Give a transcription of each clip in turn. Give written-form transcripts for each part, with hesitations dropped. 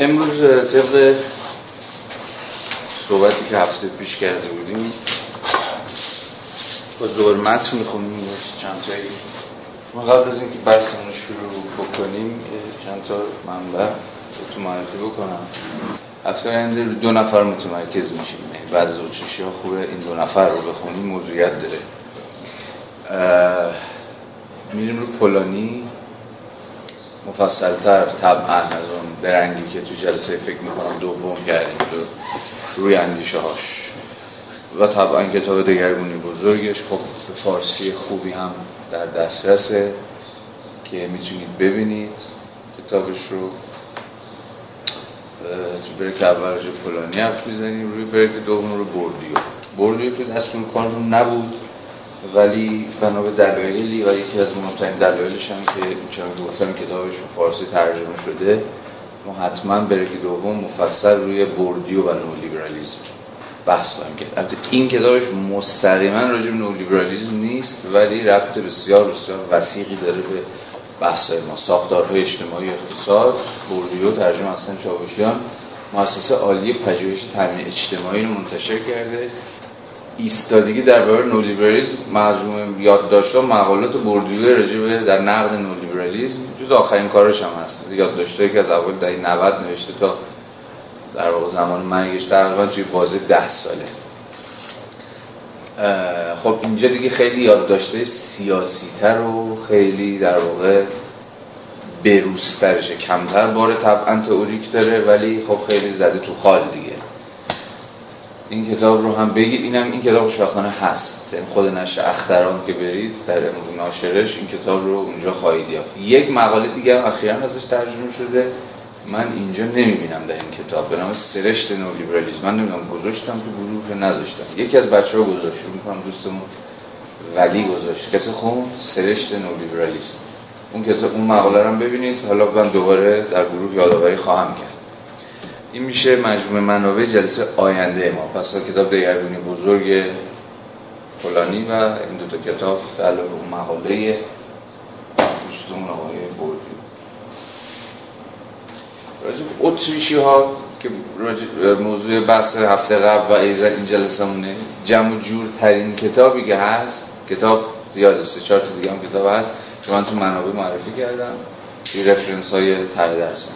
امروز طبق صحبتی که هفته پیش کرده بودیم باز دوباره متن میخونیم چند تایی. ما قبل از اینکه بحثمون رو شروع بکنیم چند تا منبع رو تو معرفی بکنم. هفته آینده دو نفر متمرکز میشیم، بعد از اوچشی ها خوبه این دو نفر رو بخونیم، موضوعیت داره. میریم رو پولانی مفصلتر طبعا از اون درنگی که تو جلسه فکر میکنم دوم کردیم روی اندیشه هاش و طبعا کتاب دگرگونی بزرگش. خب به فارسی خوبی هم در دسترسه که میتونید ببینید کتابش رو. تو بریک اول راجع پولانی حرف میزنیم، روی بریک دوم رو بوردیو که اصلا کارمون نبود ولی بنا به دلایلی و یکی از مهمترین دلایلش هم که چون گفتم کتابش به فارسی ترجمه شده، ما حتما بریک دوم مفصل روی بوردیو و نولیبرالیسم بحث خواهیم کرد. البته این کتابش مستقیما راجع به نولیبرالیسم نیست ولی ربط بسیار بسیار وسیقی داره به بحث‌های ما، ساختارهای اجتماعی اقتصاد. بوردیو ترجمه حسن چاوشیان، مؤسسه عالی پژوهش تامین اجتماعی رو منتشر کرده. ایستادگی درباره نولیبرالیسم مجموعه یادداشت‌ها و مقالات بوردیو راجع به در نقد نولیبرالیسم جز آخرین کارش هم هست. یادداشت‌هایی که از اول دهه 90 نوشته تا در واقع زمان مرگش تقریبا توی بازه 10 ساله. خب اینجا دیگه خیلی یادداشته سیاسی‌تر و خیلی در واقع بروزترشه، کمتر باره طبعا تئوریک داره ولی خب خیلی زده تو خال دیگه. این کتاب رو هم بگید، این کتاب شاخانه هست، یعنی خود نشر اختران که برید در ناشرش این کتاب رو اونجا خواهید یافت. یک مقاله دیگه هم اخیراً ازش ترجمه شده من اینجا نمیبینم در این کتاب، به نام سرشت نولیبرالیسم. من نمیدونم گذاشتم تو گروه نذاشتم، یکی از بچه‌ها گذاشت، میگم دوستمون ولی گذاشت، کسی خون سرشت نولیبرالیسم. اون کتاب اون مقاله رو هم ببینید، حالا من دوباره در گروه یادآوری خواهم کرد. این میشه مجموعه منابع جلسه آینده ما. پس کتاب دگرگونی بزرگ پولانی و این دو تا کتاب در اون مقاله دوستمون آقای بوردیو. راجب اتریشی ها که موضوع بحث هفته قبل و ایضا این جلسمونه، جمع و جور ترین کتابی که هست، کتاب زیاده، 3-4 تا دیگه هم کتاب هست که من تو منابع معرفی کردم، این رفرنس های تر درسم.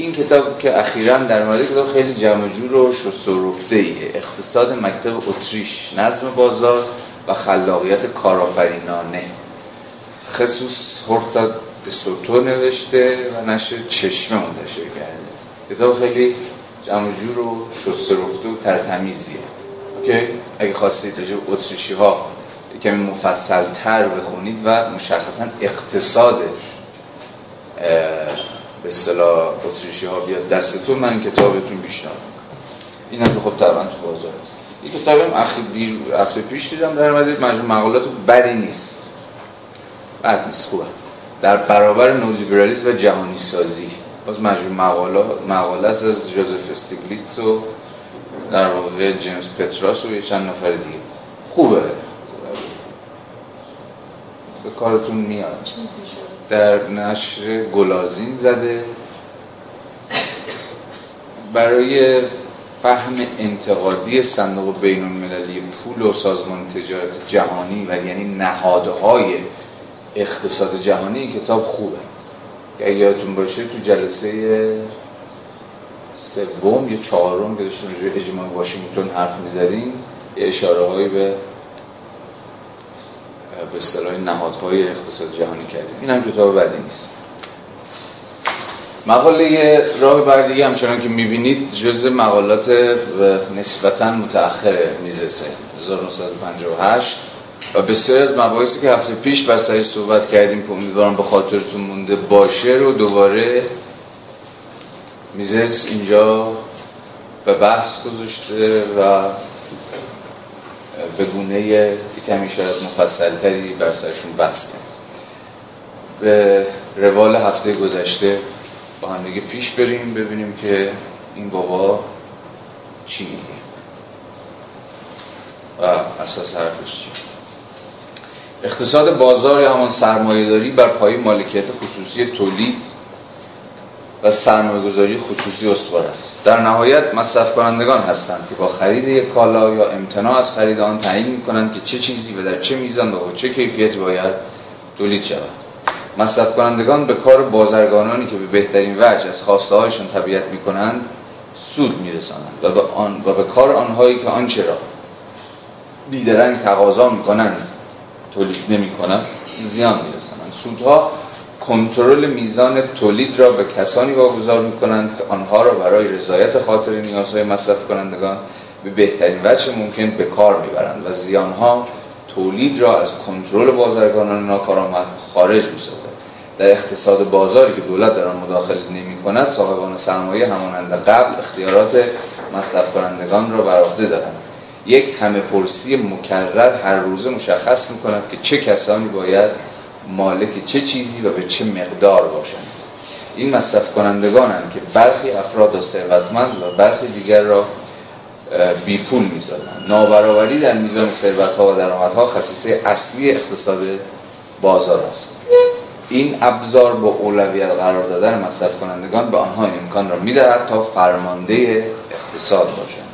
این کتاب که اخیراً در مورد کتاب خیلی جمع جور و شست‌وجو رفته‌ایه، اقتصاد مکتب اتریش، نظم بازار و خلاقیت کارآفرینانه. خصوص هورتا دسوتو نوشته و نشر چشمه منتشر کرده. کتاب خیلی جمع جور و شست‌وجو رفته و ترتمیزیه. اوکی؟ اگه خواستید راجع به اتریشی‌ها کمی مفصل‌تر بخونید و مشخصاً اقتصاد به اصطلاح اتریشی ها بیاد دستتون، من کتابتون بیشتر این هم که خب طبعا تو بازار هست. این کتابی هم هفته پیش دیدم در اومده، مجموع مقالات بدی نیست، بد نیست، خوبه. در برابر نولیبرالیسم و جهانی سازی، باز مجموع مقاله است از جوزف استیگلیتس و در واقع جیمز پتراس و یه چند نفر دیگه. خوبه، به کارتون میاد. در نشر گلازین زده. برای فهم انتقادی صندوق بین‌المللی پول و سازمان تجارت جهانی و یعنی نهادهای اقتصاد جهانی این کتاب خوبه که اگه یادتون باشه تو جلسه سوم یا چهارم که داشتیم روی اجماع واشنگتن حرف می‌زدیم اشاره‌هایی به اصطلاح نهادهای اقتصاد جهانی کردیم. این هم کتاب بعدی نیست. مقاله راه بردگی همچنان که می‌بینید جزء مقالات نسبتاً متأخر میزسه 1958 و بسیاری از مباحثی که هفته پیش بر سرش صحبت کردیم که امیدوارم به خاطرتون مونده باشه رو دوباره میزس اینجا به بحث گذاشته و به گونه یکمی شاید مفصل‌تری بر سرشون بحث کرد. به روال هفته گذشته با هم دیگه پیش بریم ببینیم که این بابا چی میگه و اساس حرفش چیه. اقتصاد بازار یا همان سرمایه‌داری بر پایه مالکیت خصوصی تولید و سرمایه‌گذاری خصوصی استوار است. در نهایت مصرف کنندگان هستند که با خرید یک کالا یا امتناع از خرید آن تعیین می‌کنند که چه چیزی و در چه میزان و با چه کیفیتی باید تولید شود. مصرف کنندگان به کار بازرگانانی که به بهترین وجه از خواسته‌هایشان تبعیت می‌کنند سود می‌رسانند و به کار آنهایی که آنچه را بی‌درنگ تقاضا می‌کنند تولید نمی‌کنند زیان می‌رسانند. سودها کنترل میزان تولید را به کسانی واگذار می‌کنند که آنها را برای رضایت خاطر نیازهای مصرف کنندگان به بهترین وجه ممکن به کار می‌برند و زیانها تولید را از کنترل بازرگانان ناکارآمد خارج می‌سازد. در اقتصاد بازاری که دولت در آن مداخله نمی‌کند، صاحبان سرمایه همانند قبل اختیارات مصرف کنندگان را بر عهده دارند. یک همه‌پرسی مکرر هر روزه مشخص می‌کند که چه کسانی باید مالک چه چیزی و به چه مقدار باشند. این مصرف کنندگانند که برخی افراد را ثروتمند و برخی دیگر را بی پول می‌سازند. نابرابری در میزان ثروت‌ها و درآمدها خصیصه اصلی اقتصاد بازار است. این ابزار با اولویت قرار دادن مصرف کنندگان به آنها امکان را می‌دهد تا فرمانده اقتصاد باشند.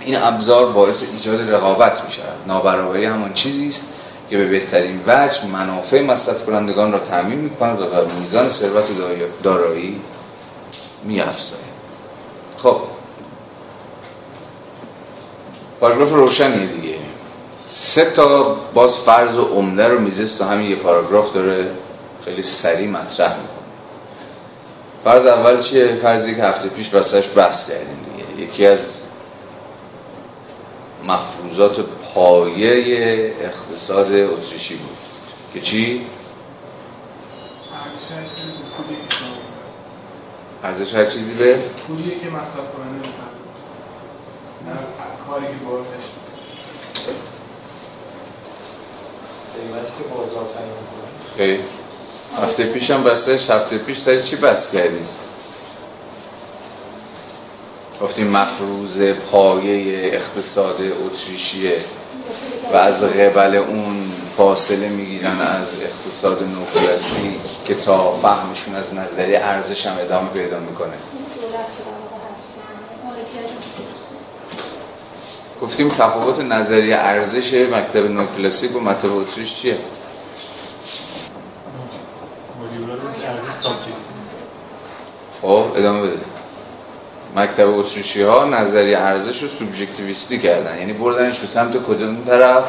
این ابزار باعث ایجاد رقابت می‌شود. نابرابری همان چیزی است که به بهترین وجه منافع مصرف کنندگان را تضمین می‌کند و به میزان ثروت و دارایی می‌افزاید. خب پاراگراف روشنیه دیگه. سه تا باز فرض و عمده رو میزیست تو همین یه پاراگراف داره خیلی سریع مطرح میکنه. فرض اول چیه؟ فرضی که هفته پیش واسش بحث کردیم دیگه. یکی از مفروضات پایه اقتصاد اتریشی بود که چی؟ ارزش هر چیزی به پولیه که مصرف کننده می‌کنه در کاری که باید قیمتی که بازار تعیین می‌کنه. هفته پیش هم بسش، هفته پیش سر چی بحث کردیم؟ گفتیم مفروض پایه اقتصاد اتریشیه و از قبل اون فاصله میگیرن از اقتصاد نوکلاسیک که تا فهمشون از نظریه ارزش هم ادامه پیدا میکنه. گفتیم تفاوت نظریه ارزش مکتب نوکلاسیک و مکتب اتریش چیه؟ خب ادامه بده. مکتب اتریشی‌ها نظریه ارزش رو سوبژکتیویستی کردن، یعنی بردنش به سمت کدوم طرف؟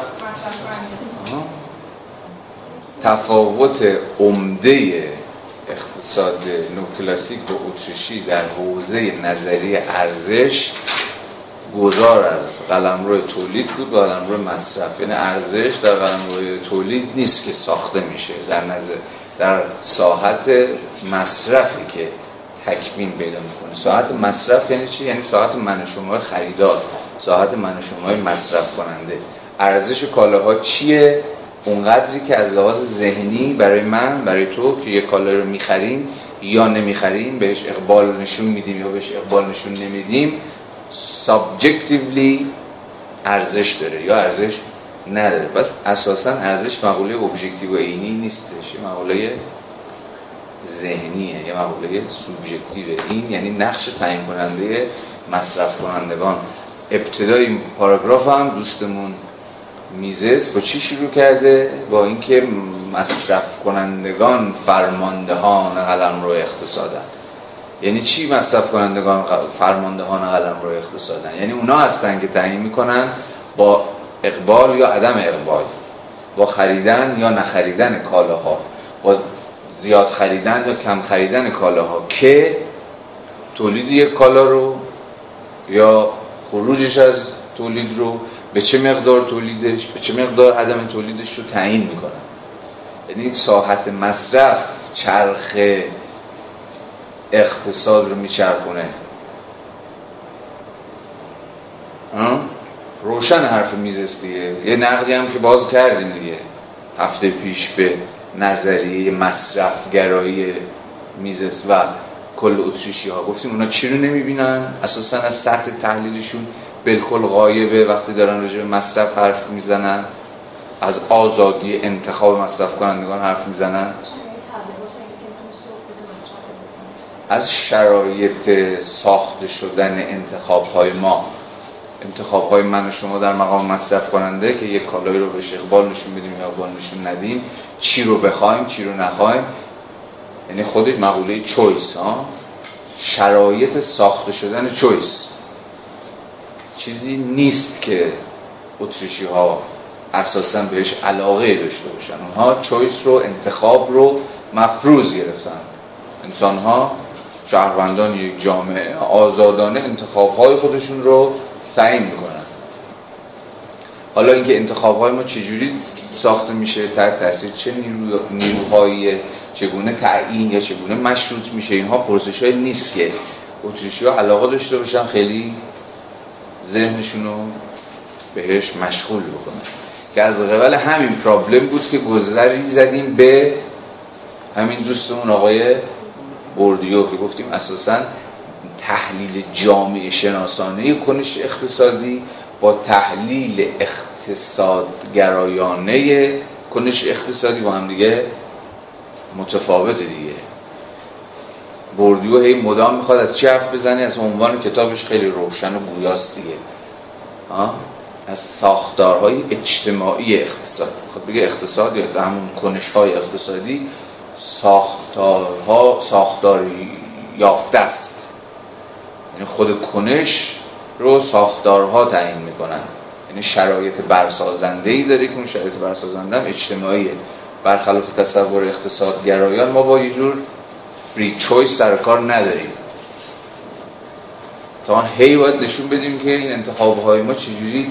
تفاوت عمده اقتصاد نوکلاسیک و اتریشی در حوزه نظریه ارزش گذار از قلمرو تولید بود به قلمرو مصرف. یعنی ارزش در قلمرو تولید نیست که ساخته میشه، در ساحت مصرفی که تکوین پیدا میکنه. ساعت مصرف یعنی چی؟ یعنی ساعت من و شمای خریدار، ساعت من و شمای مصرف کننده. ارزش کالاها چیه؟ اونقدری که از لحاظ ذهنی برای من، برای تو که یه کالا رو میخریم یا نمیخریم، بهش اقبال نشون میدیم یا بهش اقبال نشون نمیدیم، subjectively ارزش داره یا ارزش نداره. بس اساساً ارزش مقوله ابژکتیو و عینی نیستش، مقوله ذهنیه، یه مقوله سوبژکتیوه. این یعنی نقش تعیین کننده مصرف کنندگان. ابتدای این پاراگراف هم دوستمون میزس با چی شروع کرده؟ با اینکه مصرف کنندگان فرماندهان قلمرو اقتصادن. یعنی چی مصرف کنندگان فرماندهان قلمرو اقتصادن؟ یعنی اونا هستن که تعیین میکنن با اقبال یا عدم اقبال، با خریدن یا نخریدن کالاها، با زیاد خریدن یا کم خریدن کالاها، که تولید یک کالا رو یا خروجش از تولید رو، به چه مقدار تولیدش، به چه مقدار عدم تولیدش رو تعیین میکنن. یعنی ساحت مصرف چرخ اقتصاد رو میچرخونه. روشن حرف میزس دیگه. یه نقدی هم که باز کردیم دیگه هفته پیش به نظریه مصرفگرایی میزس و کل اتریشی‌ها. گفتیم اونا چی رو نمی‌بینن؟ اساساً از سطح تحلیلشون بالکل غایبه وقتی دارن راجع به مصرف حرف میزنن، از آزادی انتخاب مصرف کنندگان حرف میزنن. از شرایط ساخته شدن انتخاب‌های ما، انتخاب‌های من و شما در مقام مصرف کننده که یک کالایی رو بهش اقبال نشون بدیم یا اقبال نشون ندیم، چی رو بخوایم چی رو نخوایم، یعنی خودش مقوله چویس ها، شرایط ساخته شدن چویس چیزی نیست که اتریشی‌ها اساساً بهش علاقه داشته باشن. اونها چویس رو، انتخاب رو مفروض گرفتن. انسان‌ها، شهروندان یک جامعه، آزادانه انتخاب‌های خودشون رو تعیین می‌کنن. حالا اینکه انتخاب‌های ما چجوری ساخته میشه، تحت تاثیر چه نیروهایی، چگونه تعیین یا چگونه مشروط میشه، اینها پرسش‌های نیست که اتریشی‌ها علاقه داشته باشن خیلی ذهنشون رو بهش مشغول بکنن. که از قبل همین پرابلم بود که گذری زدیم به همین دوستمون آقای بوردیو که گفتیم اساساً تحلیل جامعه شناسانه کنش اقتصادی با تحلیل اقتصادگرایانه کنش اقتصادی با هم دیگه متفاوته دیگه. بوردیو هی مدام میخواد از چی حرف بزنه، از عنوان کتابش خیلی روشن و گویاست دیگه، از ساختارهای اجتماعی اقتصاد میخواد بگه. اقتصاد یا همون کنش‌های اقتصادی ساختارها ساختاری یافته است، یعنی خود کنش رو ساختارها تعیین میکنن، یعنی شرایط برسازنده‌ای داره که اون شرایط برسازنده اجتماعیه. برخلاف تصور اقتصاد گرایان ما با یه جور فری چویس سرکار نداریم، تا آن هی باید نشون بدیم که این انتخاب‌های ما چجوری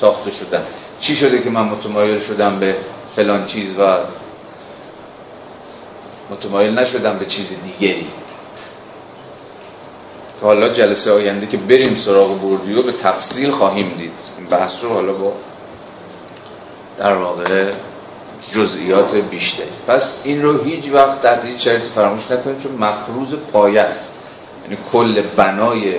ساخته شدن، چی شده که من متمایل شدم به فلان چیز و متمایل نشدم به چیز دیگری. که حالا جلسه آینده که بریم سراغ بوردیو به تفصیل خواهیم دید این بحث رو، حالا با در واقع جزئیات بیشتری. پس این رو هیچ وقت در هیچ شرایطی فراموش نکنید، چون مفروض پایه است، یعنی کل بنای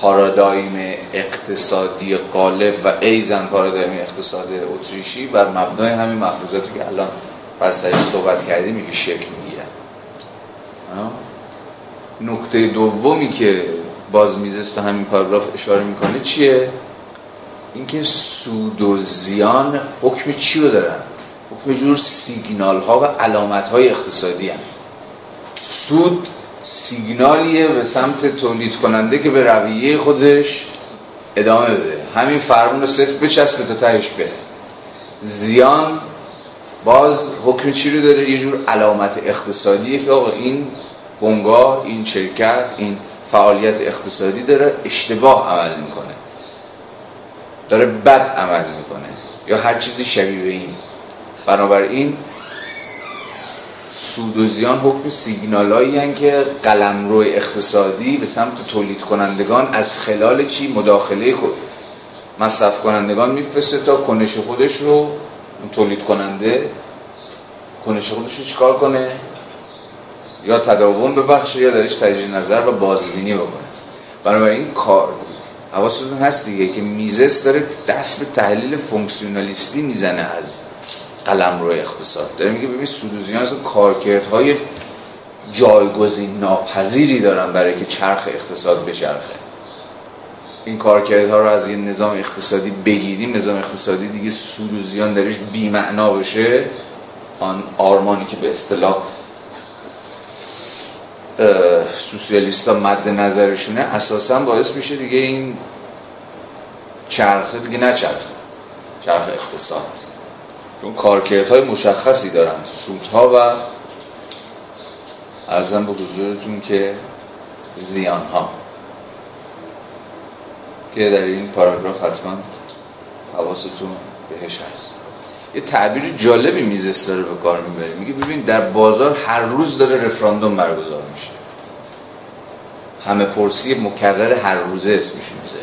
پارادایم اقتصادی غالب و ایزن پارادایم اقتصاد اتریشی بر مبنای همین مفروضاتی که الان بر سرش صحبت کردیم میگه شکل میگیرن. نکته دومی که باز میزست تا همین پاراگراف اشاره میکنه چیه؟ اینکه سود و زیان حکم چی رو دارن؟ حکم جور سیگنال ها و علامت های اقتصادی هم. سود سیگنالیه به سمت تولید کننده که به رویه خودش ادامه بده، همین فرمون رو صفر بچسبه تا تهش بره. زیان باز حکم چی رو داره؟ یه جور علامت اقتصادیه که آقا این بنگاه، این شرکت، این فعالیت اقتصادی داره اشتباه عمل میکنه، داره بد عمل میکنه یا هر چیزی شبیه به این. بنابراین سود و زیان حکم سیگنالایی هستند که قلمرو اقتصادی به سمت تولید کنندگان از خلال چی؟ مداخله خود مصرف کنندگان میفرسته تا کنش خودش رو، تولید کننده کنش خودش رو چیکار کنه؟ یا تداوم ببخشه یا درش تجدید نظر و بازبینی بکنه. بنابراین کار حواستون هست دیگه که میزس داره دست به تحلیل فونکسیونالیستی میزنه از قلمرو اقتصاد، داره میگه ببین سود و زیان اصلا کارکردهای جایگزین ناپذیری دارن برای که چرخ اقتصاد بچرخه. این کارکردها رو از یه نظام اقتصادی بگیریم، نظام اقتصادی دیگه سود و زیان درش بی‌معنا بشه، آن آرمانی که به اصطلاح سوسیالیستا مد نظرشونه، اساساً باعث میشه دیگه این چرخه دیگه نچرخه، چرخ اقتصاد، چون کارکردهای مشخصی دارن سودها و عرضم به حضورتون که زیانها، که در این پاراگراف حتما حواستون بهش هست. یه تعبیر جالبی میزس داره به کار میبره، میگه ببین در بازار هر روز داره رفراندوم برگزار میشه، همه پرسی مکرر هر روزه اسمش میذاره.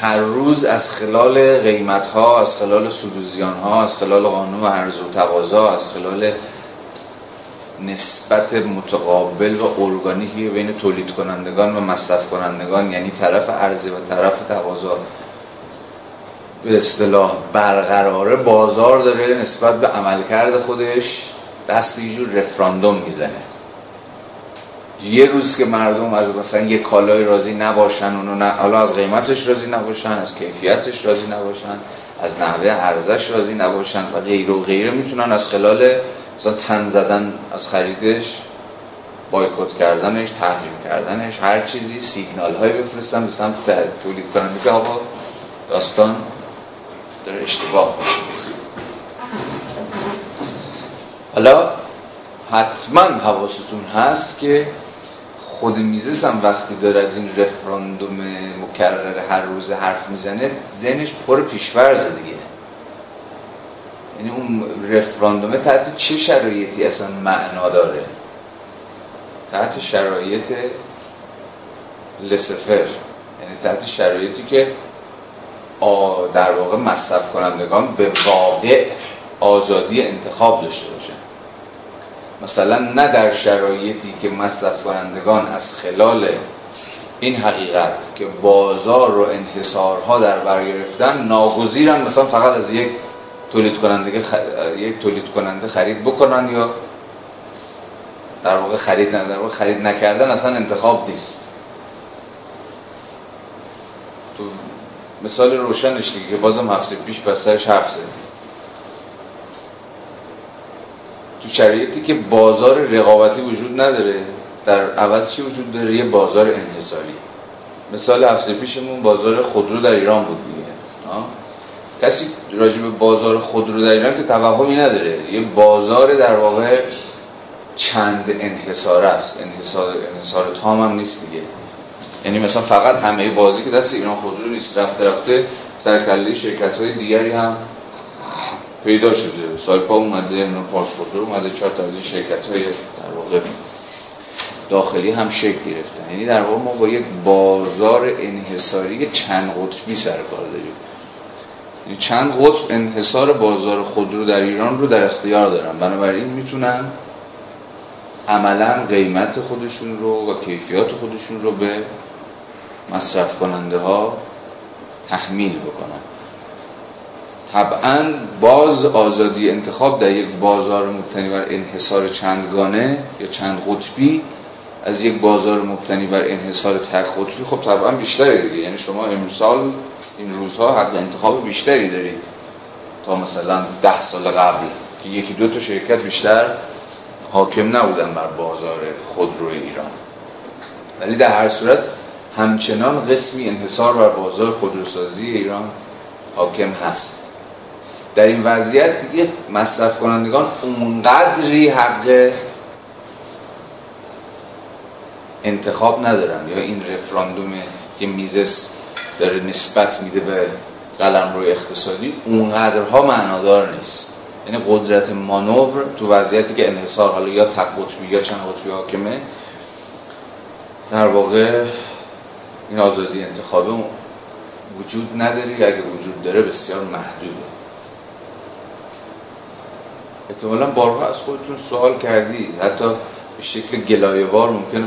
هر روز از خلال قیمت‌ها، از خلال سود و زیان‌ها، از خلال قانون عرضه و تقاضا، از خلال نسبت متقابل و ارگانیکی بین تولید کنندگان و مصرف کنندگان، یعنی طرف عرضه و طرف تقاضا به اصطلاح برقرار، بازار داره نسبت به عملکرد خودش دست به یه جور رفراندوم میزنه. یه روز که مردم از مثلا یه کالای راضی نباشن، حالا از قیمتش راضی نباشن، از کیفیتش راضی نباشن، از نحوه عرضش راضی نباشن و غیر و غیره، میتونن از خلال مثلا تن زدن از خریدش، بایکوت کردنش، تحریم کردنش، هر چیزی سیگنال های بفرستن به سمت تولید کننده که آقا داستان داره اشتباه میشه. حالا حتما حواستون هست که خود میزس هم وقتی داره از این رفراندوم مکرر هر روز حرف میزنه، ذهنش پر پیش‌فرضه دیگه. یعنی اون رفراندومه تحت چه شرایطی اصلا معنا داره؟ تحت شرایط لسفر، یعنی تحت شرایطی که در واقع مصرف کنندگان به واقع آزادی انتخاب داشته باشن. مثلا نه در شرایطی که مصرف کنندگان از خلال این حقیقت که بازار و انحصارها در بر گرفتن ناگزیرن مثلا فقط از یک تولید کننده خرید بکنن، یا در واقع خرید نکردن اصلا انتخاب نیست. تو مثال روشنش دیگه که بازم هفته پیش بسرش حرف زدیم، تو شرایطی که بازار رقابتی وجود نداره، در عوض چی وجود داره؟ یه بازار انحصاری. مثال هفته پیشمون بازار خودرو در ایران بود دیگه. کسی راجع به بازار خودرو در ایران که توهمی نداره، یه بازار در واقع چند انحصار است، انحصار تام هم نیست دیگه. یعنی مثلا فقط همه بازی که دست ایران خودرو نیست، رفته سرکله شرکت‌های دیگری هم پیدا شده. سایپا اومده، پاسپورت اومده، 4 تا از این شرکت‌های در واقع داخلی هم شکل گرفتن. یعنی در واقع ما با یک بازار انحصاری چند قطبی سر کار داریم. یعنی چند قطب انحصار بازار خودرو در ایران رو در اختیار دارن، بنابراین میتونن عملاً قیمت خودشون رو و کیفیت خودشون رو به مصرف کننده ها تحمیل بکنن. طبعاً باز آزادی انتخاب در یک بازار مبتنی بر انحصار چندگانه یا چند قطبی از یک بازار مبتنی بر انحصار تک قطبی خب طبعاً بیشتره دیگه. یعنی شما امسال این روزها حق انتخاب بیشتری دارید تا مثلا 10 سال قبل که یکی دو تا شرکت بیشتر حاکم نبودن بر بازار خودرو ایران، ولی در هر صورت همچنان قسمی انحصار بر بازار خودروسازی ایران حاکم هست. در این وضعیت دیگه مصرف کنندگان اونقدری حق انتخاب ندارن، یا این رفراندوم که میزس داره نسبت میده به قلمروی اقتصادی اونقدرها معنادار نیست. یعنی قدرت مانور تو وضعیتی که انحصار حالا یا تک قطبی یا چند قطبی حاکمه، در واقع این آزادی انتخابه وجود نداره، یا اگه وجود داره بسیار محدوده. احتمالاً بارها از خودتون سوال کردید، حتی به شکل گلایه‌وار ممکنه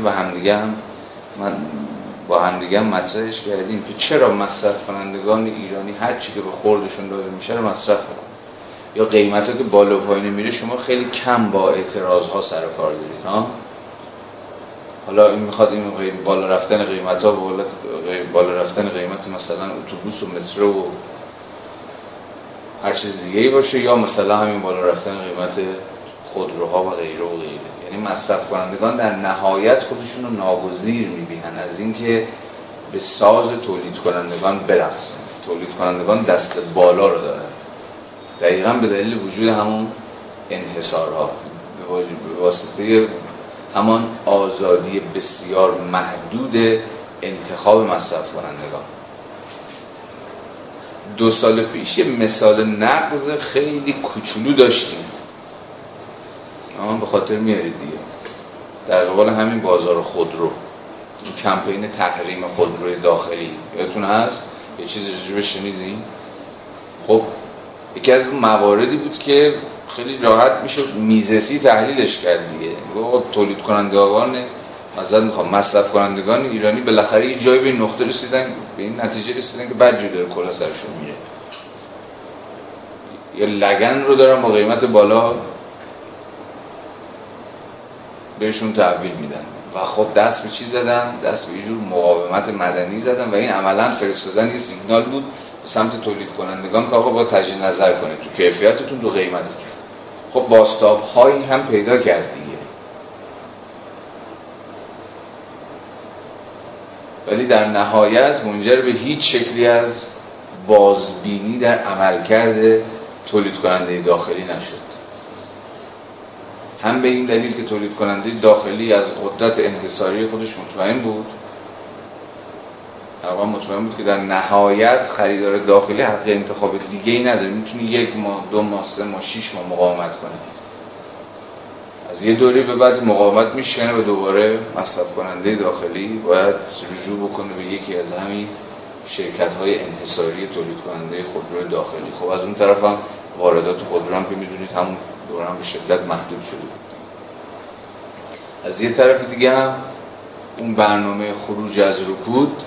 با همدیگه هم مطرحش کردیم که چرا مصرف کنندگان ایرانی هر چی که به خوردشون داده میشه رو مصرف کنن، یا قیمتا که بالا و پایین میره شما خیلی کم با اعتراض‌ها سر کار دارید حالا این میخواد این بالا رفتن قیمتا به حالت بالا رفتن قیمت مثلا اتوبوس و مترو و هر چیز دیگه‌ای باشه، یا مثلا همین بالا رفتن قیمت خودروها و غیره و غیره. یعنی مصرف کنندگان در نهایت خودشون رو ناگزیر می‌بینن از اینکه به ساز تولید کنندگان برخصن. تولید کنندگان دست بالا رو دارن، دقیقاً به دلیل وجود همون انحصارها، به واسطه همان آزادی بسیار محدود انتخاب مصرف کنندگان. 2 سال پیش یه مثال نقض خیلی کوچولو داشتیم، اما به خاطر میارید دیگه، در قبال همین بازار خودرو، کمپین تحریم خودروی داخلی یادتون هست؟ یه چیز رو شنیدین؟ خب یکی از مواردی بود که خیلی راحت میشه میزسی تحلیلش کرد دیگه. تولید کنندگان مصرف کنندگان ایرانی بالاخره یه جایی به این نقطه رسیدن، به این نتیجه رسیدن که بدجوری داره کلا سرشون میره، یا لگن رو دارن با قیمت بالا بهشون تحویل میدن و خب دست به چی زدن؟ دست به یه جور مقاومت مدنی زدن و این عملاً فرستادن یه سیگنال بود سمت تولید کنندگان که آقا با تجدید نظر کنید تو کیفیتتون، تو قیمتتون. خب باستاب‌هایی هم پیدا کرد دیگه، ولی در نهایت منجر به هیچ شکلی از بازبینی در عملکرد تولید کننده داخلی نشد. هم به این دلیل که تولید کننده داخلی از قدرت انحصاری خودش مطمئن بود، طبعا مطمئن بود که در نهایت خریدار داخلی حق انتخاب دیگه‌ای نداره، میتونه 1 ماه، 2 ماه، 3 ماه، 6 ماه مقاومت کنه. از یه دوری به بعد مقاومت میشکنه و دوباره مصرف کننده داخلی باید رجوع بکنه به یکی از همین شرکت‌های انحصاری تولید کننده خودرو داخلی. خب از اون طرف هم واردات خودرو هم که می‌دونید همون دوران به شدت محدود شده بود. از یه طرف دیگه هم اون برنامه خروج از رکود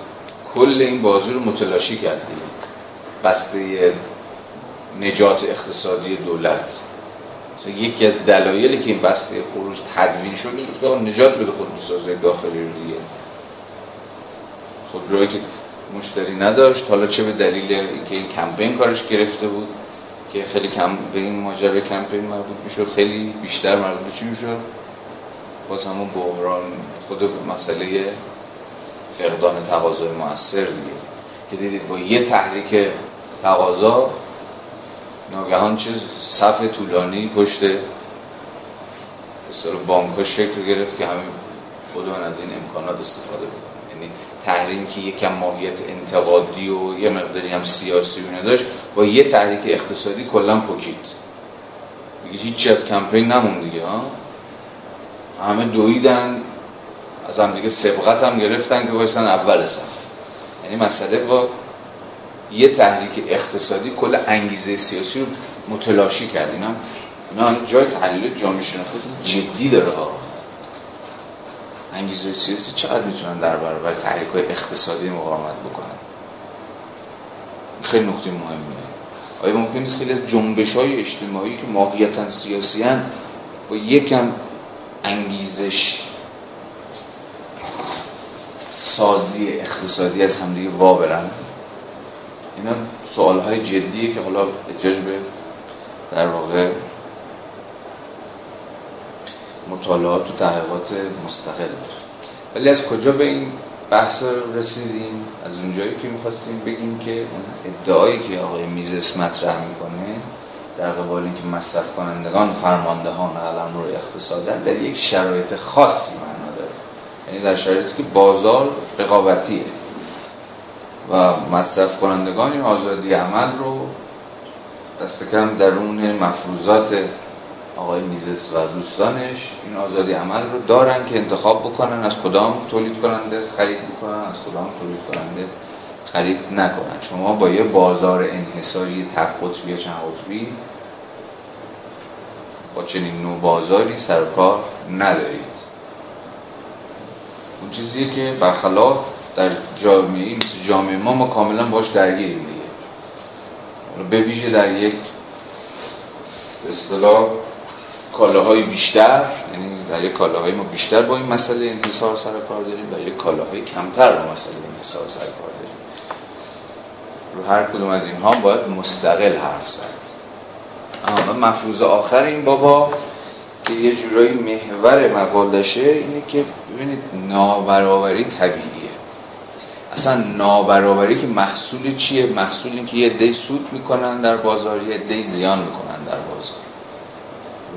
کل این بازی رو متلاشی کرده، بسته نجات اقتصادی دولت. مثلا یکی از دلایلی که این بسته خروج تدوین شده بود که نجات بده خودروسازی داخلی رو دیگه. خودرویی که مشتری نداشت، حالا چه به دلیل اینکه این کمپین کارش گرفته بود که خیلی کم به این ماجرا کمپین مربوط میشد، خیلی بیشتر مربوط به چی میشد؟ باز همون بحران خود مسئله فقدان تقاضای مؤثر دیگه، که دیدید با یه تحریک تقاضا ناگهان چه صف طولانی پشت اصطلاح بانک‌ها شکل گرفت که همه خودمان از این امکانات استفاده بکنن. یعنی تحریم که یکم ماهیت انتقادی و یه مقداری هم سیاسی نداشت، با یه تحریک اقتصادی کلا پوکید دیگه، هیچ از کمپین نمون دیگه. همه دویدن از هم دیگه، سبقت هم گرفتن که بایستن اول صف. یعنی مسئله با یه تحریک اقتصادی کل انگیزه سیاسی رو متلاشی کرد. اینا جای تحلیل جامعه شناختی جدی داره ها. انگیزه سیاسی چقدر میتونن در برابر تحریک‌های اقتصادی مقاومت بکنن؟ خیلی نکته مهمیه. آیا ممکن است خیلی از جنبش‌های اجتماعی که ماهیتاً سیاسی هستند با یکم انگیزش سازی اقتصادی از همدیگه وا برن؟ اینا سوال‌های جدیه که حالا احتیاج به در واقع مطالعات و تحقیقات مستقل. ولی از کجا به این بحث رسیدیم؟ از اونجایی که می‌خواستیم بگیم که اون ادعایی که آقای میزس مطرح می‌کنه در قبال اینکه مصرف کنندگان فرماندهان قلمرو اقتصاد در یک شرایط خاصی معنا داره، یعنی در شرایطی که بازار رقابتیه و مصرف کنندگان این آزادی عمل رو دست کم درون مفروضات آقای میزس و دوستانش این آزادی عمل رو دارن که انتخاب بکنن از کدام تولید کننده خرید بکنن، از کدام تولید کننده خرید نکنن. شما با یه بازار انحصاری تک قطبی یا چند قطبی با چنین نوع بازاری سرکار ندارید. اون چیزیه که برخلاف در جامعه مثل جامعه ما کاملا باش درگیریم دیگه، به ویژه در یک به اصطلاح کالاهای بیشتر، یعنی در یک کالاهای ما بیشتر با این مسئله انحصار سر کار داریم، در یک کالاهای کمتر با مسئله انحصار سر کار داریم. رو هر کدوم از اینها باید مستقل حرف زد. اما مفروض آخر این بابا که یه جورایی محور مقالشه اینه که ببینید نابرابری طبیعیه. اصلا نابرابری که محصول چیه؟ محصول این که یه عده‌ای سود میکنن در بازار، یه عده‌ای زیان میکنن در بازار.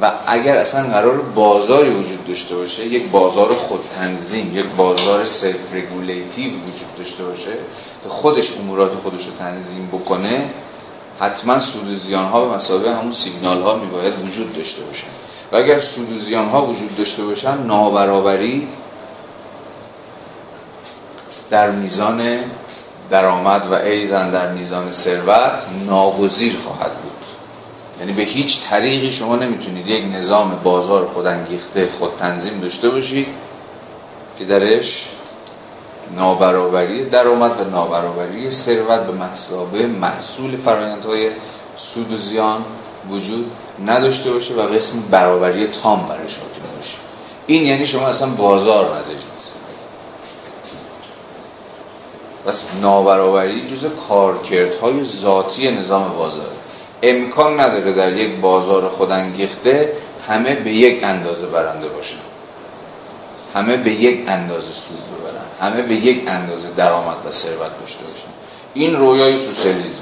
و اگر اصلا قرار بازاری وجود داشته باشه، یک بازار خودتنظیم، یک بازار سلف رگولیتیو وجود داشته باشه که خودش امورات خودش رو تنظیم بکنه، حتما سود و زیان ها به مسابقه همون سیگنال ها میباید وجود داشته باشه. و اگر سود و زیان ها وجود داشته باشن، نابرابری در میزان درآمد و ایضاً در میزان ثروت ناگزیر خواهد بود. یعنی به هیچ طریقی شما نمیتونید یک نظام بازار خودانگیخته خودتنظیم داشته باشید که درش نابرابری درآمد و نابرابری ثروت به مسابه محصول فرآیندهای سود و زیان وجود نداشته باشه و قسم برابری تام برش حاکم باشه. این یعنی شما اصلا بازار ندارید. بس نابرابری جزء کارکردهای ذاتی نظام بازار. امکان نداره در یک بازار خودانگیخته همه به یک اندازه برنده باشن، همه به یک اندازه سود ببرن، همه به یک اندازه درآمد و ثروت داشته باشن. این رویای سوسیالیسم.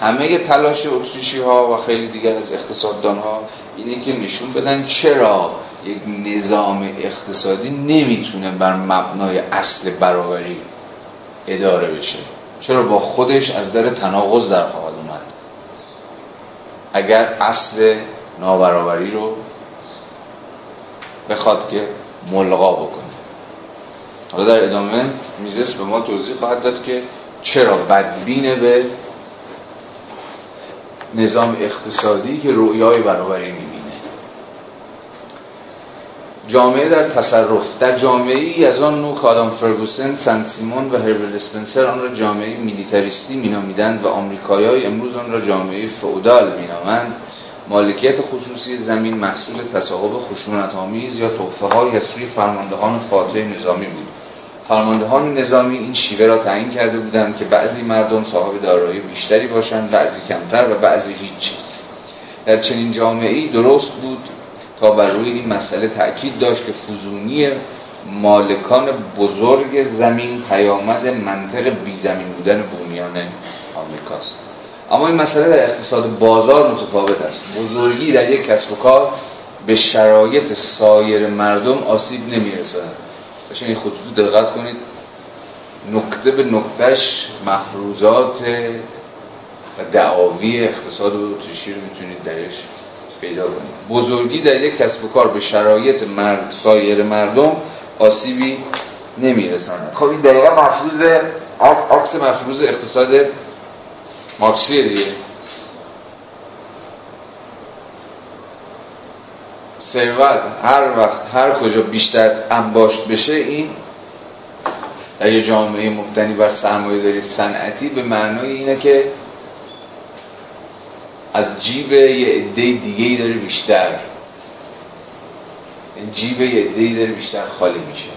همه تلاش اتریشی‌ها و خیلی دیگر از اقتصاددان‌ها اینه که نشون بدن چرا یک نظام اقتصادی نمیتونه بر مبنای اصل برابری اداره بشه، چرا با خودش از در تناقض در خواهد اومد اگر اصل نابرابری رو بخواد که ملغا بکنه. حالا در ادامه میزس به ما توضیح خواهد داد که چرا بدبینه به نظام اقتصادی که رویای برابری میبینه. جامعه در تصرف. در جامعه‌ای از آن نوع که آدام فرگوسن، سن سیمون و هربرت اسپنسر آن را جامعه میلیتاریستی مینامیدند و آمریکایی‌های امروز آن را جامعه فئودال مینامند، مالکیت خصوصی زمین محصول تصاحب خشونت‌آمیز یا تحفه‌هایی از سوی فرماندهان فاتح نظامی بود. فرماندهان نظامی این شیوه را تعیین کرده بودند که بعضی مردم صاحب دارایی بیشتری باشند، بعضی کمتر و بعضی هیچ چیز. در چنین جامعه‌ای درست بود تا بر روی این مسئله تأکید داشت که فزونی مالکان بزرگ زمین پیامد منطق بی زمین بودن بومیان آمریکاست. اما این مسئله در اقتصاد بازار متفاوت است. بزرگی در یک کسب و کار به شرایط سایر مردم آسیب نمی‌رساند. باشه این خطوط دقت کنید، نکته به نکتهش مفروضات و دعاوی اقتصاد اتریشی رو میتونید درش پیدا کنید. بزرگی در یک کسب و کار به شرایط سایر مردم آسیبی نمی‌رساند. خب این دقیقاً مفروض عکس مفروض اقتصاد مارکسیه دیگه. ثروت هر وقت هر کجا بیشتر انباشت بشه، این در یه جامعه مبتنی بر سرمایه‌داری صنعتی به معنای اینه که از جیب یه عده‌ی دیگه‌ای داره بیشتر، جیب یه عده‌ای داره بیشتر خالی میشه.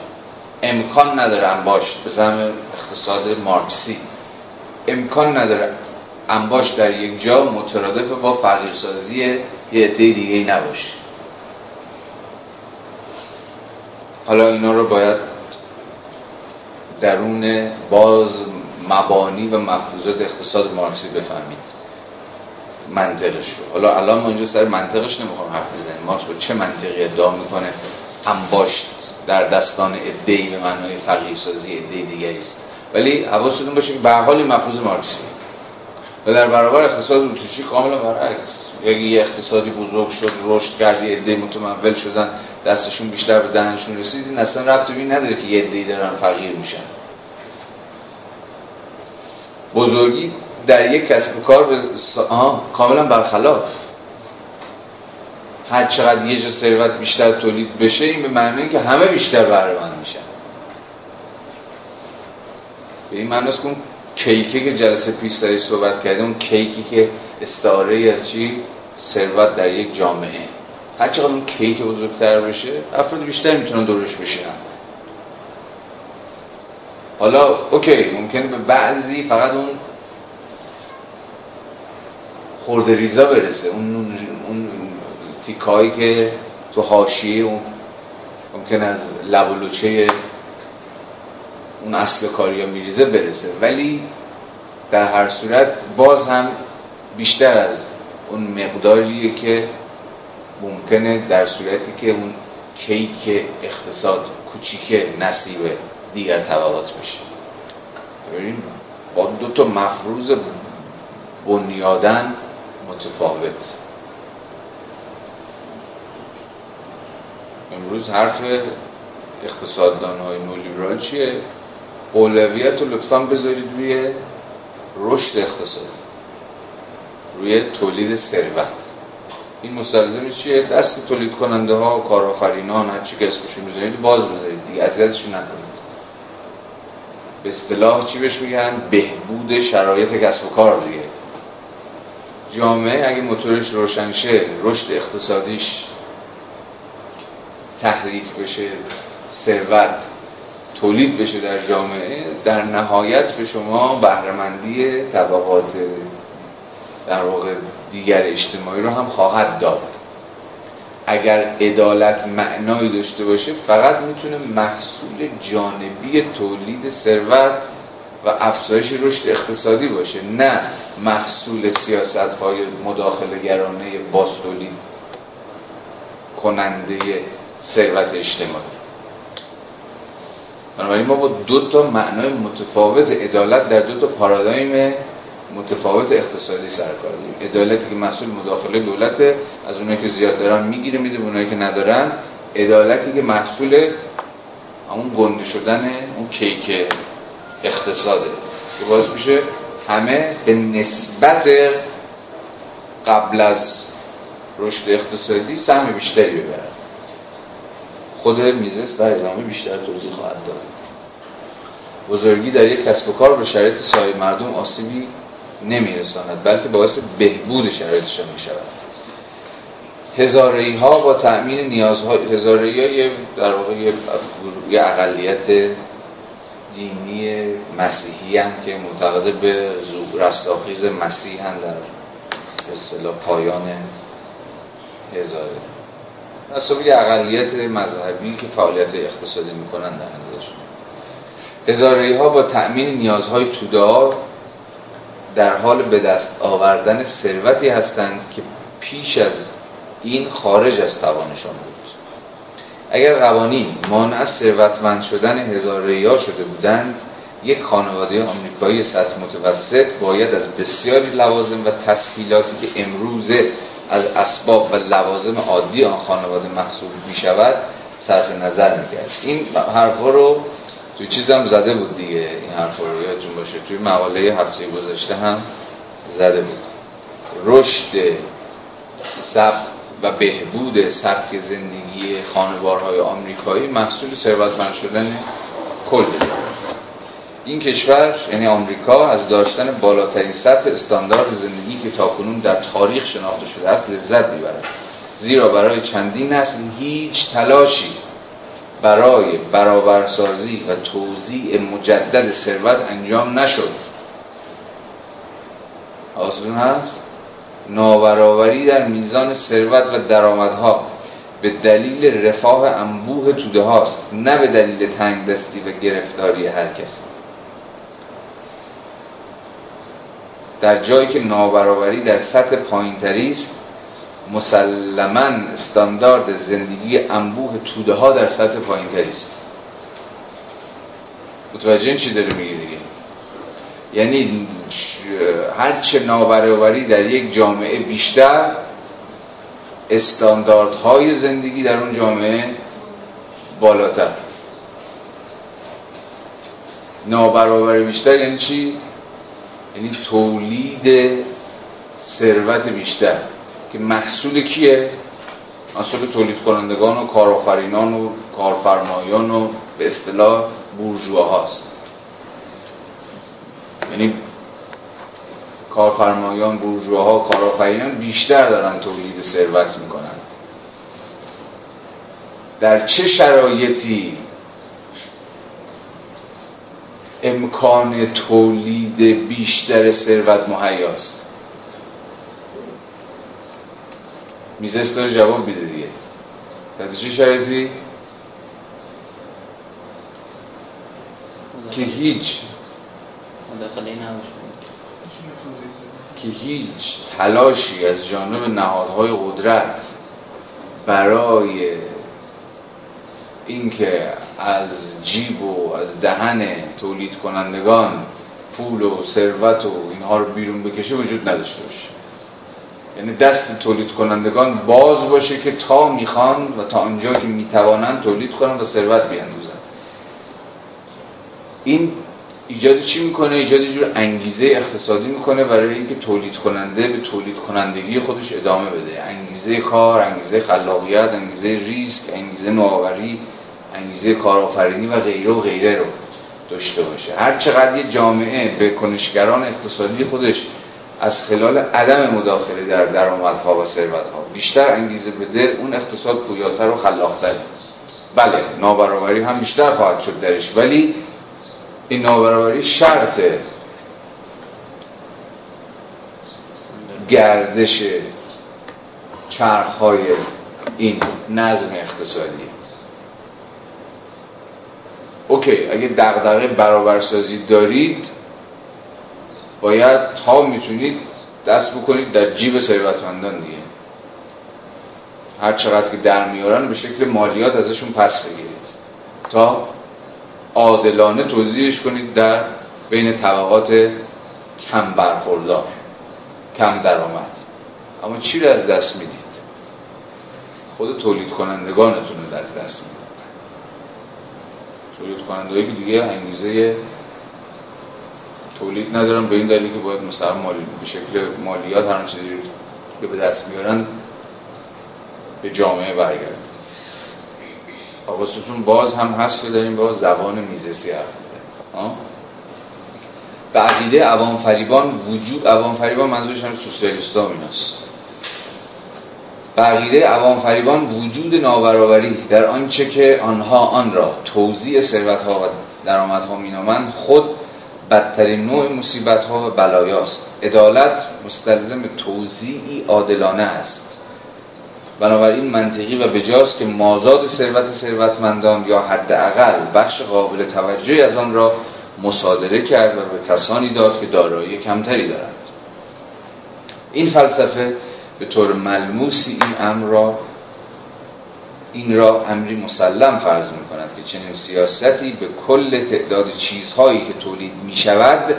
امکان نداره انباشت به زعم اقتصاد مارکسی، امکان نداره انباشت در یک جا مترادف با فقیرسازی یه عده‌ی دیگه‌ای نباشه. حالا اینا رو باید درون باز مبانی و مفروضات اقتصاد مارکسی بفهمید، منطقش رو. حالا الان ما اینجا سر منطقش نمیخوام حرف بزنیم. مارکس با چه منطقی ادعا میکنه انباشت در دستان عده‌ای به معنای فقیرسازی عده دیگری است؟ ولی حواستون باشه که به هر حال مفروض مارکسی و در برابر اقتصاد اتریشی کاملا برعکس. یه اقتصادی بزرگ شد، رشد کرد، یه عده متمول شدن، دستشون بیشتر به دهنشون رسید. این اصلا ربطی به این نداره که یه عده‌ای دارن فقیر میشن. بزرگی در یک کسب و کار کاملا برخلاف. هر چقدر یه جا ثروت بیشتر تولید بشه، این به معنی که همه بیشتر بهره مند میشن. به این معنی است که کیکی که جلسه پیش سری صحبت کردیم، اون کیکی که استعاره ای از چی؟ ثروت در یک جامعه. هر چقدر اون کیک بزرگتر بشه، افراد بیشتر میتونن دورش بشینن. حالا اوکی، ممکنه به بعضی فقط اون خورده ریزا برسه، اون تیکایی که تو حاشیه اون ممکنه از لب و لوچه اون اصل کاریا میریزه برسه، ولی در هر صورت باز هم بیشتر از اون مقداریه که ممکنه در صورتی که اون کیک اقتصاد کوچیکه نصیب دیگر طبقات بشه. ببینید با دو تا مفروض بنیاداً متفاوت. امروز حرف اقتصاددان‌های نولیبرال چیه؟ اولویت رو لطفاً بذارید روی رشد اقتصاد، روی تولید ثروت. این مستلزم چیه؟ دست تولید کننده ها و کارآفرینان هر چی که اسمشون بذارید باز بذارید دیگه، اذیتشون نکنید. به اصطلاح چی بهش میگن؟ بهبود شرایط کسب و کار دیگه. جامعه اگه موتورش روشن شه، رشد اقتصادیش تحریک بشه، ثروت تولید بشه در جامعه، در نهایت به شما بهره‌مندی طبقات در واقع دیگر اجتماعی رو هم خواهد داد. اگر عدالت معنایی داشته باشه، فقط میتونه محصول جانبی تولید ثروت و افزایش رشد اقتصادی باشه، نه محصول سیاست‌های مداخله‌گرانه باستولید کننده ثروت اجتماعی. بنابراین ما با دو تا معنای متفاوت عدالت در دو تا پارادایم متفاوت اقتصادی سر کار داریم. عدالتی که محصول مداخله دولت، از اونایی که زیاد دارن میگیره میده به اونایی که ندارن. عدالتی که محصول همون گنده شدن اون کیک اقتصاده که باعث میشه همه به نسبت قبل از رشد اقتصادی سهم بیشتری ببرن. خود میزس در ادامه بیشتر توضیح خواهد داد. بزرگی در یک کسب و کار به شرایط سایر مردم آسیبی نمی‌رساند، بلکه باعث بهبود شرایطشان می‌شود. هزاره‌ای‌ها با تأمین نیازها، هزاره‌ای در واقع یه اقلیت دینی مسیحی هم که معتقد به رستاخیز مسیح هم در اصطلاح پایان هزاره، نصب یه اقلیت مذهبی که فعالیت اقتصادی می‌کنن در نظر شده. هزاره‌ای‌ها با تأمین نیازهای توده‌ها در حال به دست آوردن ثروتی هستند که پیش از این خارج از توانشان بود. اگر قوانین مانع از ثروتمند شدن هزاره‌ای‌ها شده بودند، یک خانواده آمریکایی سطح متوسط باید از بسیاری لوازم و تسهیلاتی که امروزه از اسباب و لوازم عادی آن خانواده محسوب می‌شود صرف نظر می‌کرد. این حرفا رو توی چیزم زده بود دیگه، این حرفا رو یادتون باشه، توی مقاله هفته گذشته هم زده بود. رشد و بهبود سبک زندگی خانوارهای آمریکایی محصول ثروتمند شدن کل این کشور، یعنی آمریکا، از داشتن بالاترین سطح استاندارد زندگی که تاکنون در تاریخ شناخته شده است لذت میبرد، زیرا برای چندین نسل هیچ تلاشی برای برابرسازی و توزیع مجدد ثروت انجام نشد. آسون هست؟ نابرابری در میزان ثروت و درآمدها به دلیل رفاه انبوه توده هاست، نه به دلیل تنگ دستی و گرفتاری هر کسی. در جایی که نابرابری در سطح پایین‌تری است، مسلماً استاندارد زندگی انبوه توده ها در سطح پایین‌تری است. متوجه این چی داره میگه دیگه؟ یعنی هرچه نابرابری در یک جامعه بیشتر، استانداردهای زندگی در اون جامعه بالاتر. نابرابری بیشتر یعنی چی؟ یعنی تولید ثروت بیشتر که محصول کیه؟ محصول تولید کنندگان و کارآفرینان و کارفرمایان و به اصطلاح بورژواهاست. یعنی کارفرمایان، بورژواها، کارآفرینان بیشتر دارن تولید ثروت میکنند. در چه شرایطی امکان تولید بیشتر ثروت مهیاست؟ میزس داره جواب میده دیگه. تحت چه شرایطی؟ که هیچ مداخله نباشه، که هیچ تلاشی از جانب نهادهای قدرت برای اینکه از جیب و از دهن تولید کنندگان پول و ثروت و اینها رو بیرون بکشه وجود نداشته باشه. یعنی دست تولید کنندگان باز باشه که تا میخوان و تا آنجا که میتوانن تولید کنن و ثروت بیاندوزن. این ایجاد چی میکنه؟ ایجاد یه جور انگیزه اقتصادی میکنه برای اینکه تولید کننده به تولید کنندگی خودش ادامه بده. انگیزه کار، انگیزه خلاقیت، انگیزه ریسک، انگیزه نوآوری، انگیزه کارآفرینی و غیره و غیره رو داشته باشه. هر چقدر یه جامعه به کنشگران اقتصادی خودش از خلال عدم مداخله در درآمدها و ثروتها بیشتر انگیزه بده، اون اقتصاد پویاتر و خلاق‌تر میشه. بله نابرابری هم بیشتر خواهد شد درش، ولی این نابرابری شرط گردش چرخ‌های این نظم اقتصادی. اوکی، اگه دغدغه برابرسازی دارید باید تا میتونید دست بکنید در جیب ثروتمندان دیگه، هر چقدر که در میارن به شکل مالیات ازشون پس بگیرید تا عادلانه توزیعش کنید در بین طبقات کم برخوردار، کم درآمد. اما چی رو از دست میدید؟ خود تولید کنندگانتون رو از دست میدید، تولید کنندهایی که دیگه انگیزه تولید ندارن، به این دلیل که باید مثلا مالی به شکل مالیات هر چیزی که به دست میارن به جامعه برگردن. حواستون باز هم هست که داریم با زبان میزسی حرف میزنیم. به عقیده عوام فریبان وجود عوام فریبان، منظورش هم سوسیالیستا ایناست، به عقیده عوام فریبان وجود نابرابری در آنچه که آنها آن را توزیع ثروت‌ها و درآمدها مینامند خود بدترین نوع مصیبت‌ها و بلایاست. عدالت مستلزم توزیعی عادلانه است، بنابراین منطقی و بجاست که مازاد ثروتمندان یا حداقل بخش قابل توجهی از آن را مصادره کرد و به کسانی داد که دارایی کمتری دارند. این فلسفه به طور ملموسی این را امری مسلم فرض می‌کند که چنین سیاستی به کل تعداد چیزهایی که تولید می‌شود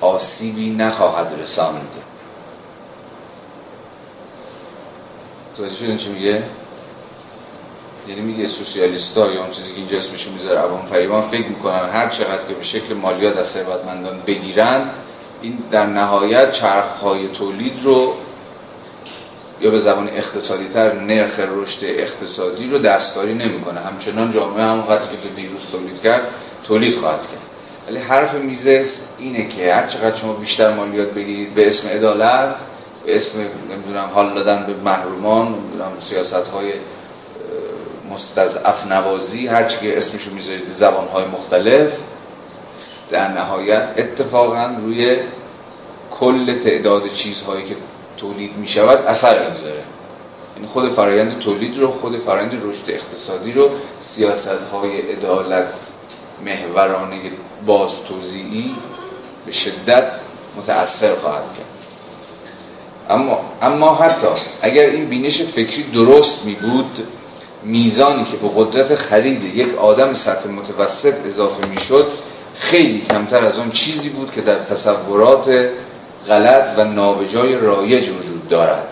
آسیبی نخواهد رساند. توجه شدین چی میگه؟ یعنی میگه سوسیالیست‌ها یا اون چیزی که اینجا اسمش میذاره عوام فریبان فکر میکنن هر چقدر که به شکل مالیات از ثروتمندان بگیرن، این در نهایت چرخ‌های تولید رو، یا به زبان اقتصادی‌تر نرخ رشد اقتصادی رو دستکاری نمیکنه، همچنان جامعه همونقدر که دیروز تولید کرد تولید خواهد کرد. ولی حرف میزس اینه که هر چقدر شما بیشتر مالیات بگیرید به اسم عدالت، به اسم نمیدونم حال دادن به محرومان، نمیدونم سیاست‌های مستضعف نوازی، هرچی که اسمشو میذارید به زبان‌های مختلف، در نهایت اتفاقاً روی کل تعداد چیزهایی که تولید میشود اثر میذاره. یعنی خود فرایند تولید رو، خود فرایند رشد اقتصادی رو سیاست‌های عدالت محورانه بازتوزیعی به شدت متأثر خواهد کرد. اما حتی اگر این بینش فکری درست می بود، میزانی که به قدرت خرید یک آدم سطح متوسط اضافه می شد خیلی کمتر از آن چیزی بود که در تصورات غلط و نابجای رایج وجود دارد.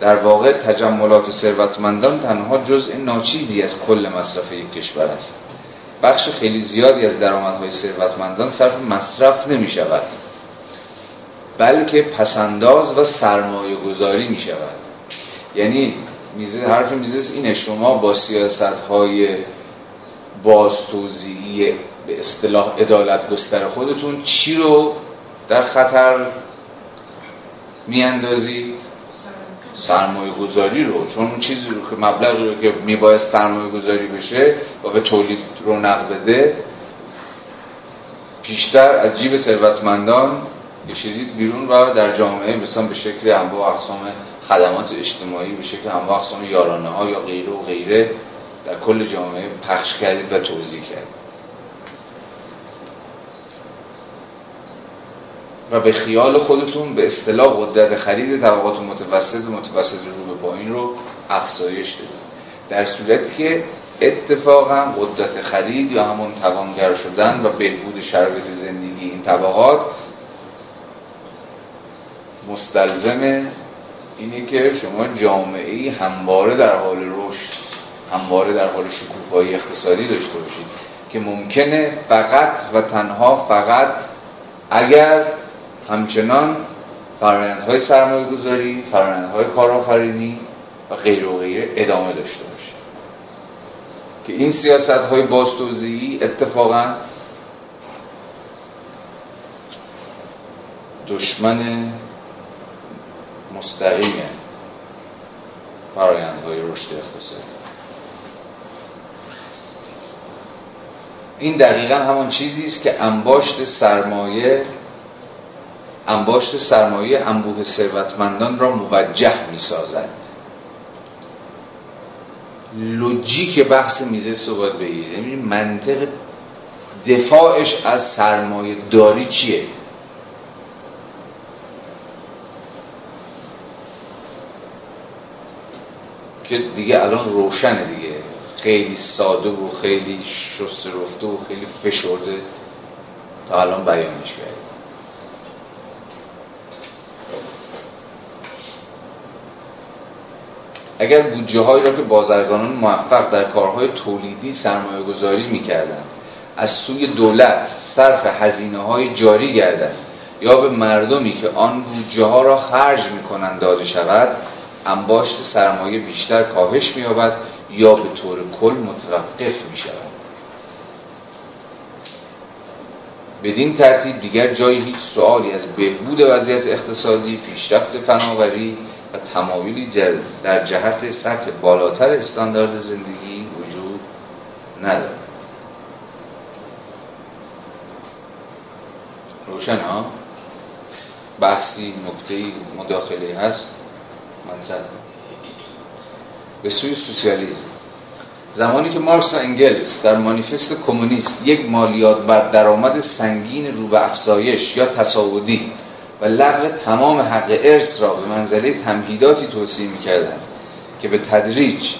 در واقع تجملات ثروتمندان تنها جزء ناچیزی از کل مصرف یک کشور است. بخش خیلی زیادی از درآمدهای ثروتمندان صرف مصرف نمی شود، بلکه پسنداز و سرمایه گذاری می شود. یعنی حرف میزس اینه، شما با سیاست‌های بازتوزیعی به اصطلاح عدالت گستر خودتون چی رو در خطر میاندازید؟ سرمایه گذاری رو. چون اون چیزی رو که مبلغی رو که میباید سرمایه گذاری بشه و به تولید رونق بده پیشتر از جیب ثروتمندان کشیدید بیرون و در جامعه مثلا به شکل انواع اقسام خدمات اجتماعی، به شکل انواع اقسام یارانه ها یا غیره و غیره در کل جامعه پخش کردید و توزیع کردید و به خیال خودتون به اصطلاح قدرت خرید طبقات متوسط و متوسط رو به پایین رو افزایش دادید، در صورتی که اتفاقا قدرت خرید یا همون توانگر شدن و بهبود شرایط زندگی این طبقات مستلزم اینه که شما جامعه‌ای همواره در حال رشد، همواره در حال شکوفایی اقتصادی داشته باشید که ممکنه فقط اگر همچنان فرآیندهای سرمایه‌گذاری، فرآیندهای کارآفرینی و غیره و غیره ادامه داشته باشه، که این سیاست‌های بازتوزیعی اتفاقاً دشمن مستقیم فرآیندهای رشد اقتصادی. این دقیقاً همون چیزی است که انباشت سرمایه انبوه ثروتمندان را موجه می‌سازد. لوجیک بحث میزه رو باید بگیرید. ببینید منطق دفاعش از سرمایه داری چیه؟ که دیگه الان روشنه دیگه، خیلی ساده و خیلی شست رفته و خیلی فشرده تا الان بیانش کرد. اگر بودجه هایی را که بازرگانان موفق در کارهای تولیدی سرمایه گذاری می کردند از سوی دولت صرف هزینه های جاری گردد یا به مردمی که آن بودجه ها را خرج می کنند داده شود، انباشت سرمایه بیشتر کاهش می یابد یا به طور کل متوقف می شود. بدین ترتیب دیگر جایی هیچ سؤالی از بهبود وضعیت اقتصادی، پیشرفت فناوری و تمایلی در جهت سطح بالاتر استاندارد زندگی وجود ندارد. روشن ها؟ بحثی، نکته‌ای، مداخله هست؟ منطقه به سوی سوسیالیسم. زمانی که مارکس و انگلز در مانیفست کمونیست یک مالیات بر درآمد سنگین رو به افزایش یا تصاعدی و لغو تمام حق ارث را به منزله تمهیداتی توصیه می‌کردند که به تدریج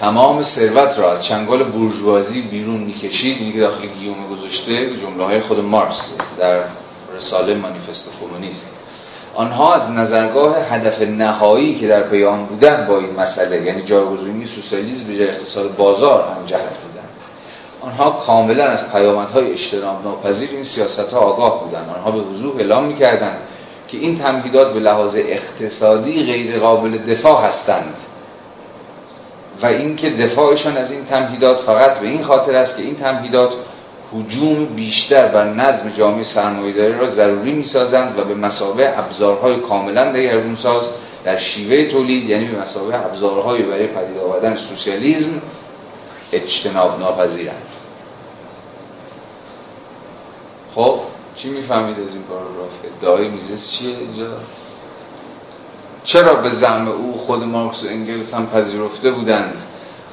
تمام ثروت را از چنگال بورژوازی بیرون می‌کشید، اینکه داخل گیومه گذاشته جمله‌های خود مارکس در رساله مانیفست کمونیست، آنها از نظرگاه هدف نهایی که در بیان بودند با این مسئله، یعنی جایگزینی سوسیالیسم به جای اقتصاد بازار، هم جهت بودند. آنها کاملا از پیامدهای اجتناب ناپذیر این سیاست‌ها آگاه بودند. آنها به وضوح اعلام می‌کردند که این تمهیدات به لحاظ اقتصادی غیر قابل دفاع هستند و اینکه دفاعشان از این تمهیدات فقط به این خاطر است که این تمهیدات هجوم بیشتر بر نظم جامعه سرمایه‌داری را ضروری می‌سازند و به مسابه ابزارهای کاملاً دگرگون‌ساز در شیوه تولید، یعنی به مسابه ابزارهای برای پدید آوردن سوسیالیسم، اجتناب ناپذیرند. خب چی می‌فهمید از این پاراگراف؟ ادعای میزس چیه اینجا؟ چرا به زعم او خود مارکس و انگلس هم پذیرفته بودند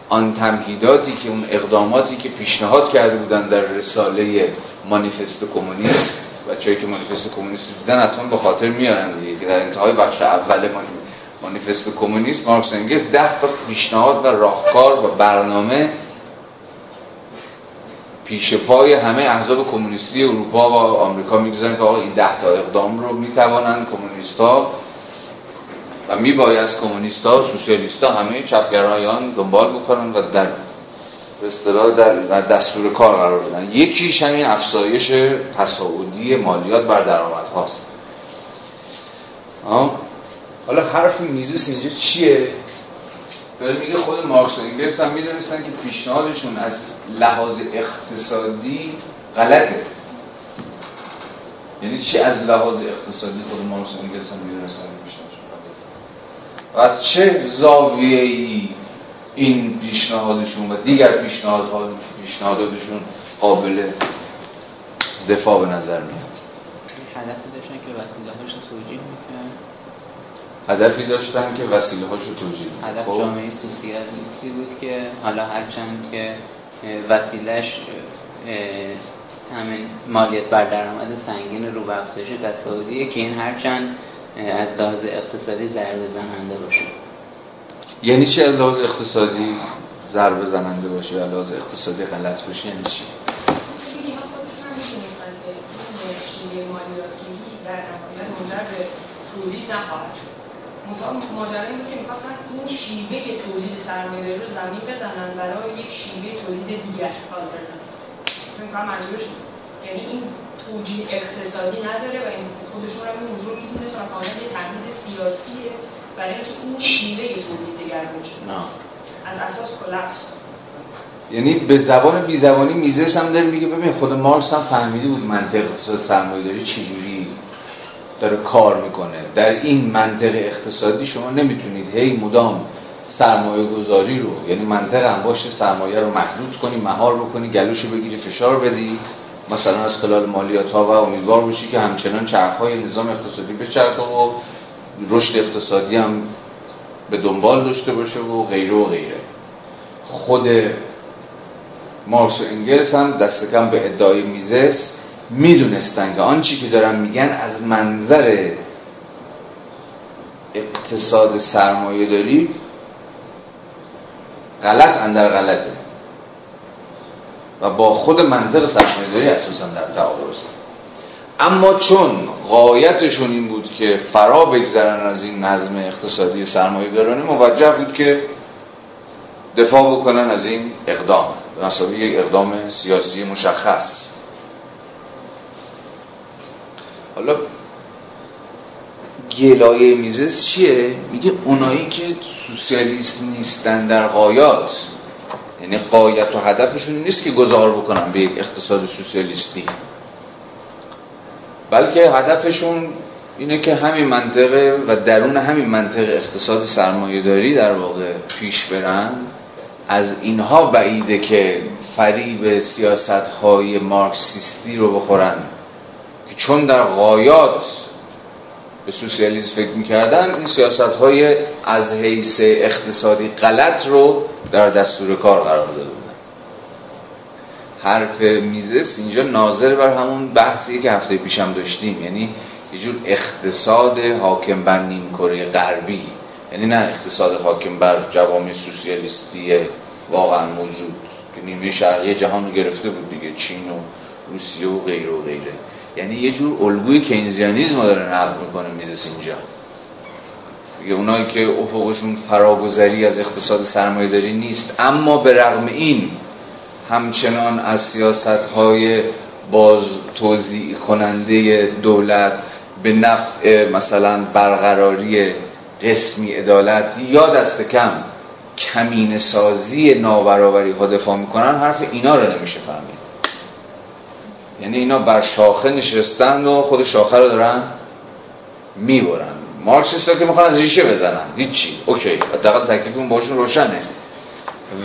آن تمهیداتی که اون اقداماتی که پیشنهاد کرده بودن در رساله مانیفست کمونیست، بچه‌ای که مانیفست کمونیست دیدن حتما به خاطر میارن دیگه، که در انتهای بخش اول مانیفست کمونیست مارکس و انگلس 10 تا پیشنهاد و راهکار و برنامه پیش پای همه احزاب کمونیستی اروپا و آمریکا می‌گذارن که آقا این 10 تا اقدام رو می‌توانند کمونیست‌ها و میباید کمونیست‌ها، سوسیالیست‌ها، همه چپگرایان دنبال بکنن و در اصطلاح در دستور کار قرار بدن. یکیش همین افزایش تصاعدی مالیات بر درآمد هاست. حالا حرف میزس اینجا چیه؟ داره میگه خود مارکس و انگلس هم میدونستن که پیشنهادشون از لحاظ اقتصادی غلطه. یعنی چی از لحاظ اقتصادی خود مارکس و انگلس هم میدونستن پیشنهادشون؟ و از چه زاویه‌ای این پیشنهادشون و دیگر پیشنهاداتشون قابل دفاع به نظر میاد؟ هدفی داشتن که وسیله‌هاشو توجیه می‌کردن. هدف جامعه سوسیالیستی بود که حالا هرچند که وسیله‌اش همین مالیات بر درآمد سنگین رو به افزایش تصاعدیه که این هرچند از لحاظ اقتصادی ضربه زننده باشه. یعنی چی از لحاظ اقتصادی ضربه زننده باشه؟ از لحاظ اقتصادی غلط باشه یعنی چی؟ اینها خودشون نمی‌دونستن که این مالیات‌گیری در نهایت منجر به تولید نخواهد شد. ماجرا اینه که می‌خواستن این شیوه تولید سرمایه‌داری رو زمین بزنن برای یک شیوه تولید دیگر حاضر نشن. می‌گم منظورش یعنی این توجیه اقتصادی نداره و این خودشون هم این حضور میدونست و کاملا یه تمهید سیاسیه برای اینکه این شیوه تولید دگرگون شده از اساس کلاپس. یعنی به زبان بیزبانی میزس هم داره میگه ببین خود مارکس هم فهمیده بود منطق اقتصاد سرمایه‌داری چجوری داره کار میکنه. در این منطق اقتصادی شما نمیتونید هی مدام سرمایه گذاری رو، یعنی منطق انباشت سرمایه رو محدود کنی، مهار بکنی، گلوشو بگیری، فشار بدی، مثلا از خلال مالیات ها و امیدوار باشی که همچنان چرخهای نظام اقتصادی بچرخه و رشد اقتصادی هم به دنبال داشته باشه و غیره و غیره. خود مارکس و انگلس هم دست کم به ادعای میزس میدونستن که آن چی که دارن میگن از منظر اقتصاد سرمایه داری غلط اندر غلطه و با خود منطق سرمایه داری اساسا در تعارضه. اما چون غایتشون این بود که فرا بگذرن از این نظم اقتصادی سرمایه دارانه، موجه بود که دفاع بکنن از این اقدام به مسابقه یک اقدام سیاسی مشخص. حالا گلایه میزس چیه؟ میگه اونایی که سوسیالیست نیستن در غایات، یعنی غایت و هدفشون نیست که گذار بکنن به یک اقتصاد سوسیالیستی، بلکه هدفشون اینه که همین منطقه و درون همین منطقه اقتصاد سرمایه داری در واقع پیش برن. از اینها بعیده که فریب سیاست‌های مارکسیستی رو بخورن که چون در غایات به سوسیالیسم فکر می‌کردن، این سیاست‌های از حیث اقتصادی غلط رو در دستور کار قرار داده بودن. حرف میزس اینجا ناظر بر همون بحثی که هفته پیشم داشتیم، یعنی یه جور اقتصاد حاکم بر نیمکره غربی، یعنی نه اقتصاد حاکم بر جوامع سوسیالیستی واقعا موجود که نیمه شرقی جهان رو گرفته بود دیگه، چین و روسیه و غیره و غیره. یعنی یه جور الگوی کینزیانیسم رو داره نقد میکنه میزس اینجا، یه اونایی که افقشون فراگذری از اقتصاد سرمایه داری نیست اما به رغم این همچنان از سیاست‌های باز توزیع کننده دولت به نفع مثلا برقراری قسمی عدالت یا دست کم کمینه سازی نابرابری ها دفاع میکنن، حرف اینا رو نمیشه فهمید. یعنی اینا بر شاخه نشستند و خود شاخه رو دارن میبرن. مارکسیستا که میخوان از ریشه بزنن، هیچی، اوکی، حداقل تکلیفمون باشون روشنه.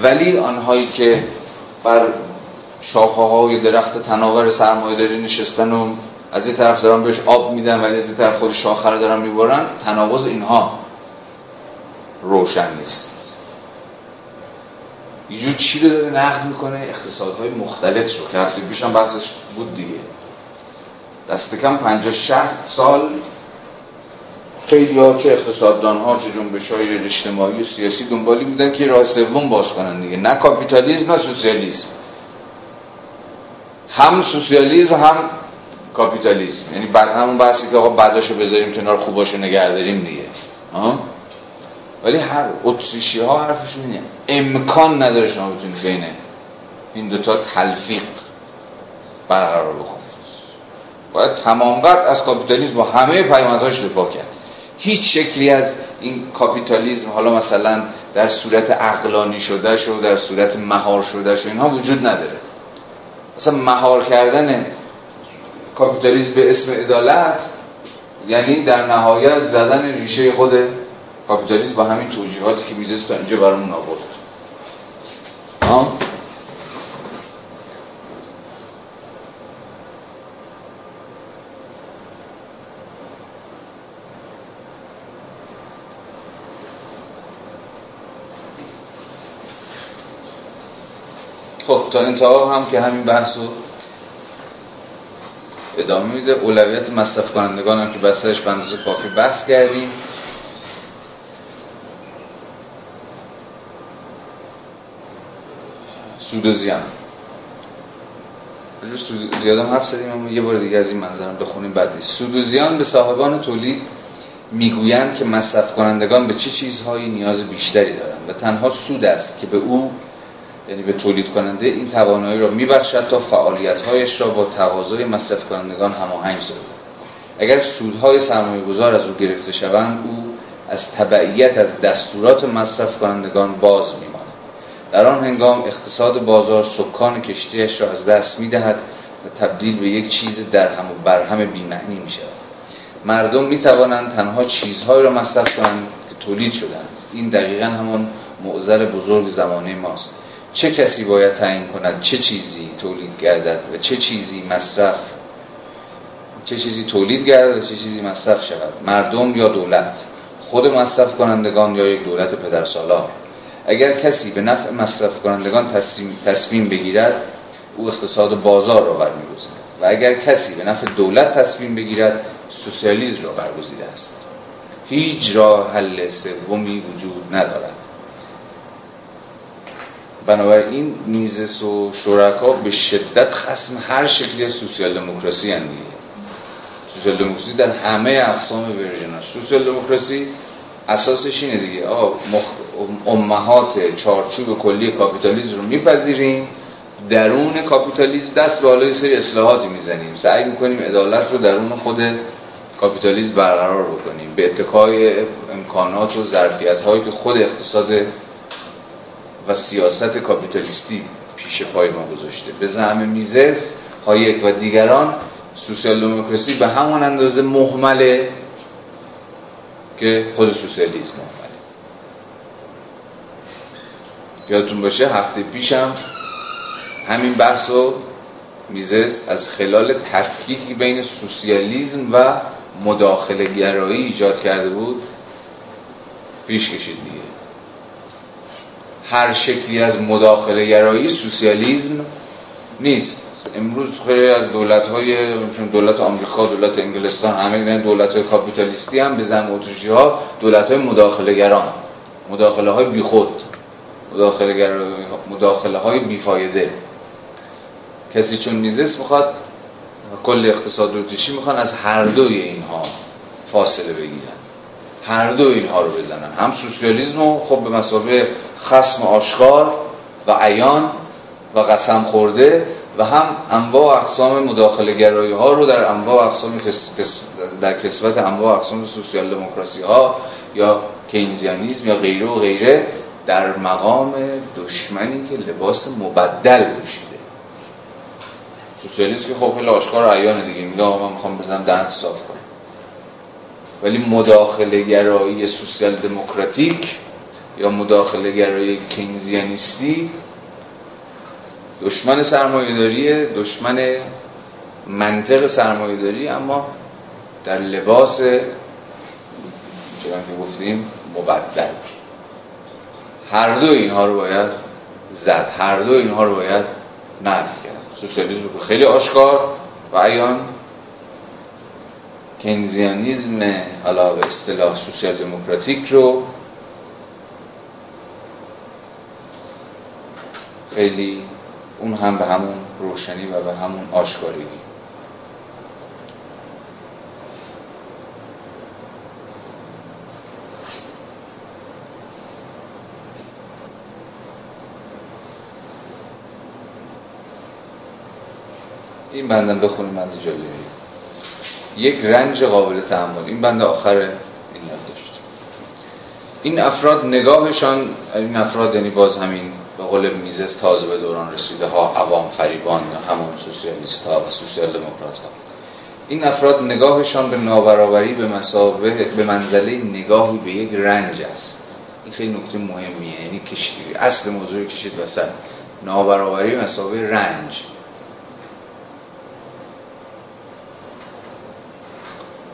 ولی آنهایی که بر شاخه های درخت تناور سرمایه داری نشستن و از این طرف دارن بهش آب میدن ولی از این طرف خود شاخه رو دارن میبرن، تناقض اینها روشن نیست. یه جور چی رو داره نقد میکنه؟ اقتصادهای مختلط رو که هفته پیش هم بحثش بود دیگه. دست کم 50-60 سال خیلی ها، چه اقتصاددان ها، چه جنبش های اجتماعی و سیاسی، دنبالی بودن که راه سوم باز کنن دیگه، نه کاپیتالیسم نه سوسیالیسم، هم سوسیالیسم هم کاپیتالیسم. یعنی بعد همون بحثی که آقا بعداشو بذاریم کنار، خوباشو نگهداریم دیگه. ولی هر اتریشی ها حرفشون اینه، امکان نداره شما بتونید بین این دوتا تلفیق برقرار بکنید، باید تمام قد از کاپیتالیسم با همه پیامدهاش دفاع کرد. هیچ شکلی از این کاپیتالیسم، حالا مثلا در صورت عقلانی شده شو، در صورت مهار شده شو، اینها وجود نداره. مثلا مهار کردن کاپیتالیسم به اسم عدالت یعنی در نهایت زدن ریشه خود کاپیتالیسم با همین توجیهاتی که میزس تا اینجا برامون آورد. خب تا انتها هم که همین بحث رو ادامه میده. اولویت مصرف کنندگان هم که بستش به اندازه کافی بحث کردیم. سود و زیان، به سود و زیان هم حرف زدیم، اما یه بار دیگه از این منظرم بخونیم بد نیست. سود و زیان به صاحبان تولید میگویند که مصرف کنندگان به چه چیزهایی نیاز بیشتری دارند و تنها سود است که به او، یعنی به تولید کننده، این توانایی را میبخشد تا فعالیت‌هایش را با تقاضای مصرف کنندگان هماهنگ سازد. اگر سودهای سرمایه‌گذار از او گرفته شوند، او از تبعیت از دستورات مصرف کنندگان باز می‌ماند. در آن هنگام اقتصاد بازار سکان کشتیش را از دست می‌دهد و تبدیل به یک چیز درهم و برهم بی‌معنی می‌شود. مردم می‌توانند تنها چیزهایی را مصرف کنند که تولید شده‌اند. این دقیقاً همون معضل بزرگ زمانه ماست. چه کسی باید تعیین کند چه چیزی تولید گردد و چه چیزی مصرف، چه چیزی تولید گردد و چه چیزی مصرف شود؟ مردم یا دولت؟ خود مصرف کنندگان یا یک دولت پدرسالار؟ اگر کسی به نفع مصرف کنندگان تصمیم بگیرد، او اقتصاد بازار را برمی‌گزیند و اگر کسی به نفع دولت تصمیم بگیرد، سوسیالیسم را برگزیده است. هیچ راه حل سومی وجود ندارد. بنابراین میزس و شرکا به شدت خصم هر شکلی از سوسیال دموکراسی اند. سوسیال دموکراسی در همه اقسام ورژن‌ها. سوسیال دموکراسی اساسش اینه دیگه، امهات چارچوب کلی کاپیتالیسم رو میپذیریم، درون کاپیتالیسم دست به بالای سری اصلاحاتی میزنیم، سعی میکنیم عدالت رو درون خود کاپیتالیسم برقرار بکنیم به اتکای امکانات و ظرفیت‌هایی که خود اقتصاد و سیاست کاپیتالیستی پیش پای ما گذاشته. به زعم میزس، هایک و دیگران، سوسیال دموکراسی به همان اندازه مهمله که خود سوسیالیسم مهمله. یادتون باشه هفته پیشم همین بحث رو میزس از خلال تفکیکی بین سوسیالیسم و مداخله گرایی ایجاد کرده بود پیش کشید دیگه. هر شکلی از مداخله گرایی سوسیالیسم نیست. امروز خیلی از دولت‌های مثل دولت آمریکا، دولت انگلستان، همه دولت‌های کاپیتالیستی هم به زعم اتریشی‌ها دولت‌های مداخله گران، مداخله‌های بیخود، مداخله‌های بیفایده. کسی چون میزس میخواد کل اقتصاد اتریشی میخوان از هر دوی اینها فاصله بگیرن، هر دو اینها رو بزنن، هم سوسیالیسم رو خب به مثابه خصم آشکار و عیان و قسم خورده و هم انواع اقسام مداخله گرایی ها رو در انواع اقسام در کسبت انواع اقسام سوسیال دموکراسی ها یا کینزیانیسم یا غیره و غیره در مقام دشمنی که لباس مبدل پوشیده. سوسیالیسم که خب خیلی آشکار و عیان دیگه، میگه آقا من میخوام بزنم دهن صاف کنم. ولی مداخله گرایی سوسیال دموکراتیک یا مداخله گرایی کینزیانیستی دشمن سرمایه‌داریه، دشمن منطق سرمایه‌داری، اما در لباس چنان که گفتیم مبدل. هر دو اینها رو باید زد، هر دو اینها رو باید نفی کرد. سوسیالیسم خیلی آشکار و عیان، کینزیانیسم حالا به اصطلاح سوسیال دموکراتیک رو خیلی، اون هم به همون روشنی و به همون آشکاری. این بندم بخونیم از جالبی. یک رنج قابل تحمل. این بند آخر این داشت. این افراد نگاهشان، این افراد یعنی باز همین به قول میزس تازه به دوران رسیده ها، عوام فریبان یا همون سوسیالیست ها و سوسیال دموکرات ها، این افراد نگاهشان به نابرابری به منزله نگاهی به یک رنج است. این خیلی نکته مهمیه، یعنی کشید اصل موضوع کشید وسط، نابرابری به مساوی رنج.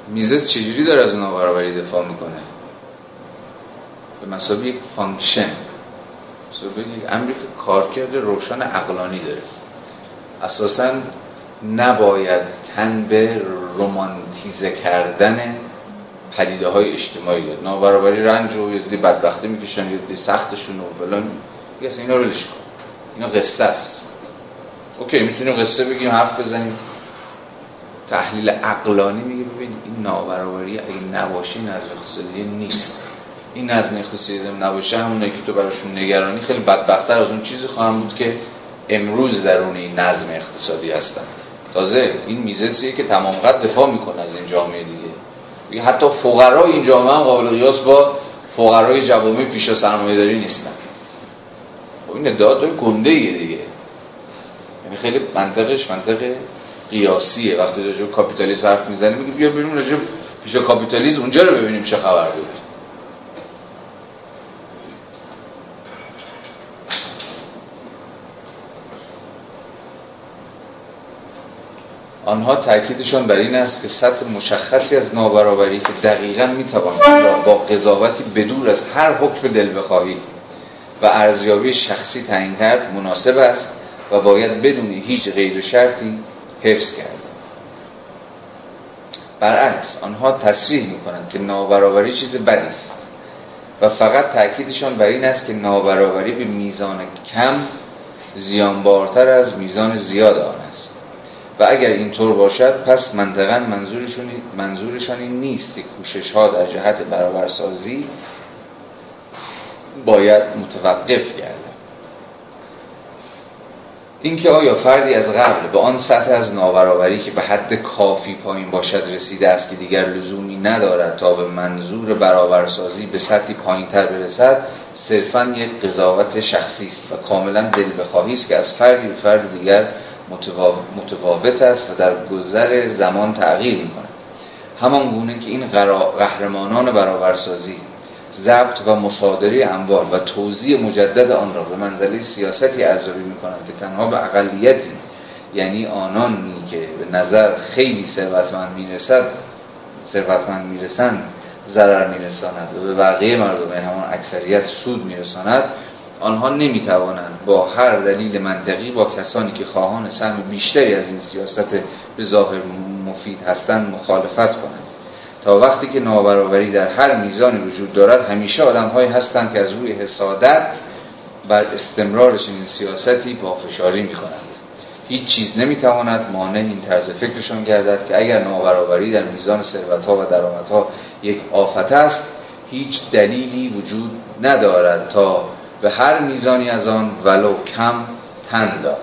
میزس چجوری داره از نابرابری دفاع میکنه؟ به مساوی یک فانکشن، یک امری که کارکرد روشن عقلانی داره. اساساً نباید تن به رمانتیزه کردن پدیده های اجتماعی داد. نابرابری رنج رو یه دی بدبختی میکشن، یه دی سختشون و فلان، یه اصلا اینا رو لش کن، اینا قصه است. اوکی میتونیم قصه بگیم، حرف بزنیم، تحلیل عقلانی میگه ببین این نابرابری اگه نباشه نظم اقتصادی نیست. این نظم اقتصادی نباشه، همونایی که تو براشون نگرانی خیلی بدبخت‌تر از اون چیزی خواهم بود که امروز درون این نظم اقتصادی هستن. تازه این میزسیه که تمام قد دفاع میکنه از این جامعه دیگه. حتی فقرای این جامعه هم قابل قیاس با فقرای جوامع پیش از سرمایه‌داری نیستن. این ادعا توی گنده‌ایه دیگه. یعنی خیلی منطقش منطق قیاسیه. وقتی راجع به کاپیتالیسم حرف میزنیم میگیم بیا بریم راجع به پیش کاپیتالیسم اونجا رو ببینیم چه خبر بود. آنها تأکیدشان بر این است که سطح مشخصی از نابرابری که دقیقاً میتوان با قضاوتی بدور از هر حکم دل بخواهی و ارزیابی شخصی تعیین کرد مناسب است و باید بدون هیچ غیر شرطی حفظ کرد. برعکس آنها تصریح میکنند که نابرابری چیز بدی است و فقط تأکیدشان بر این است که نابرابری به میزان کم زیانبارتر از میزان زیاد آن است و اگر اینطور باشد پس منطقاً منظورشان این نیست که کوشش ها در جهت برابرسازی باید متوقف گردد. اینکه آیا فردی از قبل به آن سطح از نابرابری که به حد کافی پایین باشد رسیده است که دیگر لزومی ندارد تا به منظور برابرسازی به سطحی پایین‌تر برسد صرفاً یک قضاوت شخصی است و کاملاً دلبخواهی است که از فردی به فرد دیگر متفاوت است و در گذر زمان تغییر می‌کند. همان گونه که این قهرمانان برابرسازی ضبط و مصادره اموال و توزیع مجدد آن را به منزله سیاستی ارزیابی می‌کنند که تنها به اقلیتی یعنی آنانی که به نظر خیلی ثروتمند میرسند ضرر میرساند و به بقیه مردم همان اکثریت سود میرساند، آنها نمیتوانند با هر دلیل منطقی با کسانی که خواهان سهم بیشتری از این سیاست به ظاهر مفید هستند مخالفت کنند. تا وقتی که نابرابری در هر میزانی وجود دارد همیشه آدم‌هایی هستند که از روی حسادت بر استمرار چنین سیاستی پافشاری می‌کنند. هیچ چیز نمی‌تواند مانع این طرز فکرشان گردد که اگر نابرابری در میزان ثروت‌ها و درآمدها یک آفت است، هیچ دلیلی وجود ندارد تا به هر میزانی از آن ولو کم تن داد.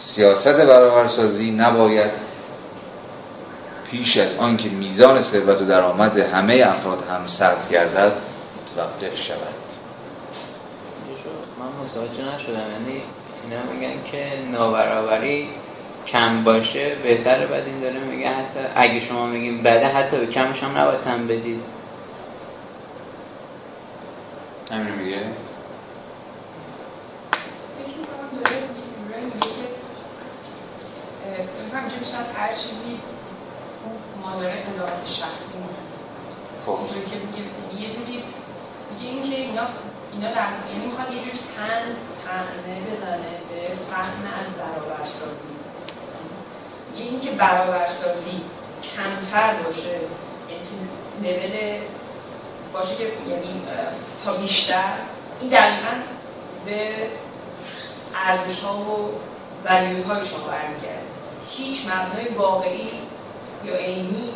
سیاست برابرسازی نباید پیش از آنکه میزان ثروت و درآمد همه افراد هم سطح گردد متوقف شود. من متوجه نشدم، یعنی اینا میگن که نابرابری کم باشه بهتره، بعد این داره میگه حتی اگه شما میگین بده حتی به کمش هم نباید تن بدید. همین میگه همینجور میشه از هر چیزی ماداره قضاوت شخصی مونه. خب اینجوری که یه جوری میگه این که اینا در یعنی میخواد یه جوری تنه بزنه به فهم از برابرسازی، میگه این که برابرسازی کمتر باشه یعنی که لول باشه که یعنی تا بیشتر این دقیقا به ارزش‌ها و ولیوهای شما برمیگرده. هیچ مبنای واقعی یا عینی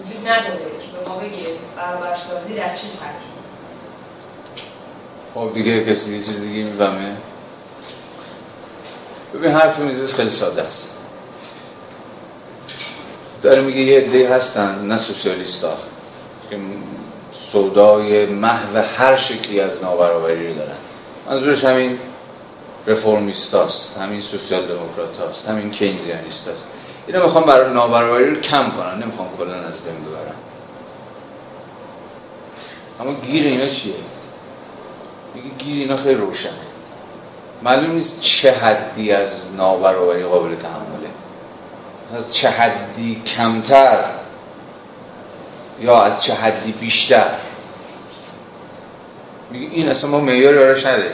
وجود نداره که به ما بگه برابرسازی در چه سطحی. خب دیگه کسی چیز دیگه میفهمه؟ ببین حرف میزیز خیلی ساده است، داره میگه یه عده هستن نه سوسیالیستا که سودای محو هر شکلی از نابرابری رو دارن، منظورش همین رفرمیستاست، همین سوسیال دموکراتاست، همین کینزیانیستاست، اینا میخوام برای نابرابری رو کم کنن، نمیخوام کلا از بین ببرن. اما گیر اینا چیه؟ میگه گیر اینا خیلی روشنه، معلوم نیست چه حدی از نابرابری قابل تحمله، از چه حدی کمتر یا از چه حدی بیشتر. میگه این اصلا ما معیاری براش نداریم،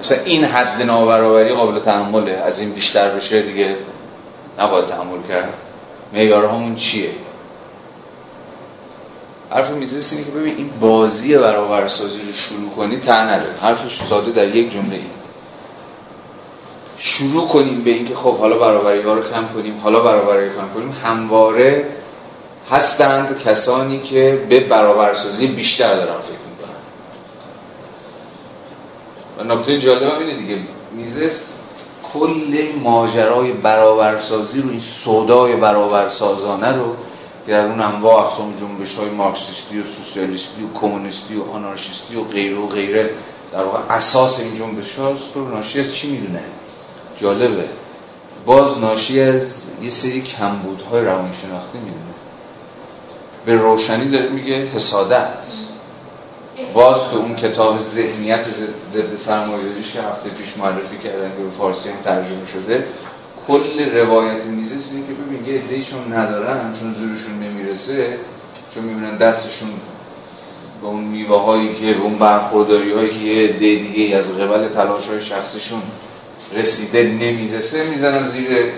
مثلا این حد نابرابری قابل تحمله، از این بیشتر بشه دیگه نباید تعامل کرد. معیارهامون چیه؟ حرف میزیس اینه که ببین این بازی برابرسازی رو شروع کنی ته نداره، حرفش ساده در یک جمله این. شروع کنیم به اینکه خب حالا برابری‌ها رو کم کنیم، همواره هستند کسانی که به برابرسازی بیشتر دارن فکر می‌کنن. و نکته جالب اینه دیگه، میزیس کل ماجرای برابرسازی رو این سودای برابرسازانه رو که در اون انواع اقسام جنبش‌های مارکسیستی و سوسیالیستی و کمونیستی و آنارشیستی و غیره و غیره در واقع اساس این جنبش‌هاست رو ناشی از چی میدونه؟ جالبه، باز ناشی از یه سری کمبودهای روانشناختی میدونه. به روشنی داره میگه حسادت. باز تو اون کتاب ذهنیت ضد سرمایه‌داریش که هفته پیش معرفی کردن که به فارسی هم ترجمه شده، کل روایت میزیس اینه که ببین یه عده‌ای چون ندارن، چون زورشون نمیرسه، چون میبینن دستشون به اون میوه‌هایی که به اون برخورداری‌هایی که یه عده دیگه از قبل تلاش‌های شخصشون رسیده نمیرسه، میزنن زیر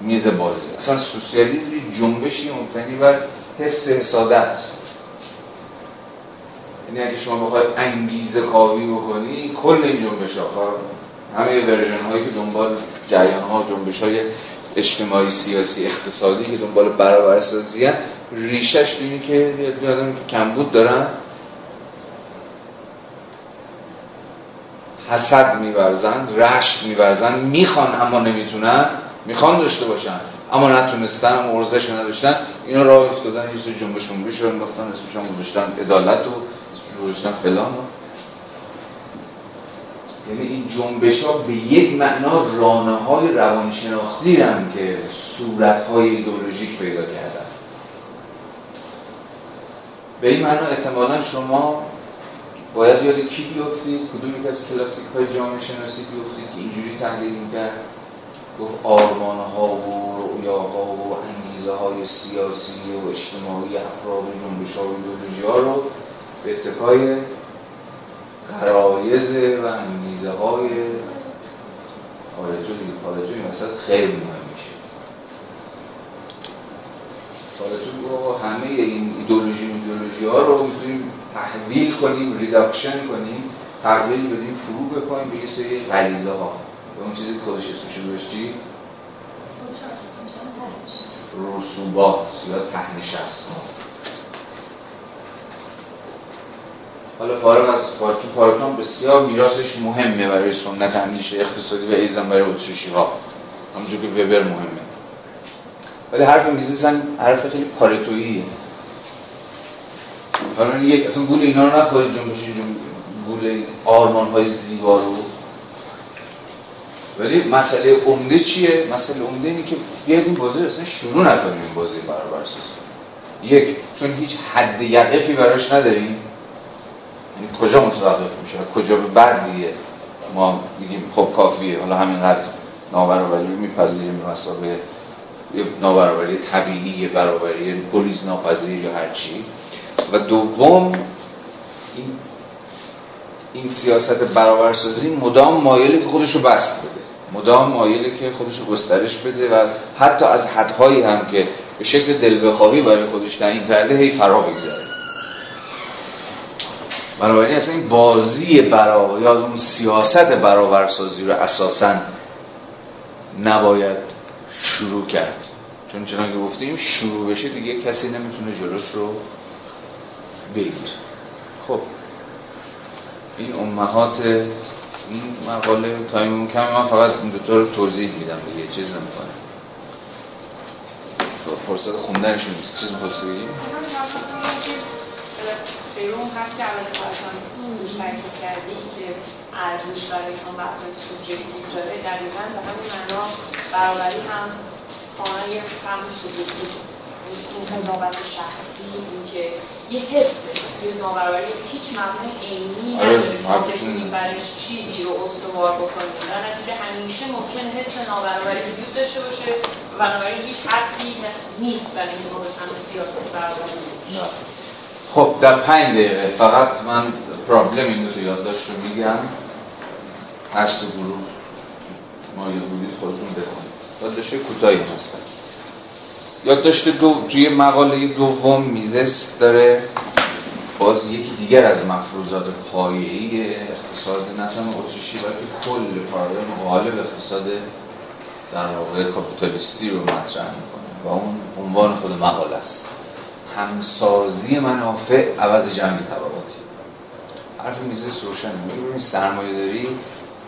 میز بازی. اصلا سوسیالیسم جنبشی مبتنی بر حس حسادت، یعنی اگه شما بخوای انگیزه کاوی بکنی کل این جنبش‌ها، همه ورژن‌هایی که دنبال جریان‌ها، جنبش‌های اجتماعی، سیاسی، اقتصادی که دنبال برابرسازی هستن، ریشه‌اش اینه که یه دو آدم که کمبود دارن حسد می‌ورزن، رشک می‌ورزن، میخوان اما نمیتونن، میخوان داشته باشن اما نتونستن، اما ارزش نداشتن، اینا راه افتادن یه سری جنبش رو انداختن، اسمشون گذاشتن عدالت و اسمشون گذاشتن فلان. یعنی این جنبش‌ها به یک معنا رانه‌های روانشناختی هم که صورت‌های ایدئولوژیک پیدا کردن. به این معنا احتمالاً شما باید یاد کی بیفتید، کدوم یک از کلاسیک‌های جامعه شناسی بیفتید که اینجوری تحلیل می‌کرد، گفت آرمان‌ها و رؤیاها و انگیزه‌های سیاسی و اجتماعی افراد و جنبش‌ها و ایدئولوژی‌ها رو به اتکای غرایز و انگیزه های خارجی مثلا خیلی مهم میشه. خارجی همه این ایدئولوژی ها رو میتونیم تحویل کنیم، ریداکشن کنیم، تحویل بدیم، فرو بکنیم به یه سری غریزه ها، به اون چیزی که خودش اسمش رو بشتی رسوبات یا تهنشست. حالا فارغ از چون پاراتون بسیار میراثش مهمه برای سنت اندیشه اقتصادی و ایزن برای اتریشی‌ها، همونجور که وبر مهمه، ولی حرف میزیس هم حرف خیلی پاراتوییه. حالا یک اصلا گول اینا رو نخواهید، گول آرمان‌های زیبا رو. ولی مسئله عمده چیه؟ مسئله عمده اینه که بیاید این بازی اصلا شروع نکنیم، این بازی برابرسازی. یک، چون هیچ حد یقفی براش نداریم، یعنی کجا متوقف میشه، کجا به بعد دیگه ما میگیم خب کافیه، حالا همینقدر نابرابری میپذیریم به مسابقه یه نابرابری طبیعی، یه برابری گریز ناپذیر یا هرچی. و دوم این سیاست برابرسازی مدام مایله که خودشو بست بده، مدام مایله که خودشو گسترش بده و حتی از حدهایی هم که به شکل دلبخواهی برای خودش تعیین کرده هی فرا بگذاره. بنابراین اصلا این بازی برابر یا اون سیاست برابرسازی رو اساساً نباید شروع کرد، چون چنانکه گفتیم شروع بشه دیگه کسی نمیتونه جلوش رو بگیره. خب این امهات این مقاله تایمون کمه، من فقط این دوتا رو توضیح میدم دیگه، چیز نمیکنه، فرصت خوندنش نیست. چیز میخواد بگیم؟ به اون خط که اول ساعتان مشترک کردی که ارزش برای اون بحث سوبژکتیو داره، دقیقاً به همین معنا برابری هم خانه هم سوبژکتیو، اون قضاوت شخصی، این که یه حس، یه نابرابری هیچ معنی عینی نداره که برایش چیزی رو استوار بکنیم، در نتیجه همیشه ممکن حس نابرابری وجود داشته باشه و بنابراین هیچ حدی نیست برای اینکه ما به سمت سیاست برابری بریم. خب در 5 دقیقه فقط من پرابلم این رو یادداشت رو میگم، هست تو گروه ما یه بودید خودتون بکنید. یادداشت کوتاهی هستن. یادداشت توی مقاله دوم میزیس داره باز یکی دیگر از مفروضات پایه‌ای اقتصاد نه تنها اتریشی بلکه کل پارادایم غالب اقتصاد در واقع کاپیتالیستی رو مطرح میکنه و اون عنوان خود مقاله است: همسازی منافع عوض جمع طبقاتی. حرف میزیس روشنه. می‌بینیم سرمایه‌داری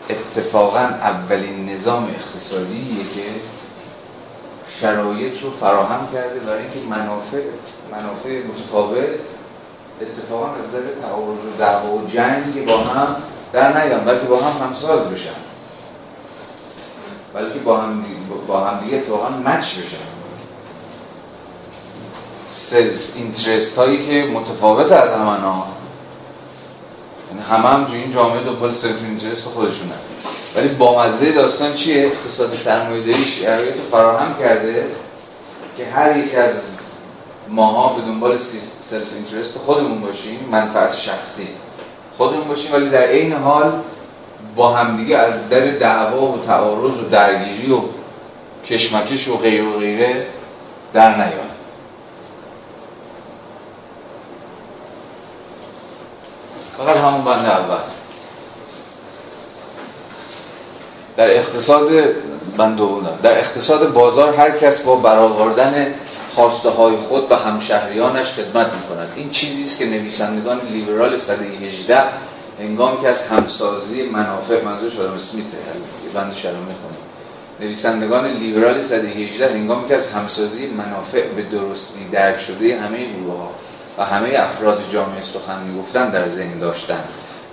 اتفاقاً اولین نظام اقتصادیه که شرایط رو فراهم کرده برای اینکه منافع متفاوت اتفاقاً از نظر تعارض، دعوا و جنگ با هم در نیان، بلکه با هم همساز بشن، بلکه با هم دیگه اتفاقاً مچ بشن. سلف اینترست هایی که متفاوت از همنا، یعنی همه هم تو این جامعه دنبال سلف اینترست خودشونه. ولی بامزه داستان چیه؟ اقتصاد سرمایه‌داری شرایط فراهم کرده که هر یک از ماها به دنبال سلف اینترست خودمون باشیم، منفعت شخصی خودمون باشیم، ولی در این حال با همدیگه از در دعوا و تعارض و درگیری و کشمکش و غیر و غیره در نیایم. فقط همون بنده اول در اقتصاد در اقتصاد بازار هر کس با برآوردن خواسته های خود به همشهریانش خدمت می‌کند. این چیزی است که نویسندگان لیبرال سده 18 هنگام که از همسازی منافع، منظورش آدم اسمیت، بندش رو می‌خونیم، نویسندگان لیبرال سده 18 هنگام که از همسازی منافع به درستی درک شده همه گروه‌ها و همه افراد جامعه سخن می‌گفتند در ذهن داشتند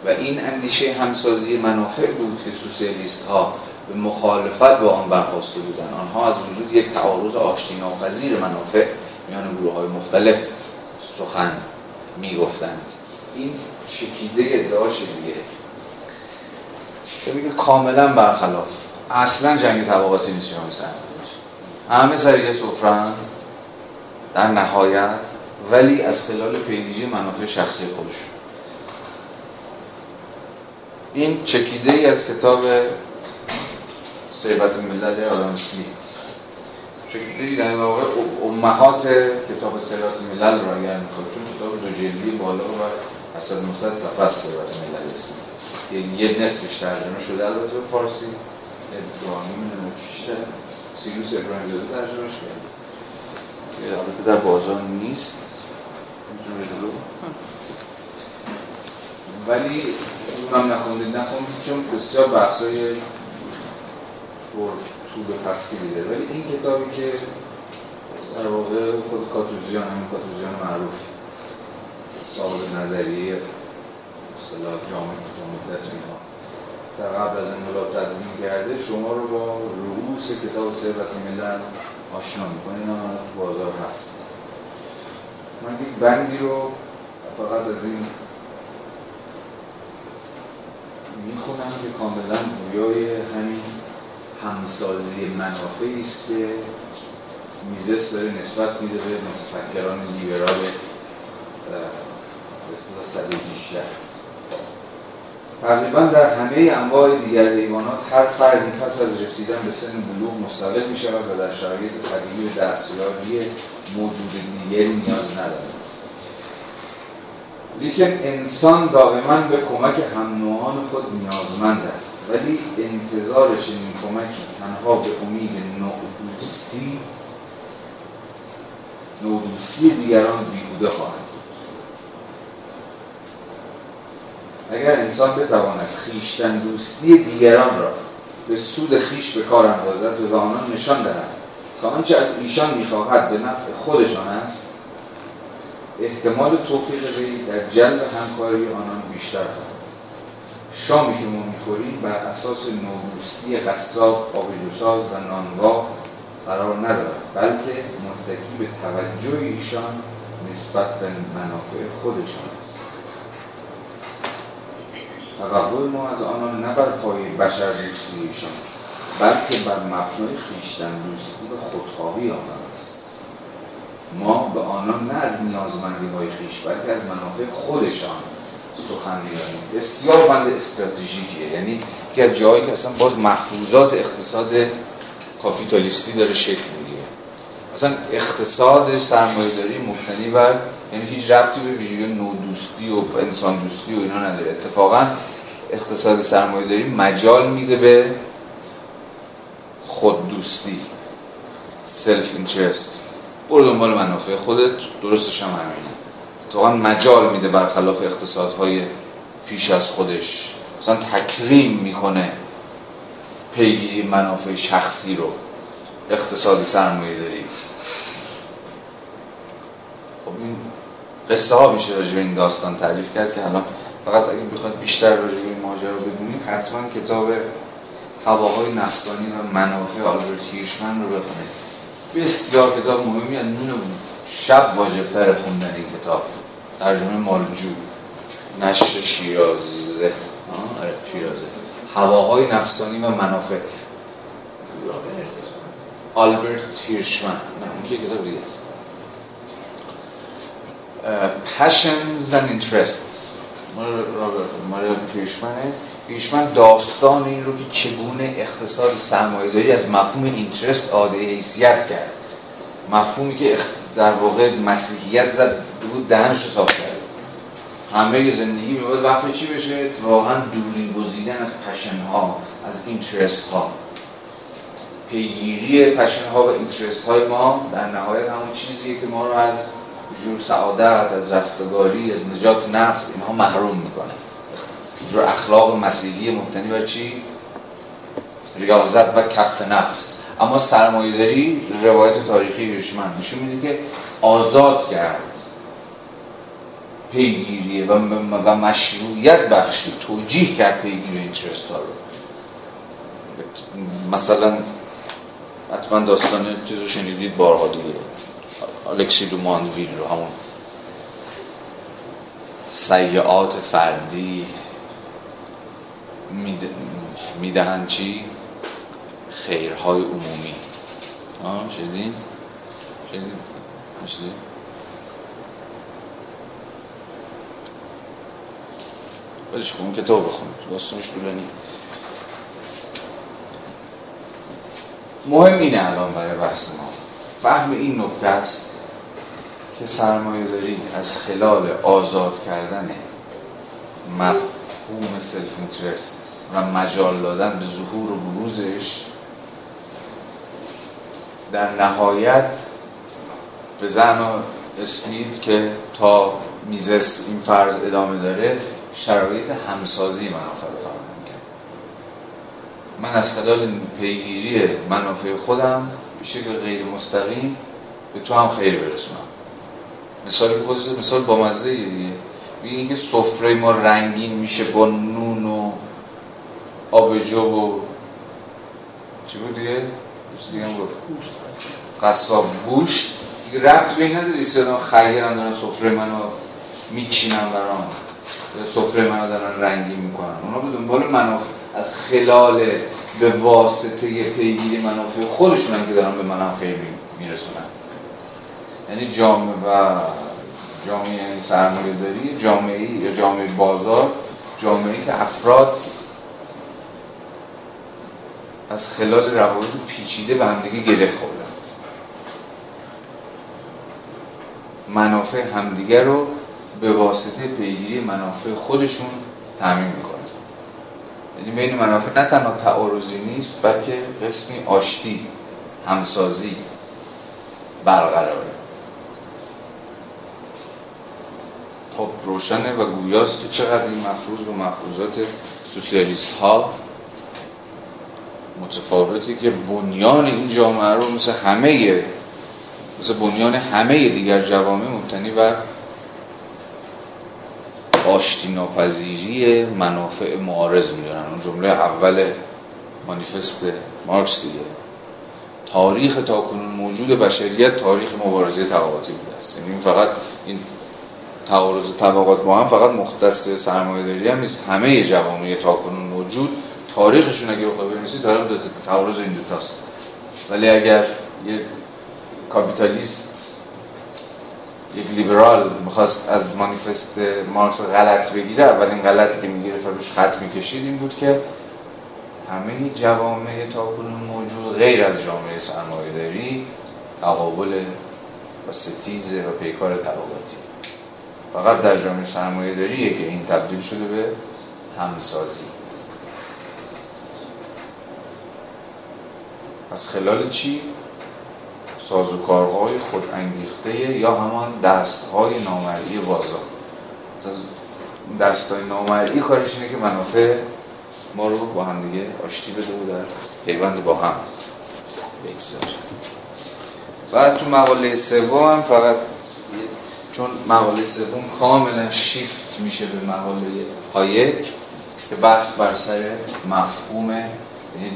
و این اندیشه همسازی منافع بود که سوسیالیست‌ها به مخالفت با آن برخواسته بودند. آنها از وجود یک تعارض آشتیناپذیر منافع میان گروه‌های مختلف سخن می‌گفتند. این شکیده ادعاش دیگه که میگه کاملا برخلاف، اصلا جنگ طبقاتی نیست، همه سر یه سفره‌اند در نهایت، ولی از خلال پیگیری منافع شخصی خودشون. این چکیده ای از کتاب ثروت ملت آدم اسمیت، چکیده ای در واقع امهات کتاب ثروت ملل را اگر میخواد، چون کتاب دو جلدی بالا و 700 صفحه است ثروت ملل اسمیت، یعنی یه نصفش ترجمه شده البته به فارسی، نمیدونم چیشته سیروس ابراهیم‌زاده ترجمهش کرده که البته در بازار نیست ولی اونم نخوندید چون بسیار بحثای طول تفصیل دیده. ولی این کتابی که در واقع خود کاتوزیان، همین کاتوزیان معروف صاحب نظریه اصطلاح جامعه مدت اینها در قبل از انقلاب تدوین کرده، شما رو با رؤوس کتاب ثروت ملل آشنا میکنه. اینا بازار هست. من یک بندی رو فقط از این میخونم که کاملا گویای همین همسازی منافعی است که میزس داره نسبت میده به متفکران لیبرال به اصطلاح سده 18. تقریباً در همه انواع دیگر حیوانات هر فردی پس از رسیدن به سن بلوغ مستقل میشود و در شرایط طبیعی و دستیابی موجود دیگری نیاز ندارد، لیکن انسان دائما به کمک هم‌نوعان خود نیازمند است. ولی انتظار چنین کمکی تنها به امید نودوستی دیگران بیهوده خواهد بود. اگر انسان بتواند خویشتن دوستی دیگران را به سود خویش به کار اندازد و به آنان نشان دهد که آنچه از ایشان می‌خواهد به نفع خودشان است، احتمال توفیق وی در جلب همکاری آنان بیشتر خواهد. شامی که ما می‌خوریم بر اساس نودوستی قصاب، آبجوساز و نانوا قرار ندارد، بلکه متکی به توجه ایشان نسبت به منافع خودشان است. تقبل ما از آنان نه بر پایه بشر دوستی ایشان، بلکه بر مبنای خویشتن دوستی و خودخواهی آنان است. ما به آنان نه از نیازمندی‌های خویش بلکه از منافع خودشان سخن می‌گوییم. بسیار بند استراتژیکیه، یعنی که از جایی که اصلا باز مفروضات اقتصاد کاپیتالیستی داره شکل می‌گیره. اصلا اقتصاد سرمایه‌داری مبتنی بر، یعنی هیچ ربطی به ویژگی نودوستی و انسان دوستی و اینا نداره. اتفاقا اقتصاد سرمایه‌داری مجال میده به خوددوستی، سلف اینترست، برو دنبال منافع خودت، درستش هم همینه. اتفاقا مجال میده برخلاف اقتصادهای پیش از خودش، مثلا تکریم میکنه پیگیری منافع شخصی رو اقتصاد سرمایه داری. خب این قصه ها میشه راجع به این داستان تعریف کرد که الان فقط اگه بخواید بیشتر راجع به این ماجرا بدونید حتما کتاب هواهای نفسانی و منافع آلبرت هیرشمن رو بخونید. بسیار کتاب مهمی از نون شب واجب‌تر خوندن. این کتاب ترجمه مالجو، نشر شیرازه، آره شیرازه، هواهای نفسانی و منافع. آلبرت هیرشمن، نه اون که کتاب دیگه است. Passions and Interests مال هیرشمنه. هیرشمن داستان این رو که چگونه اقتصاد سرمایه‌داری از مفهوم اینترست عاده حیثیت کرد، مفهومی که در واقع مسیحیت زد بود دهنش رو صاف کرد. همه زندگی میباید وقتی چی بشه؟ واقعا دوری گزیدن از پشن‌ها، از اینترست‌ها. پیگیری پشن‌ها و اینترست‌های ما در نهایت همون چیزیه که ما رو از جور سعادت، از رستگاری، از نجات نفس اینها محروم میکنه. جور اخلاق مسیحی مبتنی بر چی؟ ریاضت و کف نفس. اما سرمایه‌داری روایت تاریخی هیرشمن نشون میده که آزاد کرد، پیگیری و مشروعیت بخشی، توجیه کرد پیگیری اینترست ها رو. مثلا حتما داستان چیز رو شنیدید بارها دیگه، الکسی دو مانویل رو، همون سیئات فردی میدهند چی؟ خیرهای عمومی. شدید؟ شدید؟ بلش خون کتاب بخون، داستانش طولانی. مهم اینه الان برای بحث ما فهم این نکته است که سرمایه‌داری از خلال آزاد کردن مفهوم سلف اینترست و مجال دادن به ظهور و بروزش در نهایت به زعم اسمیت که تا میزس این فرض ادامه داره، شرایط همسازی منافع فراهم کرد. من از خلال پیگیری منافع خودم به شکل غیر مستقیم به تو هم خیر برسونم. مثالی که خودت مثال بامزه دیگه، میگه اینکه سفره ما رنگین میشه با نون و آبجو و چی بود دیگه؟ چیز دیگه هم گفت قصاب گوشت دیگه، ربط به این نداری صدا خریدن دارن سفره منو میچینن برام، سفره منو دارن رنگی میکنن. اونا به دنبال منافع از خلال به واسطه پیگیری منافع خودشونن که دارن به منافع میرسونن. یعنی جامعه سرمایه‌داری، جامعه یا جامعه بازار، جامعه که افراد از خلال روابط پیچیده به همدیگه گره خوردن، منافع همدیگه رو به واسطه پیگیری منافع خودشون تامین میکنند. یعنی بین منافع نه تنها تعارضی نیست، بلکه قسمی آشتی، همسازی برقراره. خب روشنه و گویاست که چقدر این مفروض و مفروضات سوسیالیست ها متفاوتی که بنیان این جامعه رو مثل بنیان همه دیگر جوامع مبتنی بر آشتی ناپذیری منافع معارض میدونن. اون جمله اول مانیفست مارکس دیگه، تاریخ تاکنون موجود بشریت تاریخ مبارزه طبقاتی بوده است. یعنی فقط این تعارض طبقات با هم فقط مختص سرمایه‌داری هم نیست، همه جوامع تاکنون موجود تاریخشون اگه بخوای بنویسی تاریخ تعارض این دو تاست. ولی اگر یه کاپیتالیست، یک لیبرال میخواست از مانیفست مارکس غلط بگیره، اولین غلطی که میگیره فراموش خط میکشید این بود که همه جوامع تاکنون موجود غیر از جامعه سرمایه‌داری تقابل و ستیز و پیکار طبقاتی، فقط در جامعه سرمایه‌داریه که این تبدیل شده به همسازی. از خلال چی؟ سازوکارهای خودانگیخته یا همان دستهای نامرئی بازار. دستهای نامرئی کارش اینه که منافع ما رو با هم دیگه آشتی بده و در پیوند با هم بگذاره. و تو مقاله سوم هم فقط چون مقاله سوم کاملا شیفت میشه به مقاله هایک که بحث بر سر مفهوم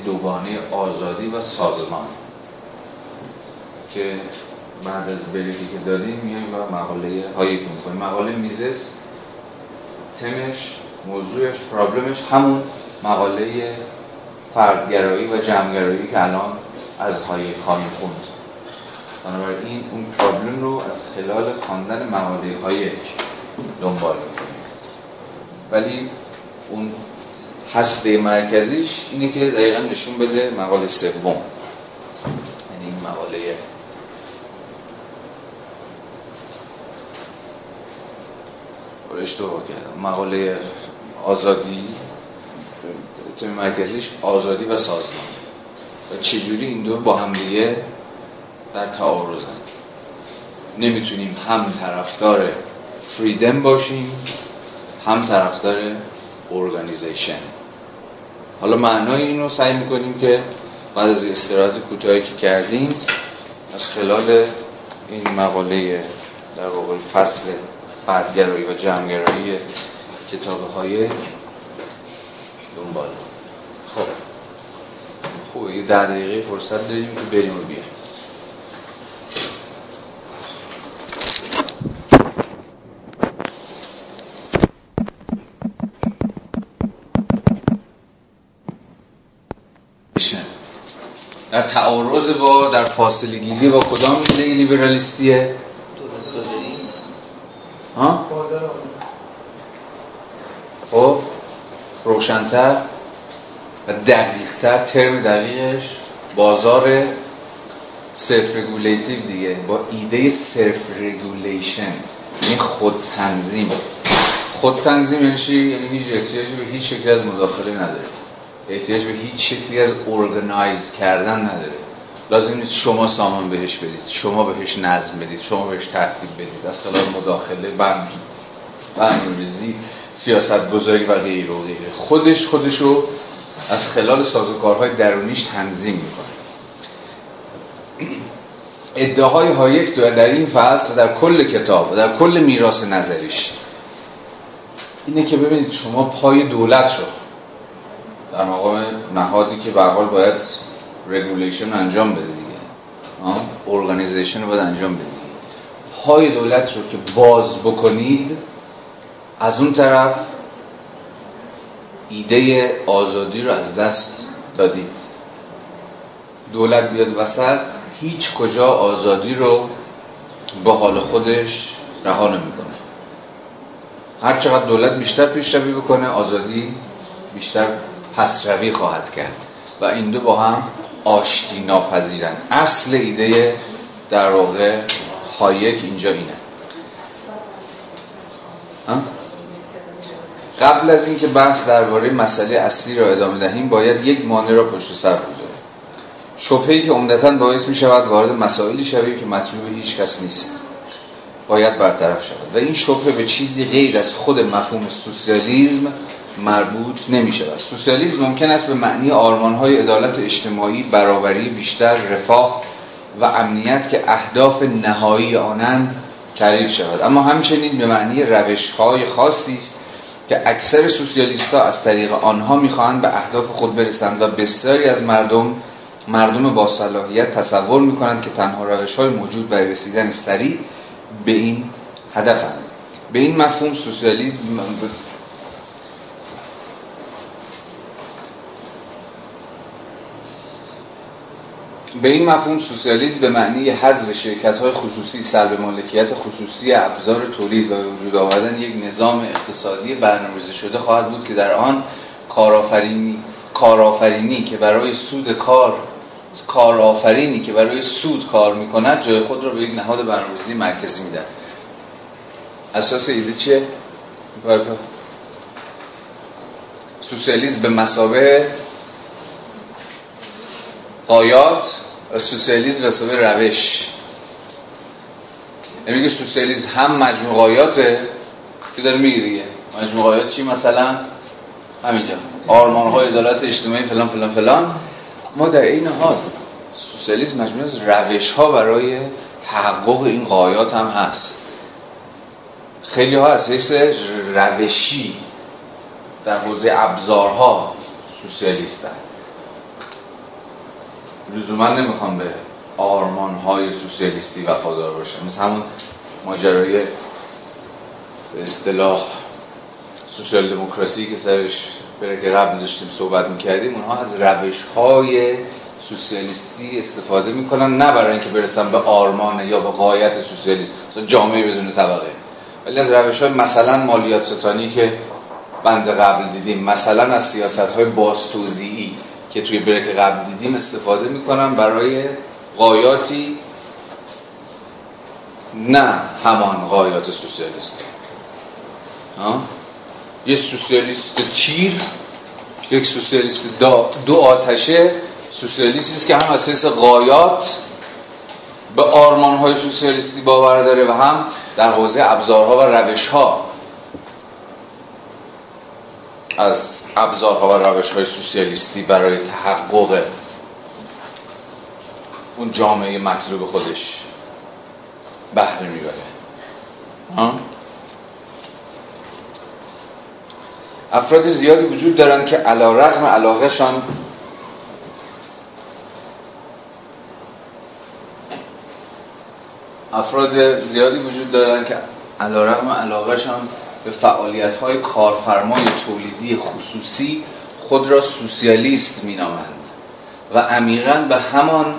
دوگانه آزادی و سازمان که بعد از بریکی که دادیم میایم و مقاله هایی که میکنیم. مقاله میزس تمش، موضوعش، پرابلمش همون مقاله فردگرایی و جمعگرایی که الان از هایک خواهیم خوند. بنابراین اون پرابلم رو از خلال خواندن مقاله هایک دنبال می‌کنیم. ولی اون هسته مرکزیش اینه که دقیقاً نشون بده مقاله سوم، یعنی این مقاله اشتباه کردم، مقاله آزادی، تم مرکزیش آزادی و سازمان و چجوری این دو با هم دیگه در تعارضن. نمیتونیم هم طرفدار فریدم باشیم هم طرفدار ارگانیزیشن. حالا معنای اینو سعی میکنیم که بعد از استراحت کوتاهی که کردیم از خلال این مقاله در واقع فصل فردگرایی و جمعگرایی کتاب‌های دنبال. خب یه 10 دقیقه فرصت داریم که بریم و بیایم. در تعارض با، در فاصله گیری با کدام ایده لیبرالیستیه؟ ها؟ خب روشن‌تر و دقیق‌تر، ترم دقیقش بازار سلف رگولیتیو دیگه، با ایده سلف رگولیشن، یعنی خودتنظیم. خودتنظیم یعنی چی؟ یعنی هیچ احتیاجی به هیچ شکلی از مداخله نداره، احتیاج به هیچ شکلی از ارگانایز کردن نداره. لازم نیست شما سامان بهش بدید، شما بهش نظم بدید، شما بهش ترتیب بدید، از خلال مداخله، برنامه‌ریزی، سیاست‌گذاری و غیره و غیره. خودشو از خلال سازوکارهای درونیش تنظیم میکنه. ادعاهای هایک در این فصل، در کل کتاب و در کل میراث نظریش اینه که ببینید شما پای دولت رو در مقام نهادی که به هر حال باید رگولیشن انجام بده دیگه، ارگانیزیشن رو باید انجام بده دیگه. پای دولت رو که باز بکنید، از اون طرف ایده آزادی رو از دست دادید. دولت بیاد وسط، هیچ کجا آزادی رو به حال خودش رها نمی‌کنه. هر چقدر دولت بیشتر پیشروی بکنه، آزادی بیشتر پسروی خواهد کرد و این دو با هم آشتی ناپذیرند. اصل ایده در واقع هایک اینجا اینه. قبل از اینکه بحث درباره مسئله اصلی را ادامه دهیم، باید یک مانع را پشت سر بگذاریم. شبهه‌ای که عمدتاً باعث می شود وارد مسائلی شویم که مطلوب هیچ کس نیست، باید برطرف شود و این شبهه به چیزی غیر از خود مفهوم سوسیالیسم مربوط نمی شود. سوسیالیسم ممکن است به معنی آرمان‌های عدالت اجتماعی، برابری بیشتر، رفاه و امنیت که اهداف نهایی آنند تعریف شود، اما همچنین به معنی روش‌های خاصی است که اکثر سوسیالیست‌ها از طریق آنها می‌خواهند به اهداف خود برسند و بسیاری از مردم با صلاحیت تصور می‌کنند که تنها روش‌های موجود برای رسیدن سریع به این هدفند. به این مفهوم سوسیالیسم به معنی حذف شرکت‌های خصوصی، سلب مالکیت خصوصی ابزار تولید و به وجود آوردن یک نظام اقتصادی برنامه‌ریزی شده خواهد بود که در آن کارآفرینی که برای سود کار می‌کند جای خود را به یک نهاد برنامه‌ریزی مرکزی می‌دهد. اساس ایده چیه؟ سوسیالیسم به مثابه قایات، سوسیالیسم به مسابقه روش. یعنی که سوسیالیسم هم مجموع قایاته که داره میگه دیگه. مجموع قایات چی؟ مثلا همینجا آرمان‌های عدالت اجتماعی فلان فلان فلان. ما در این حال سوسیالیسم مجموعه از روش‌ها برای تحقق این قایات هم هست. خیلی ها از حیث روشی در حوزه ابزارها سوسیالیستن، لزوما نمیخوام به آرمان‌های سوسیالیستی وفادار باشم. مثل همون ماجرای به اصطلاح سوشال دموکراسی که سرش برای که قبل داشتیم صحبت میکردیم، اونها از روش‌های سوسیالیستی استفاده میکنن، نه برای اینکه برسن به آرمان یا به غایت سوسیالیسم، مثلا جامعه بدون طبقه، ولی از روش‌های مثلا مالیات ستانی که بند قبل دیدیم، مثلا از سیاست‌های بازتوزیعی که توی بریک قبل دیدیم استفاده میکنن برای غایاتی نه همان غایات سوسیالیستی. یه سوسیالیست چیر، یک سوسیالیست دو آتشه، سوسیالیستی است که هم اساس غایات به آرمان‌های سوسیالیستی باور داره و هم در حوزه ابزارها و روش‌ها از ابزارها و روش‌های سوسیالیستی برای تحقق اون جامعه مطلوب خودش بهره می‌بره. افراد زیادی وجود دارن که علی‌رغم علاقه‌شان به فعالیت‌های کارفرمای تولیدی خصوصی خود را سوسیالیست می‌نامند و عمیقاً به همان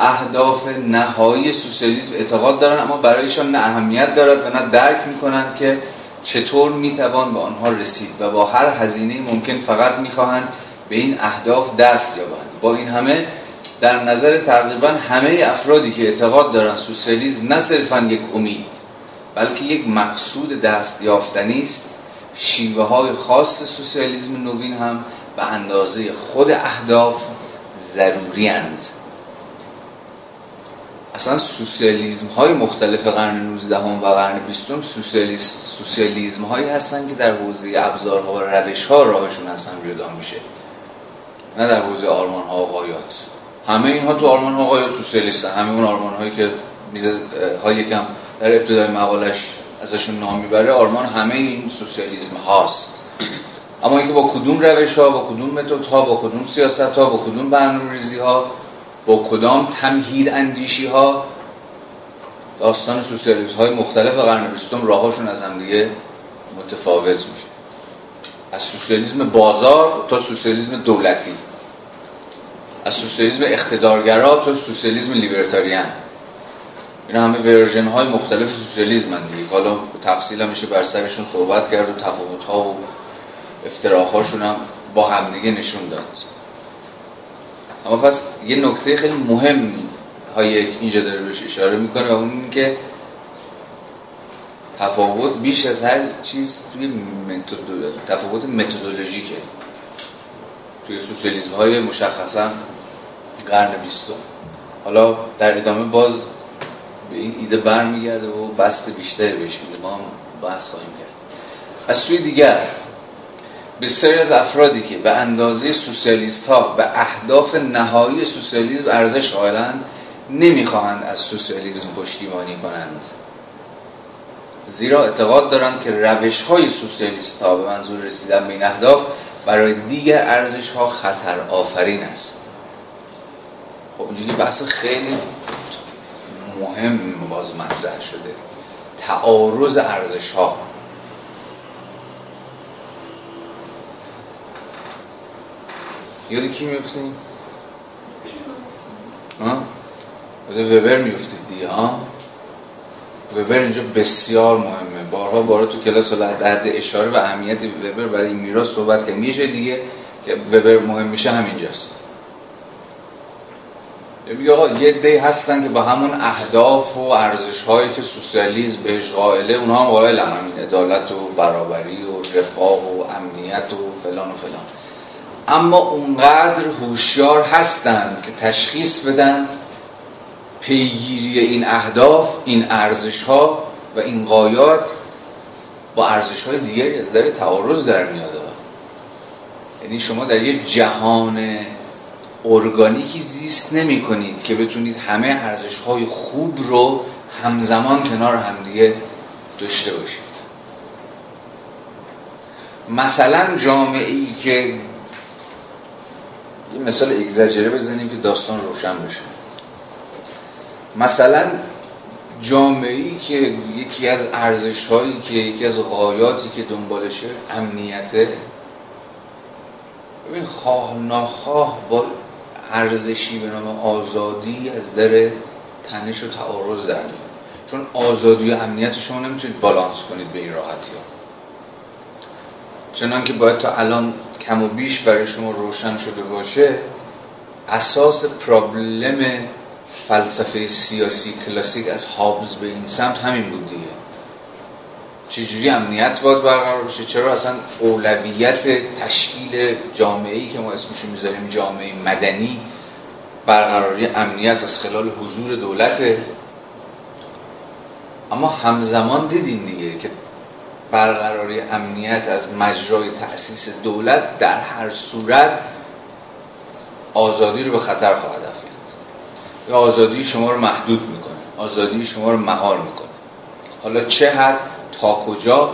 اهداف نهایی سوسیالیسم اعتقاد دارند، اما برایشان نه اهمیت دارد و نه درک می‌کنند که چطور می‌توان به آنها رسید و با هر هزینه ممکن فقط می‌خواهند به این اهداف دست یابند. با این همه در نظر تقریباً همه افرادی که اعتقاد دارند سوسیالیسم نه صرفاً یک امید بلکه یک مقصود دست یافتنی است، شیوه‌های خاص سوسیالیسم نوین هم به اندازه خود اهداف ضروری اند. اصلا سوسیالیسم‌های مختلف قرن 19 و قرن 20 سوسیالیسم‌هایی هستن که در حوزه ابزارها و روش‌ها راهشون اصلا جدا میشه، نه در حوزه آرمان‌ها و غایات. همه اینها تو آرمان‌ها و غایات سوسیالیستن، همه اون آرمان‌هایی که میزه هایی هم در ابتدای مقالش ازشون نام میبره، آرمان همه این سوسیالیسم هاست. اما اینکه با کدوم روش ها، با کدوم متد ها، با کدوم سیاست ها، با کدوم برنامه‌ریزی ها، با کدام تمهید اندیشی ها، داستان سوسیالیسم های مختلف قرن 20 راهاشون از هم دیگه متفاوت میشه، از سوسیالیسم بازار تا سوسیالیسم دولتی، از سوسیالیسم اقتدارگرا تا سوسیالیسم لیبرتاریان. اینا همه ورژن های مختلف سوسیالیسم هستند. حالا تفصیل هم میشه بر سرشون صحبت کرد و تفاوت ها و افتراق‌هاشون هم با همدیگه نشون داد. اما پس یه نکته خیلی مهم هایک اینجا داره بهش اشاره میکنه و اون این که تفاوت بیش از هر چیز توی تفاوت متدولوژیکه توی سوسیالیسم های مشخصا قرن 20. حالا در ادامه باز به این ایده برمیگرده و بست بیشتری بهش میده، ما هم بحث خواهیم کرد. از سوی دیگر بسیاری از افرادی که به اندازه سوسیالیست ها به اهداف نهایی سوسیالیسم ارزش قائلند نمیخواهند از سوسیالیسم پشتیبانی کنند، زیرا اعتقاد دارند که روش های سوسیالیست ها به منظور رسیدن به این اهداف برای دیگر ارزش ها خطر آفرین است. خب اینجوری بحث خیلی مهم باز مطرح شده، تعارض ارزش‌ها. یاد کی میفتیم؟ یاد وبر میفتیم دیگه. وبر اینجا بسیار مهمه، بارها تو کلاس در اشاره و اهمیت وبر برای این میراث صحبت که میشه دیگه، که وبر مهم میشه همینجاست. میگه آقا یه عده‌ای هستن که با همون اهداف و ارزش‌هایی که سوسیالیسم بهش قائله، اونها هم قائل همین عدالت و برابری و رفاه و امنیت و فلان و فلان، اما اونقدر هوشیار هستند که تشخیص بدن پیگیری این اهداف، این ارزش‌ها و این غایات با ارزش‌های دیگری از در تعارض در میاد. یعنی شما در یه جهان ارگانیکی زیست نمی کنید که بتونید همه ارزش‌های خوب رو همزمان کنار همدیگه داشته باشید. مثلا جامعه‌ای که یه مثال اگزاجره بزنیم که داستان روشن بشه، مثلا جامعه‌ای که یکی از ارزش‌هایی که یکی از غایاتی که دنبالشه امنیته، ببین خواه ناخواه با ارزشی به نام آزادی از در تنش و تعارض در میاد، چون آزادی و امنیت شما نمیتونید بالانس کنید به این راحتی ها، چنان که باید تا الان کم و بیش برای شما روشن شده باشه. اساس پرابلم فلسفه سیاسی کلاسیک از هابز به این سمت همین بود دیگه، چجوری امنیت باید برقرار بشه، چرا اصلا اولویت تشکیل جامعه‌ای که ما اسمشو میذاریم جامعه مدنی برقراری امنیت از خلال حضور دولته. اما همزمان دیدیم دیگه که برقراری امنیت از مجرای تأسیس دولت در هر صورت آزادی رو به خطر خواهد افکند، یا آزادی شما رو محدود میکنه، آزادی شما رو محال میکنه. حالا چه حد، تا کجا،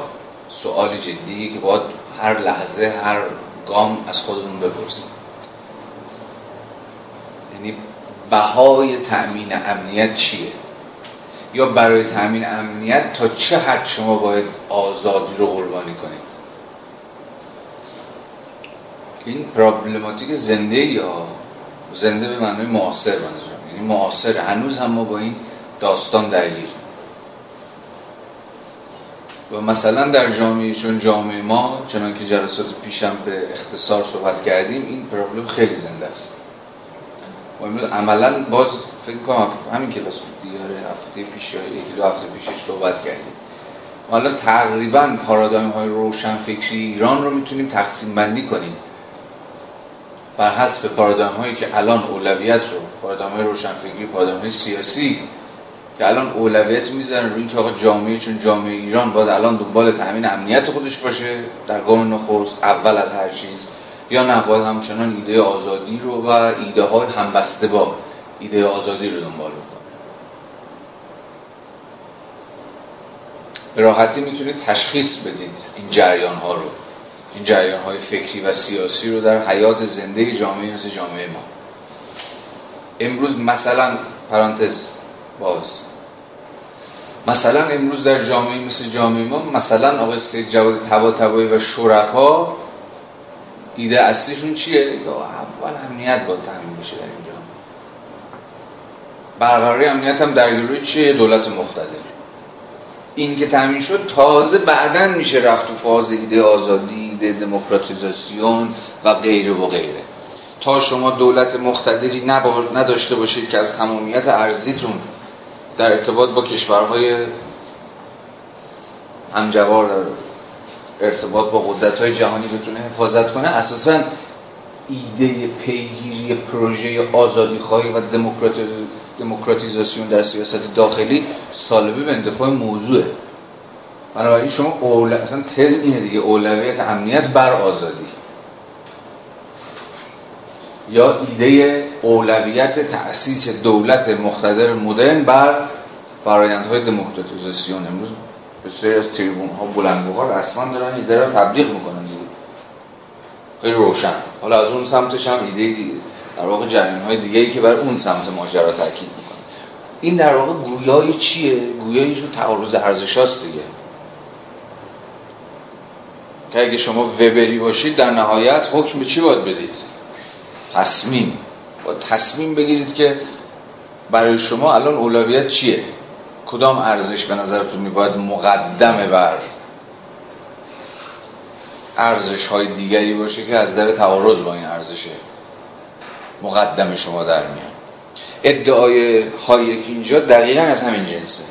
سوال جدیه که باید هر لحظه هر گام از خودمون بپرسیم. یعنی بهای تأمین امنیت چیه؟ یا برای تأمین امنیت تا چه حد شما باید آزادی رو قربانی کنید؟ این پرابلماتیک زنده، یا زنده به معنای معاصر منظورم، یعنی معاصر هنوز هم ما با این داستان درگیریم. و مثلا در جامعه، چون جامعه ما چنان که جلسات پیشم به اختصار صحبت کردیم این پرابلم خیلی زنده است. ما امروز عملا باز فکر کنم همین کلاس دیاره هفته پیش یا یکی دو هفته پیشش صحبت کردیم، ما الان تقریبا پارادایم های روشن فکری ایران رو میتونیم تقسیم بندی کنیم بر حسب پارادایم هایی که الان اولویت رو، پارادایم های روشن فکری، پارادایم های سیاسی که الان اولویت میذارن روی که آقا جامعه، چون جامعه ایران باید الان دنبال تأمین امنیت خودش باشه در گام نخست اول از هر چیز، یا نه باید همچنان ایده آزادی رو و ایده های همبسته با ایده آزادی رو دنبال بکنه. به راحتی میتونید تشخیص بدید این جریان ها رو، این جریان های فکری و سیاسی رو در حیات زنده جامعه مثل جامعه ما امروز. مثلا پرانتز باز، مثلا امروز در جامعه مثل جامعه ما، مثلا آقای سید جواد طباطبایی و شرکا ایده اصلیشون چیه؟ یا اول امنیت باید تأمین بشه در اینجا، برقراری امنیت هم در گروه چیه؟ دولت مقتدر. این که تأمین شد تازه بعداً میشه رفت تو فاز ایده آزادی، ایده دموکراتیزاسیون و غیره و غیره. تا شما دولت مقتدری نداشته باشید که از تمامیت ارضیتون در ارتباط با کشورهای همجوار داره، ارتباط با قدرت‌های جهانی بتونه حفاظت کنه، اساساً ایده پیگیری پروژه آزادی‌خواهی و دموکراتیزاسیون در سیاست داخلی سالبه به اندفاع موضوعه. بنابراین شما اصلا تز اینه دیگه، اولویت امنیت بر آزادی، یا ایده اولویت تأسیس دولت مقتدر مدرن بر فرآیندهای دموکراتیزاسیون. امروز بسیاری از تریبون ها بلندگوها رسما دارن ایده رو تبلیغ میکنن دیگه، خیلی روشن. حالا از اون سمتش هم ایده دیگه، در واقع جریان های دیگه ای که بر اون سمت ماجرا تاکید میکنه. این در واقع گویای چیه؟ گویای جو تعارض ارزش هاست دیگه، که اگه شما وبری باشید در نهایت حکم به چی باید بدید؟ تصمیم. باید تصمیم بگیرید که برای شما الان اولویت چیه، کدام ارزش به نظرتون میباید مقدمه بر ارزش های دیگری باشه که از در تعارض با این ارزشه مقدم شما در میان. ادعای هایک اینجا دقیقاً از همین جنسه،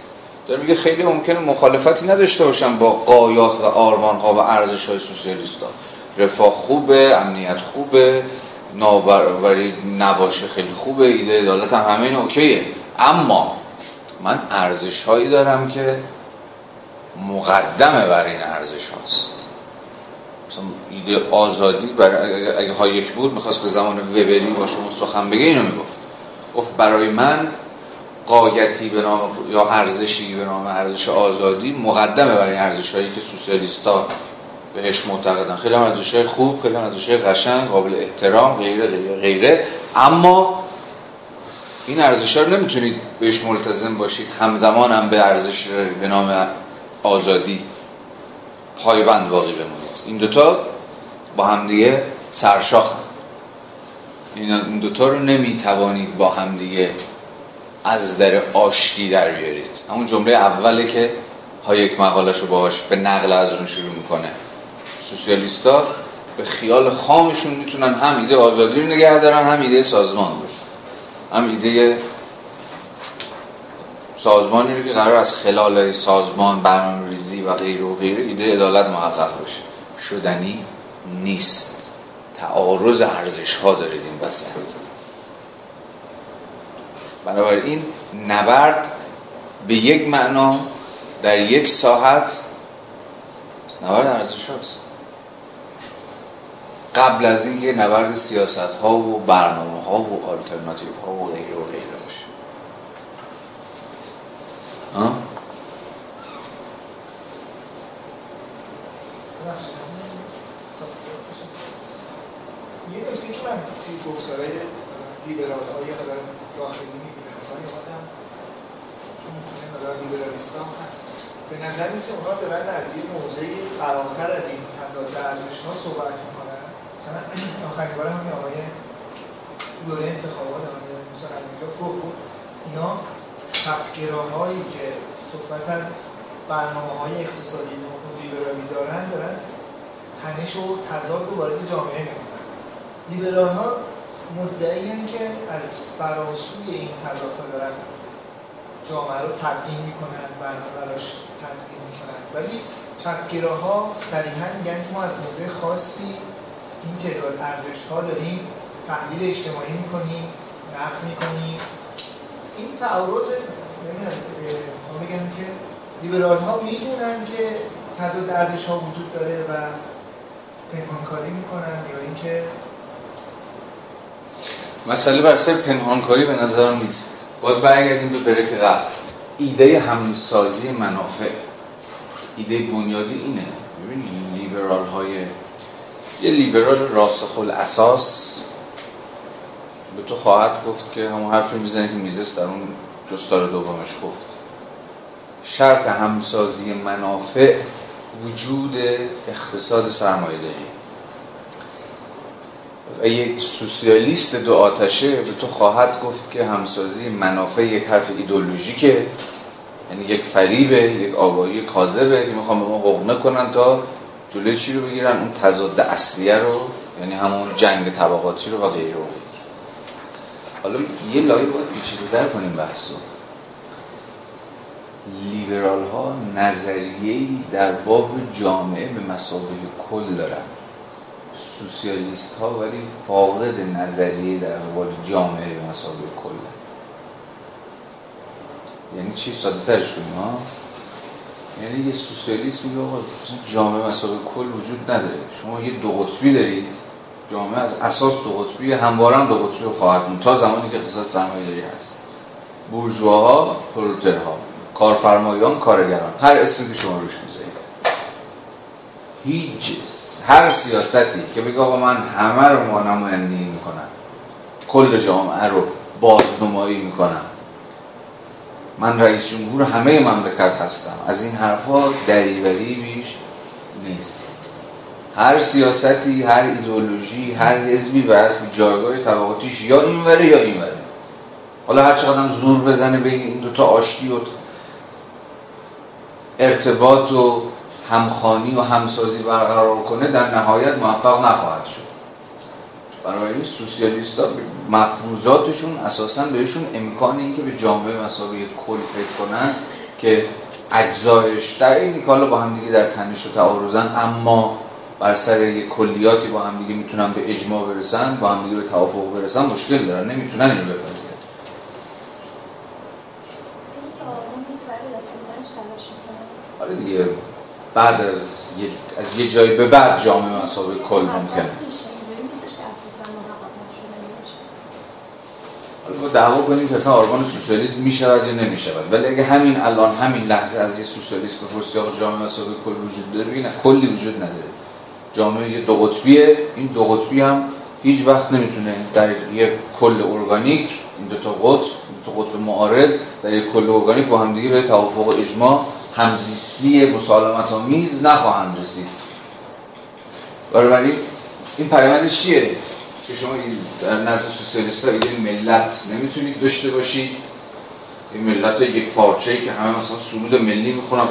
داره میگه خیلی ممکنه مخالفتی نداشته باشن با غایات و آرمان‌ها و ارزش‌های سوسیالیست‌ها، رفاه خوبه، امنیت خوبه، نابرابری نباشه خیلی خوبه، ایده عدالت هم همین اوکیه، اما من ارزش‌هایی دارم که مقدمه بر این ارزش‌هاست. مثلا ایده آزادی برای اگه هایک بود میخواست به زمان وبری با شما سخن بگه اینو میگفت، گفت برای من قایتی به نام یا ارزشی به نام ارزش آزادی مقدمه برای ارزش‌هایی که سوسیالیستا بهش معتقدن، خیلی هم ارزش‌های خوب، خیلی هم ارزش‌های قشنگ، قابل احترام، غیره غیره، اما این ارزش‌ها رو نمیتونید بهش ملتزم باشید همزمان هم به ارزش به نام آزادی پایبند باقی بمونید. این دوتا با همدیگه سرشاخن. این دوتا رو نمیتوانید با همدیگه از در آشتی در بیارید. همون جمله اوله که هایک مقالش رو باهاش به نقل از اون شروع میکنه. سوسیالیستا به خیال خامشون میتونن هم ایده آزادی رو نگه دارن، هم ایده سازمان رو، هم ایده سازمانی رو که قرار از خلال سازمان برنامه‌ریزی و غیره و غیره ایده عدالت محقق بشه. شدنی نیست. تعارض ارزش‌ها دارید این بسته. بنابراین نبرد به یک معنا در یک ساعت نبرد ارزش‌هاست. قبل از این که نبرد سیاست‌ها و برنامه‌ها و آلترناتیوها و غیره و غیره باشه. یه نفسی که من توی گفتارهای لیبرال‌ها یه قدر داخلی می‌بینم، مثلا یادم چون توی نظر لیبرالیست‌ها هست، به نظر میسه اونها دارن از یه موضع فراتر از این تضاد ارزش‌ها صحبت می‌کنن. مثلا آخرین بار همین آقای دوره انتخابات آقای موسی علی‌نژاد گفت اینا چپ‌گراهایی که صحبت از برنامه‌های اقتصادی لیبرالی دارن تنش و تضاد رو وارد جامعه می‌کنن. لیبرال‌ها مدعی‌اند که از فراسوی این تضادها دارن جامعه رو تبیین می‌کنن، براش تدوین می‌کنن، ولی چپ‌گراها صریحاً میگن که ما از موضع خاصی این تعداد ارزش‌ها داریم، تحلیل اجتماعی می‌کنیم، نقد می‌کنیم. این تعارض ما میگن که لیبرال‌ها میدونن که تضاد ارزش‌ها وجود داره و پنهانکاری می‌کنن، یا اینکه مسئله بر سر پنهانکاری به نظر نیست. باید برگردیم به بریک قبل. ایده همسازی منافع، ایده بنیادی اینه. ببینید لیبرال های یه لیبرال راسخ الاساس به تو خواهد گفت که همون حرفی میزنه که میزس در اون جستار دومش گفت، شرط همسازی منافع وجود اقتصاد سرمایه داری. یک سوسیالیست دو آتشه به تو خواهد گفت که همسازی منافع یک حرف ایدئولوژیکه، یعنی یک فریبه، یک آگاهی کاذبه که میخوام به ما حقنه کنن تا جلوی چی رو بگیرن؟ اون تضاد اصلیه رو، یعنی همون جنگ طبقاتی رو و غیره. حالا یه لایه باید پیچیده‌تر کنیم بحثو. لیبرال ها نظریه‌ای در باب جامعه به مسابقه کل دارن، سوسیالیست ها ولی فاقد نظریه در باب جامعه به مسابقه کل دارن. یعنی چی؟ ساده ترش کنیم ها، یعنی یه سوسیالیست میگه آقا جامعه مسابقه کل وجود نداره، شما یه دو قطبی داری، جامعه از اساس دو قطبی، همواره دو قطبی خواهد بود تا زمانی که اقتصاد سرمایه‌داری هست. بورژواها، پرولترها، کارفرمایان، کارگران، هر اسمی که شما روش می‌ذارید. هیچ هر سیاستی که بگه آقا من همه رو نمایندگی می‌کنم، کل جامعه رو بازنمایی می‌کنم، من رئیس جمهور همه مملکت هستم، از این حرفا دریوری بیش نیست. هر سیاستی، هر ایدئولوژی، هر حزبی بر حسب جایگاه طبقاتیش یا اینوره یا اینوره. حالا هر چقدر هم زور بزنه بین این دوتا آشتی و ارتباط و همخوانی و همسازی برقرار کنه، در نهایت موفق نخواهد شد. بنابراین سوسیالیست‌ها مفروضاتشون اساساً بهشون امکان این که به جامعه مسابقه کل فکر کنن که اجزایش در این کالا با هم دیگه در تنش و تعارضن، اما بر سر یک کلیاتی با هم دیگه میتونن به اجماع برسن، با هم دیگه به توافق برسن، مشکل دارن، نمیتونن اینو بپذیرن. آره دیگه، بعد از یه جایی به بعد جامعه مسابقه کل ممکنه. حالا دعوا کنیم که اصلا آرمان سوسیالیسم میشود یا نمیشود، ولی اگه همین الان همین لحظه از یه سوسیالیست بپرسی آقا جامعه مسابقه کل وجود داره، بگی نه، کلی وجود نداره، جامعه یه دو قطبیه، این دو قطبی هم هیچ وقت نمیتونه در یک کل ارگانیک این دو تا قطب معارض در یک کل ارگانیک با همدیگه به توافق و اجماع همزیستی مسالمت‌آمیز نخواهند رسید. بنابراین این پیامدش چیه؟ که شما این در نزد سوسیالیست‌ها ایده ملت نمیتونید داشته باشید، این ملت یک پارچه‌ای که همه مثلا سرود ملی میخونن،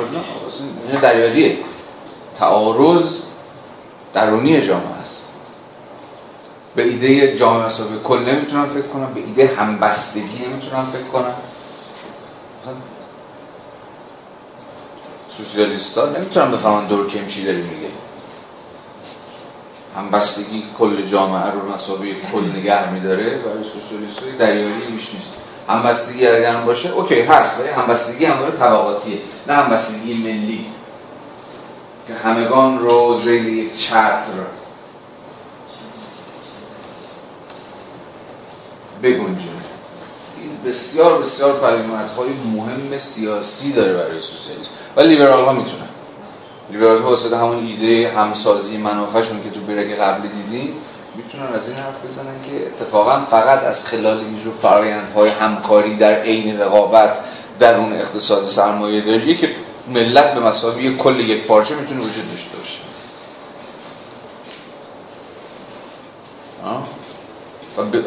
این دریادیه، تعارض درونی جامعه است. به ایده جامعه مسابقه کل نمیتونم فکر کنم، به ایده همبستگی نمیتونم فکر کنم. مثلا سوسیالیست‌ها نمیتونم بفهمن دورکیم چی داره میگه. همبستگی کل جامعه رو مسابقه کل نگه میداره، برای سوسیالیست‌ها دریایی میش نیست. همبستگی اگر هم باشه اوکی هست، ولی همبستگی همواره طبقاتیه، نه همبستگی ملی که همگان رو زیر یک چتر بگنجه. این بسیار بسیار پیامدهای مهم سیاسی داره برای سوسیالیسم. ولی لیبرال ها میتونن، لیبرال ها واسه همون ایده همسازی منافعشون که تو برگ قبلی دیدیم میتونن از این حرف بزنن که اتفاقا فقط از خلال اینجور فرآیندهای همکاری در عین رقابت در اون اقتصاد سرمایه‌داری که ملت به مساوی کل یک پارچه میتونه وجود داشته باشه.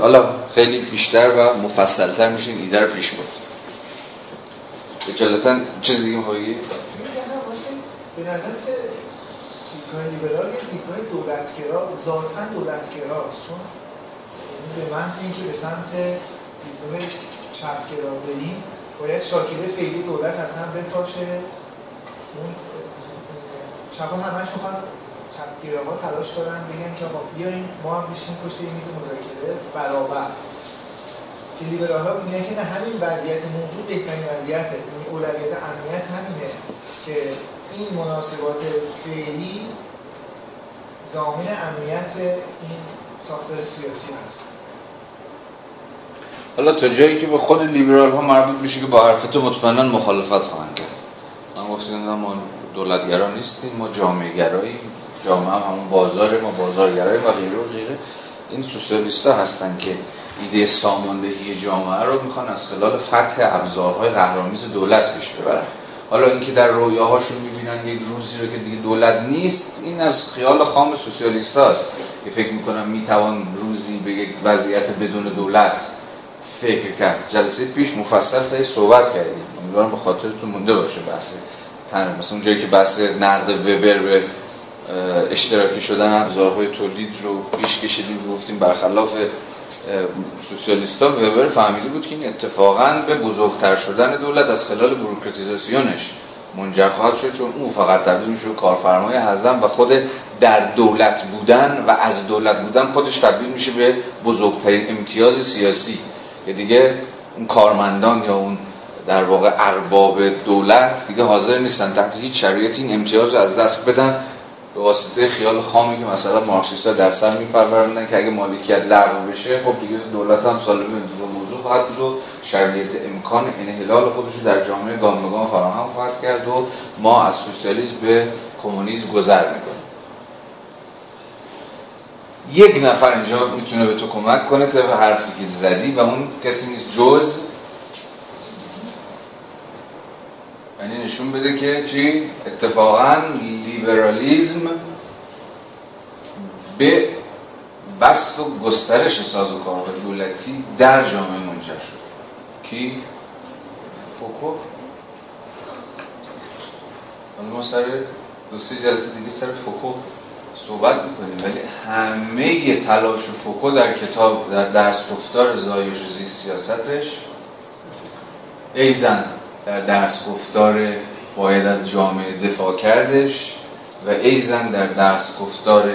حالا خیلی بیشتر و مفصلتر میشین ایده رو پیش برد. اجازتاً چیز دیگه میخوایی؟ میزنم باشه به نظر مثل دیدگاه لیبرال یه دیدگاه دولتگرا، ذاتاً دولتگرا هست، چون به منظر اینکه به سمت دیدگاه چپگرا بریم باید شاکله فعلی دولت از هم بپاشه. اون چپا همش میخوان، چپگیرها تلاش دارن بگن که آقا بیاریم ما هم بشیم پشت این میز مذاکره برابر، که لیبرال‌ها میگن که نه، همین وضعیت موجود بهترین وضعیته، یعنی اولویت امنیت همینه که این مناسبات فعلی ضامن امنیت این ساختار سیاسی هست. حالا تا جایی که به خود لیبرال ها مربوط میشه که با حرفتو مطمئناً مخالفت خواهند کرد. من گفتم ما دولتگرا نیستیم، ما جامعه گراییم، جامعه هم همون بازاره، ما بازارگراییم و غیره و غیره. این سوسیالیست‌ها هستن که ایده ساماندهی جامعه رو میخوان از خلال فتح ابزارهای قهرآمیز دولت پیش ببرن. حالا اینکه در رویاهاشون میبینن یک روزی رو که دیگه دولت نیست، این از خیال خام سوسیالیست‌هاست که فکر میکنن میتوان روزی به یک وضعیت بدون دولت فکر کرد. جلسه پیش مفصل سعی صحبت کردیم، امیدوارم به خاطرتون مونده باشه. بحث تن مثلا اونجایی که بحث نقد وبر به اشتراکی شدن ابزارهای تولید رو پیش کشیدیم، گفتیم برخلاف سوسیالیستا وبر فهمیده بود که این اتفاقاً به بزرگتر شدن دولت از خلال بوروکراتیزاسیونش منجر خواهد شد، چون اون فقط تبدیل میشه به کارفرمای هزم و خود در دولت بودن و از دولت بودن خودش تبدیل میشه به بزرگترین امتیاز سیاسی که دیگه اون کارمندان یا اون در واقع ارباب دولت دیگه حاضر نیستن تحت هیچ شرایطی این امتیاز رو از دست بدن به واسطه خیال خامی که مثلا مارکسیست‌ها در سر می‌پروراندن که اگه مالکیت لغو بشه خب دیگه دولت هم سالب انتظار موضوع خواهد بود و شرایط امکان انحلال خودش رو در جامعه گام به گام فراهم خواهد کرد و ما از سوسیالیسم به کمونیسم گذر می‌کنیم. یک نفر اینجا میتونه به تو کمک کنه تا به حرفی که زدی و اون کسی نیست جز، یعنی نشون بده که چی؟ اتفاقاً لیبرالیزم به بست و گسترش سازوکارهای دولتی در جامعه منجر شد. کی؟ فوکو؟ ما سر دو سه جلسه دیگه سر فوکو صحبت میکنیم، ولی همه تلاش فوکو در کتاب در درس گفتار زایش و زیست سیاستش ایزن در درس گفتار باید از جامعه دفاع کردش و ایزن در درس گفتار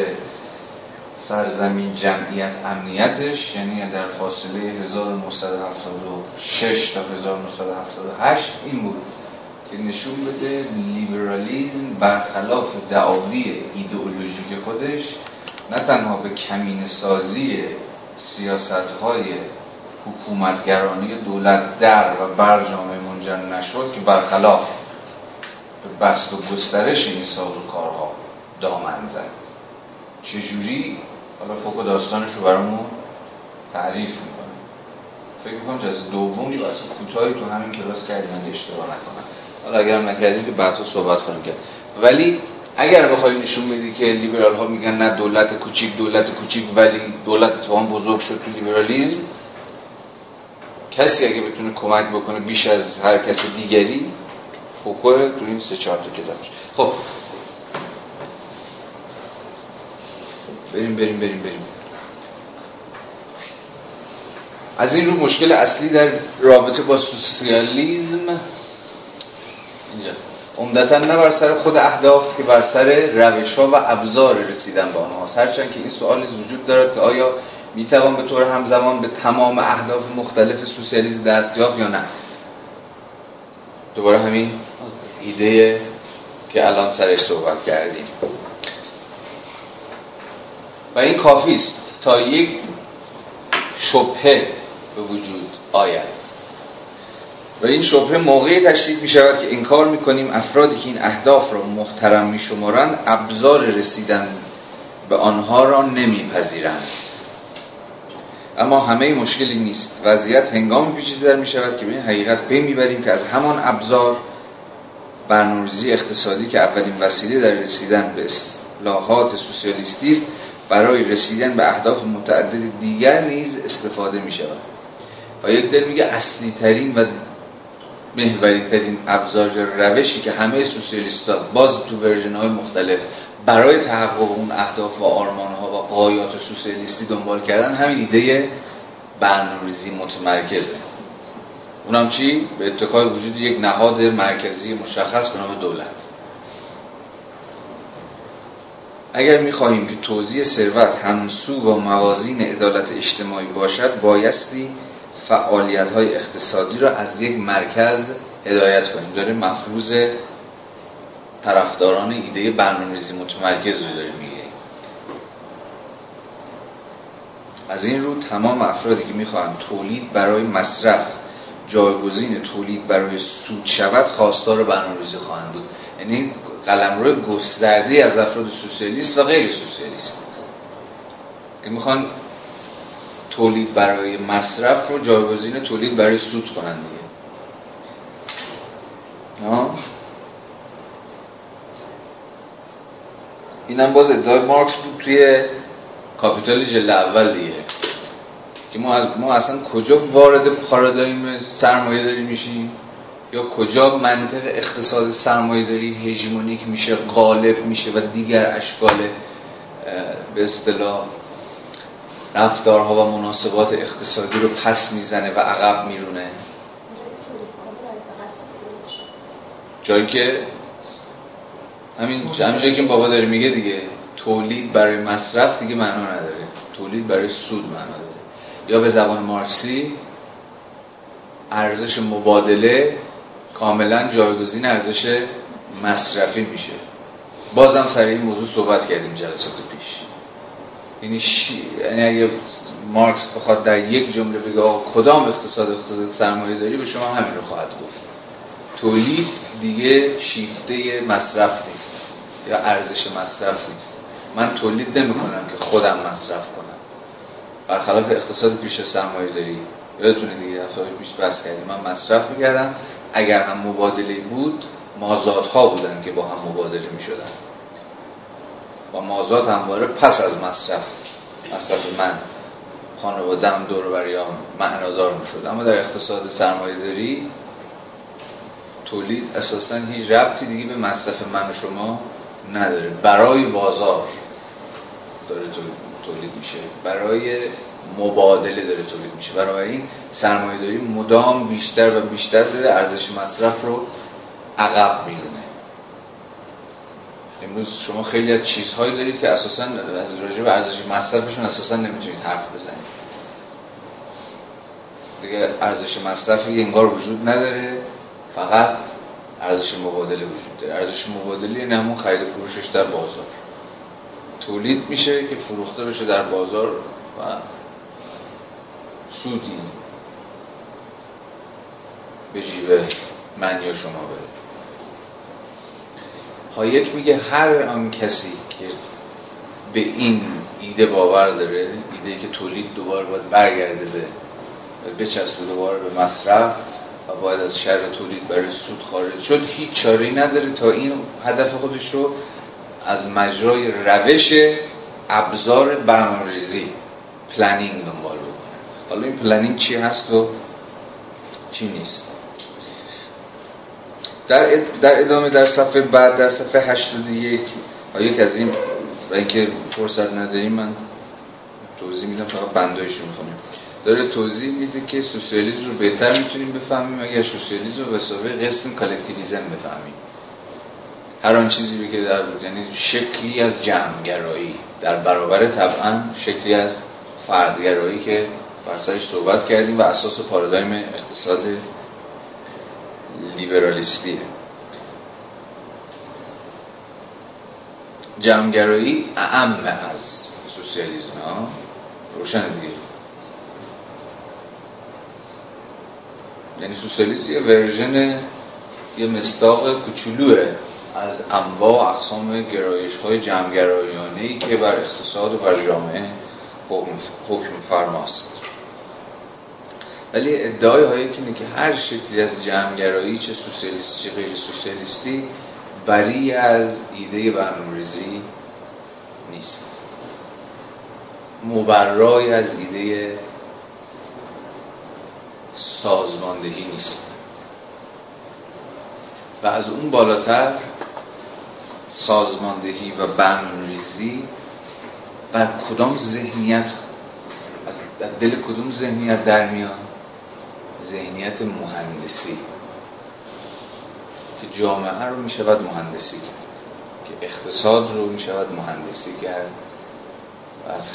سرزمین جمعیت امنیتش، یعنی در فاصله 1976 تا 1978 این بود که نشون بده لیبرالیزم برخلاف دعاوی ایدئولوژیک خودش نه تنها به کمینه سازی سیاست‌های حکومتگرانی دولت در و بر جامعه منجر نشد که برخلاف به بست و گسترش این سازوکارها دامن زد. چجوری؟ حالا فوکو داستانش رو برامون تعریف میکنه. فکر میکنم که از دومی واسه کوتاهی تو همین کلاس کردیم اگه اشتباه نکنم. حالا اگر نکردیم که بعدا صحبت کنیم که. ولی اگر بخوای نشون بدی که لیبرال ها میگن نه دولت کوچیک، دولت کوچیک، ولی دولت اتفاقا بزرگ شد تو لیبرالیسم، کسی اگه بتونه کمک بکنه بیش از هر کس دیگری، فوکو تو این 3-4 تا کتابش. خب بریم. از این رو مشکل اصلی در رابطه با سوسیالیسم اینجا عمدتاً نه بر سر خود اهداف که بر سر روش‌ها و ابزار رسیدن به آنهاست، هرچند که این سوال وجود دارد که آیا میتوان به طور همزمان به تمام اهداف مختلف سوسیالیسم دست یافت یا نه. دوباره همین ایده که الان سرش صحبت کردیم و این کافی است تا یک شبهه به وجود آید و این شبهه موقعی تشدید می شود که انکار می کنیم افرادی که این اهداف را محترم می شمارند ابزار رسیدن به آنها را نمی پذیرند. اما همه مشکلی نیست، وضعیت هنگامی پیچیده‌تر می شود که به این حقیقت پی می بریم که از همان ابزار برنامه‌ریزی اقتصادی که اولین وسیله در رسیدن به اصلاحات سوسیالیستی است برای رسیدن به اهداف متعدد دیگر نیز استفاده می شود. و یک دل میگه اصلی ترین و محوری ترین ابزار روشی که همه سوسیالیست‌ها باز تو ورژن‌های مختلف برای تحقق اون اهداف و آرمان‌ها و غایات سوسیالیستی دنبال کردن همین ایده برنامه‌ریزی متمرکزه. اونم چی؟ به اتکای وجود یک نهاد مرکزی مشخص به نام دولت. اگر می‌خواهیم که توزیع ثروت همسو با موازین عدالت اجتماعی باشد، بایستی فعالیت‌های اقتصادی را از یک مرکز هدایت کنیم. داره مفروض طرفداران ایده برنامه‌ریزی متمرکز رو داره میگه. از این رو تمام افرادی که می‌خواهند تولید برای مصرف جایگزین تولید برای سود شود خواستار برنامه‌ریزی خواهند بود. یعنی قلمرو گسترده‌ای از افراد سوسیالیست و غیر سوسیالیست که می‌خوان تولید برای مصرف رو جایگزین تولید برای سود کنن دیگه. اینم باز ادعای مارکس بود توی کاپیتال جلد اول دیگه که ما اصلا کجا وارد پارادایم سرمایه داری میشیم یا کجا منطق اقتصاد سرمایه داری هژمونیک میشه، غالب میشه و دیگر اشکال به اصطلاح رفتارها و مناسبات اقتصادی رو پس میزنه و عقب میرونه، جایی که همینجایی که بابا داره میگه دیگه تولید برای مصرف دیگه معنا نداره، تولید برای سود معنا داره، یا به زبان مارکسی ارزش مبادله کاملا جایگزین ارزش مصرفی میشه. بازم سر این موضوع صحبت کردیم جلسات پیش. یعنی اگه مارکس بخواد در یک جمله بگه آقا کدام اقتصاد سرمایه داری، به شما همین رو خواهد گفت. تولید دیگه شیفته مصرف نیست یا ارزش مصرف نیست. من تولید نمی‌کنم که خودم مصرف کنم، برخلاف اقتصاد پیش سرمایه داری. یادتونه دیگه اصلا پیش بحث کردیم، من مصرف می‌کردم، اگر هم مبادله بود مازادها بودن که با هم مبادله می‌شدن و مازاد همواره پس از مصرف من خانواده‌ام دور و برم معنادار میشد. اما در اقتصاد سرمایه‌داری تولید اساساً هیچ ربطی دیگه به مصرف من و شما نداره، برای بازار داره تولید میشه، برای مبادله داره تولید میشه. برای این سرمایه‌داری مدام بیشتر و بیشتر داره ارزش مصرف رو عقب میزنه. امروز شما خیلی از چیزهایی دارید که اساساً از راجع به ارزش مصرفشون اساساً نمیتونید حرف بزنید. دیگه ارزش مصرفی انگار وجود نداره، فقط ارزش مبادله وجود داره. ارزش مبادله نه همون خرید و فروشش در بازار. تولید میشه که فروخته بشه در بازار و سودی به جیب من یا شما بره. هایک میگه هر آن کسی که به این ایده باور داره، ایده که تولید دوباره باید برگرده به بچسبه دوباره به مصرف و باید از شر تولید برای سود خارج شد، هیچ چاره‌ای نداره تا این هدف خودش رو از مجرای روش ابزار برنامه‌ریزی پلنینگ دنبال بکنه. حالا این پلنینگ چی هست و چی نیست؟ در ادامه در صفحه بعد، در صفحه 81 یک از این، برای اینکه فرصت نداریم من توضیح میدم، فقط بندایش رو میخونم. داره توضیح میده که سوسیالیسم رو بهتر میتونیم بفهمیم اگر سوسیالیسم رو به صورت قسم کالکتیویسم بفهمیم. هر آن چیزی رو که در بود، یعنی شکلی از جمع‌گرایی در برابر طبعاً شکلی از فردگرایی که برسرش صحبت کردیم و اساس پارادایم اقتصاد لیبرالیستیه. جمع‌گرایی اعم از سوسیالیسم ها، روشن دیگه. یعنی سوسیالیسم یه ورژن، یه مصداق کوچولوه از انواع و اقسام گرایش‌های جمع‌گرایانه‌ای که بر اقتصاد و بر جامعه حکم فرماست. ولی ادعای هایی که اینه که هر شکلی از جمع‌گرایی، چه سوسیالیستی چه غیر سوسیالیستی، بری از ایده برنامه‌ریزی نیست، مبرای از ایده سازماندهی نیست و از اون بالاتر سازماندهی و برنامه‌ریزی بر کدام ذهنیت، از دل کدام ذهنیت در میاد؟ ذهنیت مهندسی، که جامعه رو می شود مهندسی کرد، که اقتصاد رو می شود مهندسی کرد و از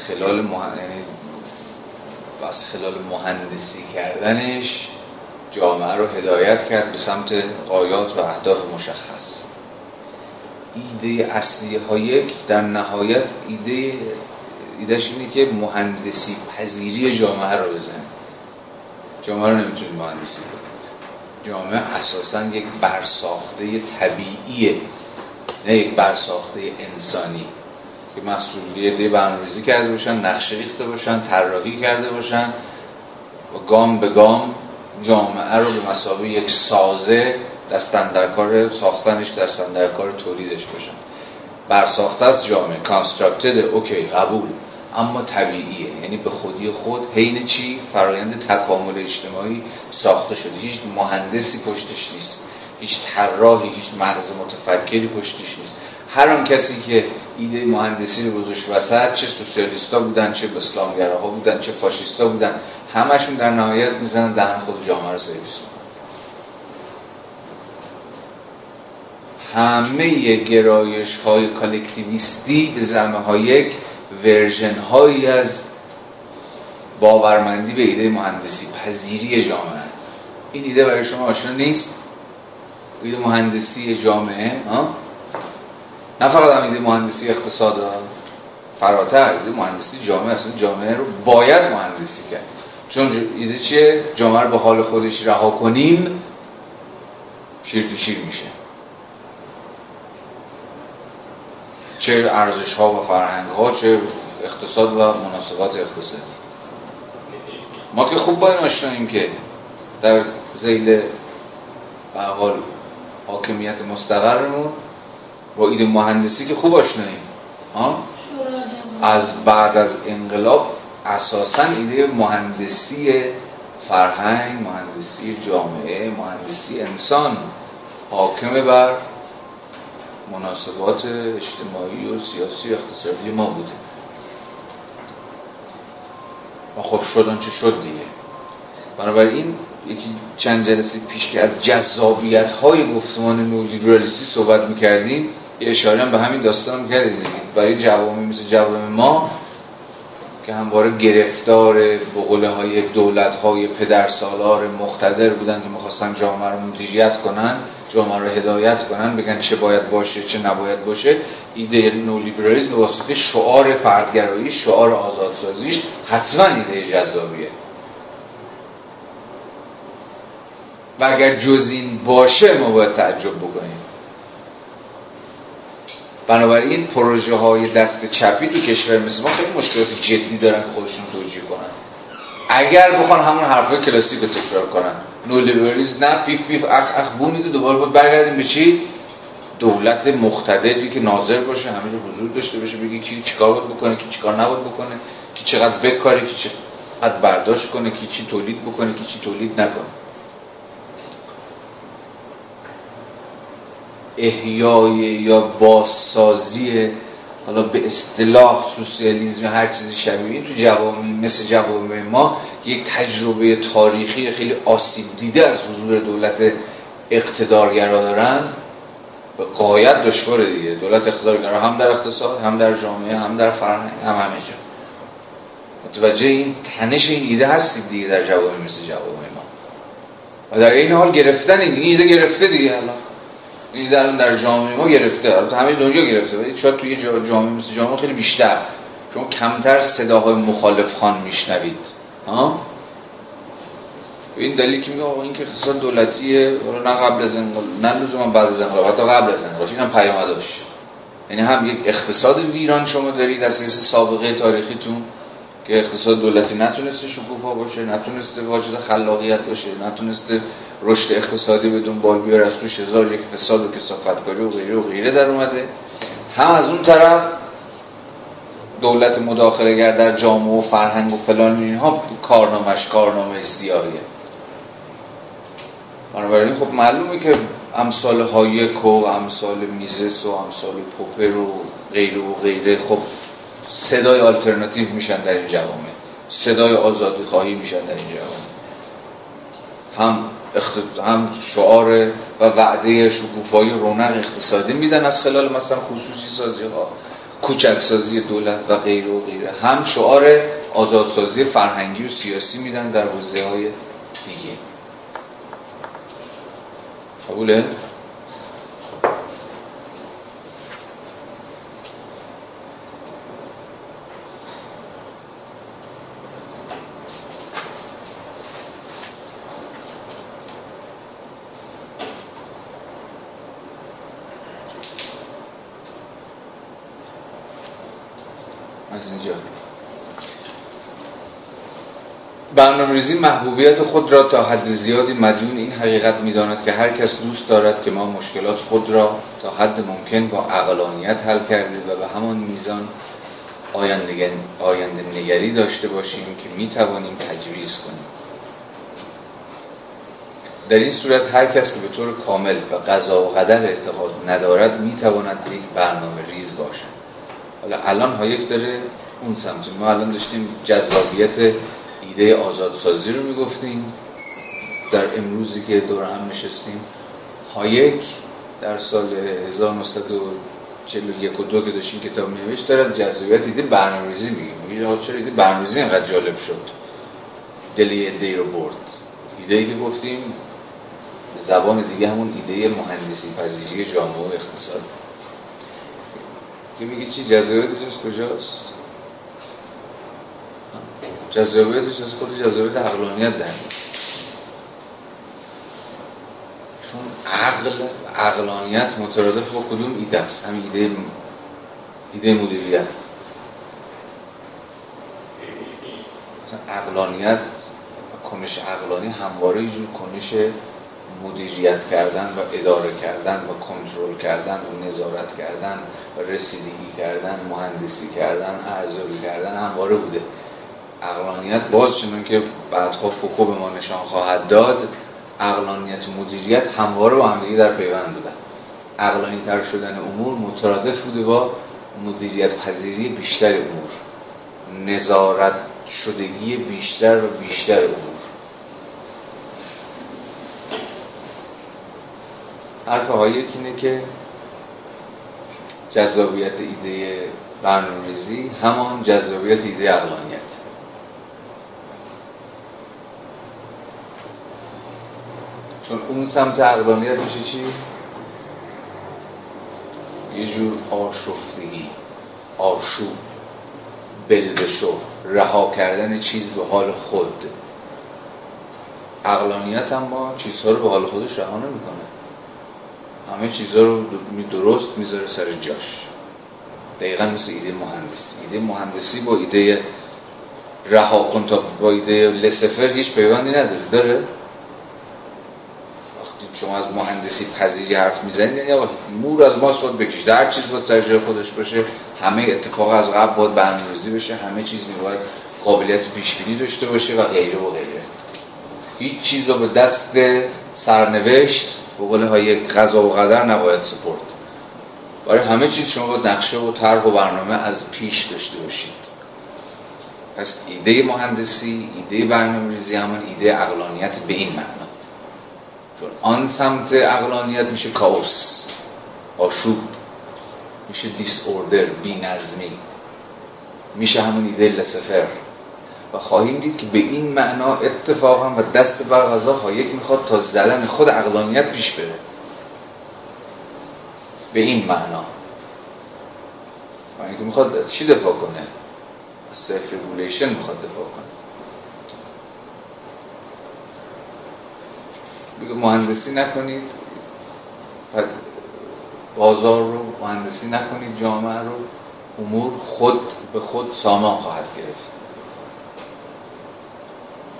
خلال مهندسی کردنش جامعه رو هدایت کرد به سمت غایات و اهداف مشخص. ایده اصلی هایک در نهایت ایدهش اینه که مهندسی پذیری جامعه رو بزن. جامعه رو نمیتونید مهندسی کنید. جامعه اساساً یک برساخته طبیعیه، نه یک برساخته انسانی که مسئولیت دی برنامه‌ریزی کرده باشن، نقشه ریخته باشن، طراحی کرده باشن و گام به گام جامعه رو به مثابه یک سازه دستن در کار ساختنش، دستن در کار تولیدش باشن. برساخته است جامعه، کانستراکتد، اوکی قبول، اما طبیعیه، یعنی به خودی خود حین چی؟ فرایند تکامل اجتماعی ساخته شده. هیچ مهندسی پشتش نیست، هیچ طراحی، هیچ مغز متفکری پشتش نیست. هر آن کسی که ایده مهندسی رو گذاشت وسط، چه سوسیالیستا بودن، چه اسلامگراها بودن، چه فاشیستا بودن، همشون در نهایت میزنن دهن خود جامعه رو سرویس میکنن. همه گرایش‌های کالکتیویستی به زعم هایک ورژن هایی از باورمندی به ایده مهندسی پذیری جامعه. این ایده برای شما آشنا نیست؟ ایده مهندسی جامعه ها؟ نه فقط هم ایده مهندسی اقتصاد ها، فراتر ایده مهندسی جامعه. اصلا جامعه رو باید مهندسی کرد، چون ایده چیه؟ جامعه رو به حال خودش رها کنیم شیر تو شیر میشه. چه ارزش ها و فرهنگ ها، چه اقتصاد و مناسبات اقتصادی. ما که خوب با این آشناییم که در ذیل اقل حاکمیت مستقرمون با ایده مهندسی که خوب آشناییم. از بعد از انقلاب اساساً ایده مهندسی فرهنگ، مهندسی جامعه، مهندسی انسان حاکمه بر مناسبات اجتماعی و سیاسی و اقتصادی ما بوده. و خب شدن چه شد دیگه. بنابراین یکی چند جلسه پیش که از جذابیت‌های گفتمان نولیبرالیستی صحبت می‌کردیم، یه اشاره هم به همین داستان می‌کردیم. برای جوامع مثل جوامع ما که همواره گرفتار به قول‌های دولت‌های پدرسالار مقتدر بودن که می‌خواستن جامعه رو مدیریت کنن، جامعه رو هدایت کنن، بگن چه باید باشه چه نباید باشه، ایده نولیبرالیسم به واسطه شعار فردگرایی، شعار آزادسازیش حتما ایده جذابیه و اگر جز این باشه ما باید تعجب بکنیم. بنابراین پروژه های دست چپی تو کشور مثل ما خیلی مشکلات جدی دارن که خودشون توجیه کنن. اگر بخوان همون حرفای کلاسیک رو تکرار کنن، نولیبرالیسم، نه پیف پیف اخ اخ بونید، دوباره باید برگردیم به چی؟ دولت مقتدری که ناظر باشه، همه جا حضور داشته باشه، بگه کی چیکار باید بکنه، کی چیکار نباید بکنه، کی چقدر بکاره، کی چقدر برداشت کنه، کی چی تولید بکنه، کی چی تولید نکنه. احیای یا بازسازی، حالا به اصطلاح سوسیالیسم، هر چیزی شبیه این تو جوامع مثل جوامع ما که یک تجربه تاریخی خیلی آسیب دیده از حضور دولت اقتدارگرا دارن، به غایت دشواره دیگه. دولت اقتدارگرا هم در اقتصاد، هم در جامعه، هم در فرهنگ، هم همه جا. متوجه این تنش این ایده هستید دیگه در جوامع مثل جوامع ما، و در این حال گرفتن این ایده گرفته دیگه. الان این در جامعه ما گرفته، البته همه دنیا گرفته، ولی شاید توی جامعه مثل جامعه خیلی بیشتر. شما کمتر صداهای مخالف خوان میشنوید. ها، این دلیلی که میگم این که اقتصاد دولتیه، نه قبل از انقلاب، نه لزوما بعد از انقلاب، حتی قبل از انقلاب اینم پیامداش. یعنی هم یک اقتصاد ویران شما دارید از اساس سابقه تاریخیتون که اقتصاد دولتی نتونسته شکوفا باشه، نتونسته واجد خلاقیت باشه، نتونسته رشد اقتصادی به دنبال بیاره، از توش هزار یک فساد و کثافتکاری و غیره و غیره در اومده. هم از اون طرف دولت مداخله‌گر در جامعه و فرهنگ و فلان اینها کارنامه سیاهیه. بنابراین خب معلومه که امثال هایک و امثال میزس و امثال پوپر و غیره و غیره خب صدای آلترناتیو میشن در این جوامع، صدای آزادی خواهی میشن در این جوامع. هم شعار و وعده شکوفایی و رونق اقتصادی میدن از خلال مثلا خصوصی سازی ها، کوچک سازی دولت و غیره و غیره. هم شعار آزادسازی فرهنگی و سیاسی میدن در حوزه های دیگه. قبوله؟ برنامه‌ریزی محبوبیت خود را تا حد زیادی مدیون این حقیقت می‌داند که هر کس دوست دارد که ما مشکلات خود را تا حد ممکن با عقلانیت حل کرده و به همان میزان آینده نگری داشته باشیم که می‌توانیم تجویز کنیم. در این صورت هر کس که به طور کامل و قضا و قدر اعتقاد ندارد می‌تواند یک برنامه‌ریز باشد. حالا الان هایک داره اون سمت، ما الان داشتیم جذابیت ایده آزادسازی رو میگفتیم در امروزی که دور هم نشستیم. هایک در سال 1941 و 2 که داشتیم کتاب نوشت، داره جذابیت ایده برنامه‌ریزی میگیم. آقا چرا ایده برنامه‌ریزی اینقدر جالب شد، دل ایده رو برد؟ ایده‌ای که گفتیم به زبان دیگه همون ایده مهندسی پذیری جامعه و اقتصاد که میگه چی جذابیتش کجاست؟ جذابیتش از خود جذابیت عقلانیت در میاد. چون عقل و عقلانیت مترادف با کدوم ایده است؟ همین ایده مدیریت. مثلا عقلانیت و کنش عقلانی همواره یه جور کنش مدیریت کردن و اداره کردن و کنترل کردن و نظارت کردن و رسیدگی کردن، مهندسی کردن، ارزیابی کردن همواره بوده. عقلانیت باز چنون که بعدها فوکو به ما نشان خواهد داد، عقلانیت و مدیریت همواره با همدیگه در پیوند بودن. عقلانی تر شدن امور مترادف بوده با مدیریت پذیری بیشتر امور، نظارت شدگی بیشتر و بیشتر امور. حرف هایک اینه که جذابیت ایده برنامه‌ریزی همان جذابیت ایده عقلانیت. چون اون سمت عقلانیت میشه چی؟ یه جور آشفتگی، آشوب، بلبشو، رها کردن چیز به حال خود. عقلانیت اما چیزها رو به حال خودش رها نمی‌کنه، همه چیزها رو درست میذاره سر جاش. دقیقا مثل ایده مهندسی. ایده مهندسی با ایده رها کن تا با ایده لسفر هیچ پیوندی نداره. داره؟ وقتی شما از مهندسی پذیری حرف میزنید یا مور از ماست باید بکشید، هر چیز باید سر جای خودش باشه، همه اتفاق از قبل باید برنامه‌ریزی بشه، همه چیز میباید قابلیت پیشبینی داشته باشه و غیره و غیره. هیچ چیز رو به دست سرنوشت به قول هایک قضا و قدر نباید سپرد. برای همه چیز شما باید نقشه و طرح و برنامه از پیش داشته باشید. پس ایده مهندسی، ایده برنامه‌ریزی، همون ایده عقلانیت به این معنا. چون آن سمت عقلانیت میشه کاوس، آشوب، میشه دیس اوردر، بی‌نظمی، میشه همون ایده لسفر. و خواهیم دید که به این معنا اتفاقا و دست بر قضا هایک میخواد تا زلن خود عقلانیت پیش بره. به این معنا. یعنی که میخواد چی دفاع کنه؟ از سلف ریگولیشن میخواد دفاع کنه. بگه مهندسی نکنید بازار رو، مهندسی نکنید جامعه رو، امور خود به خود سامان خواهد گرفت.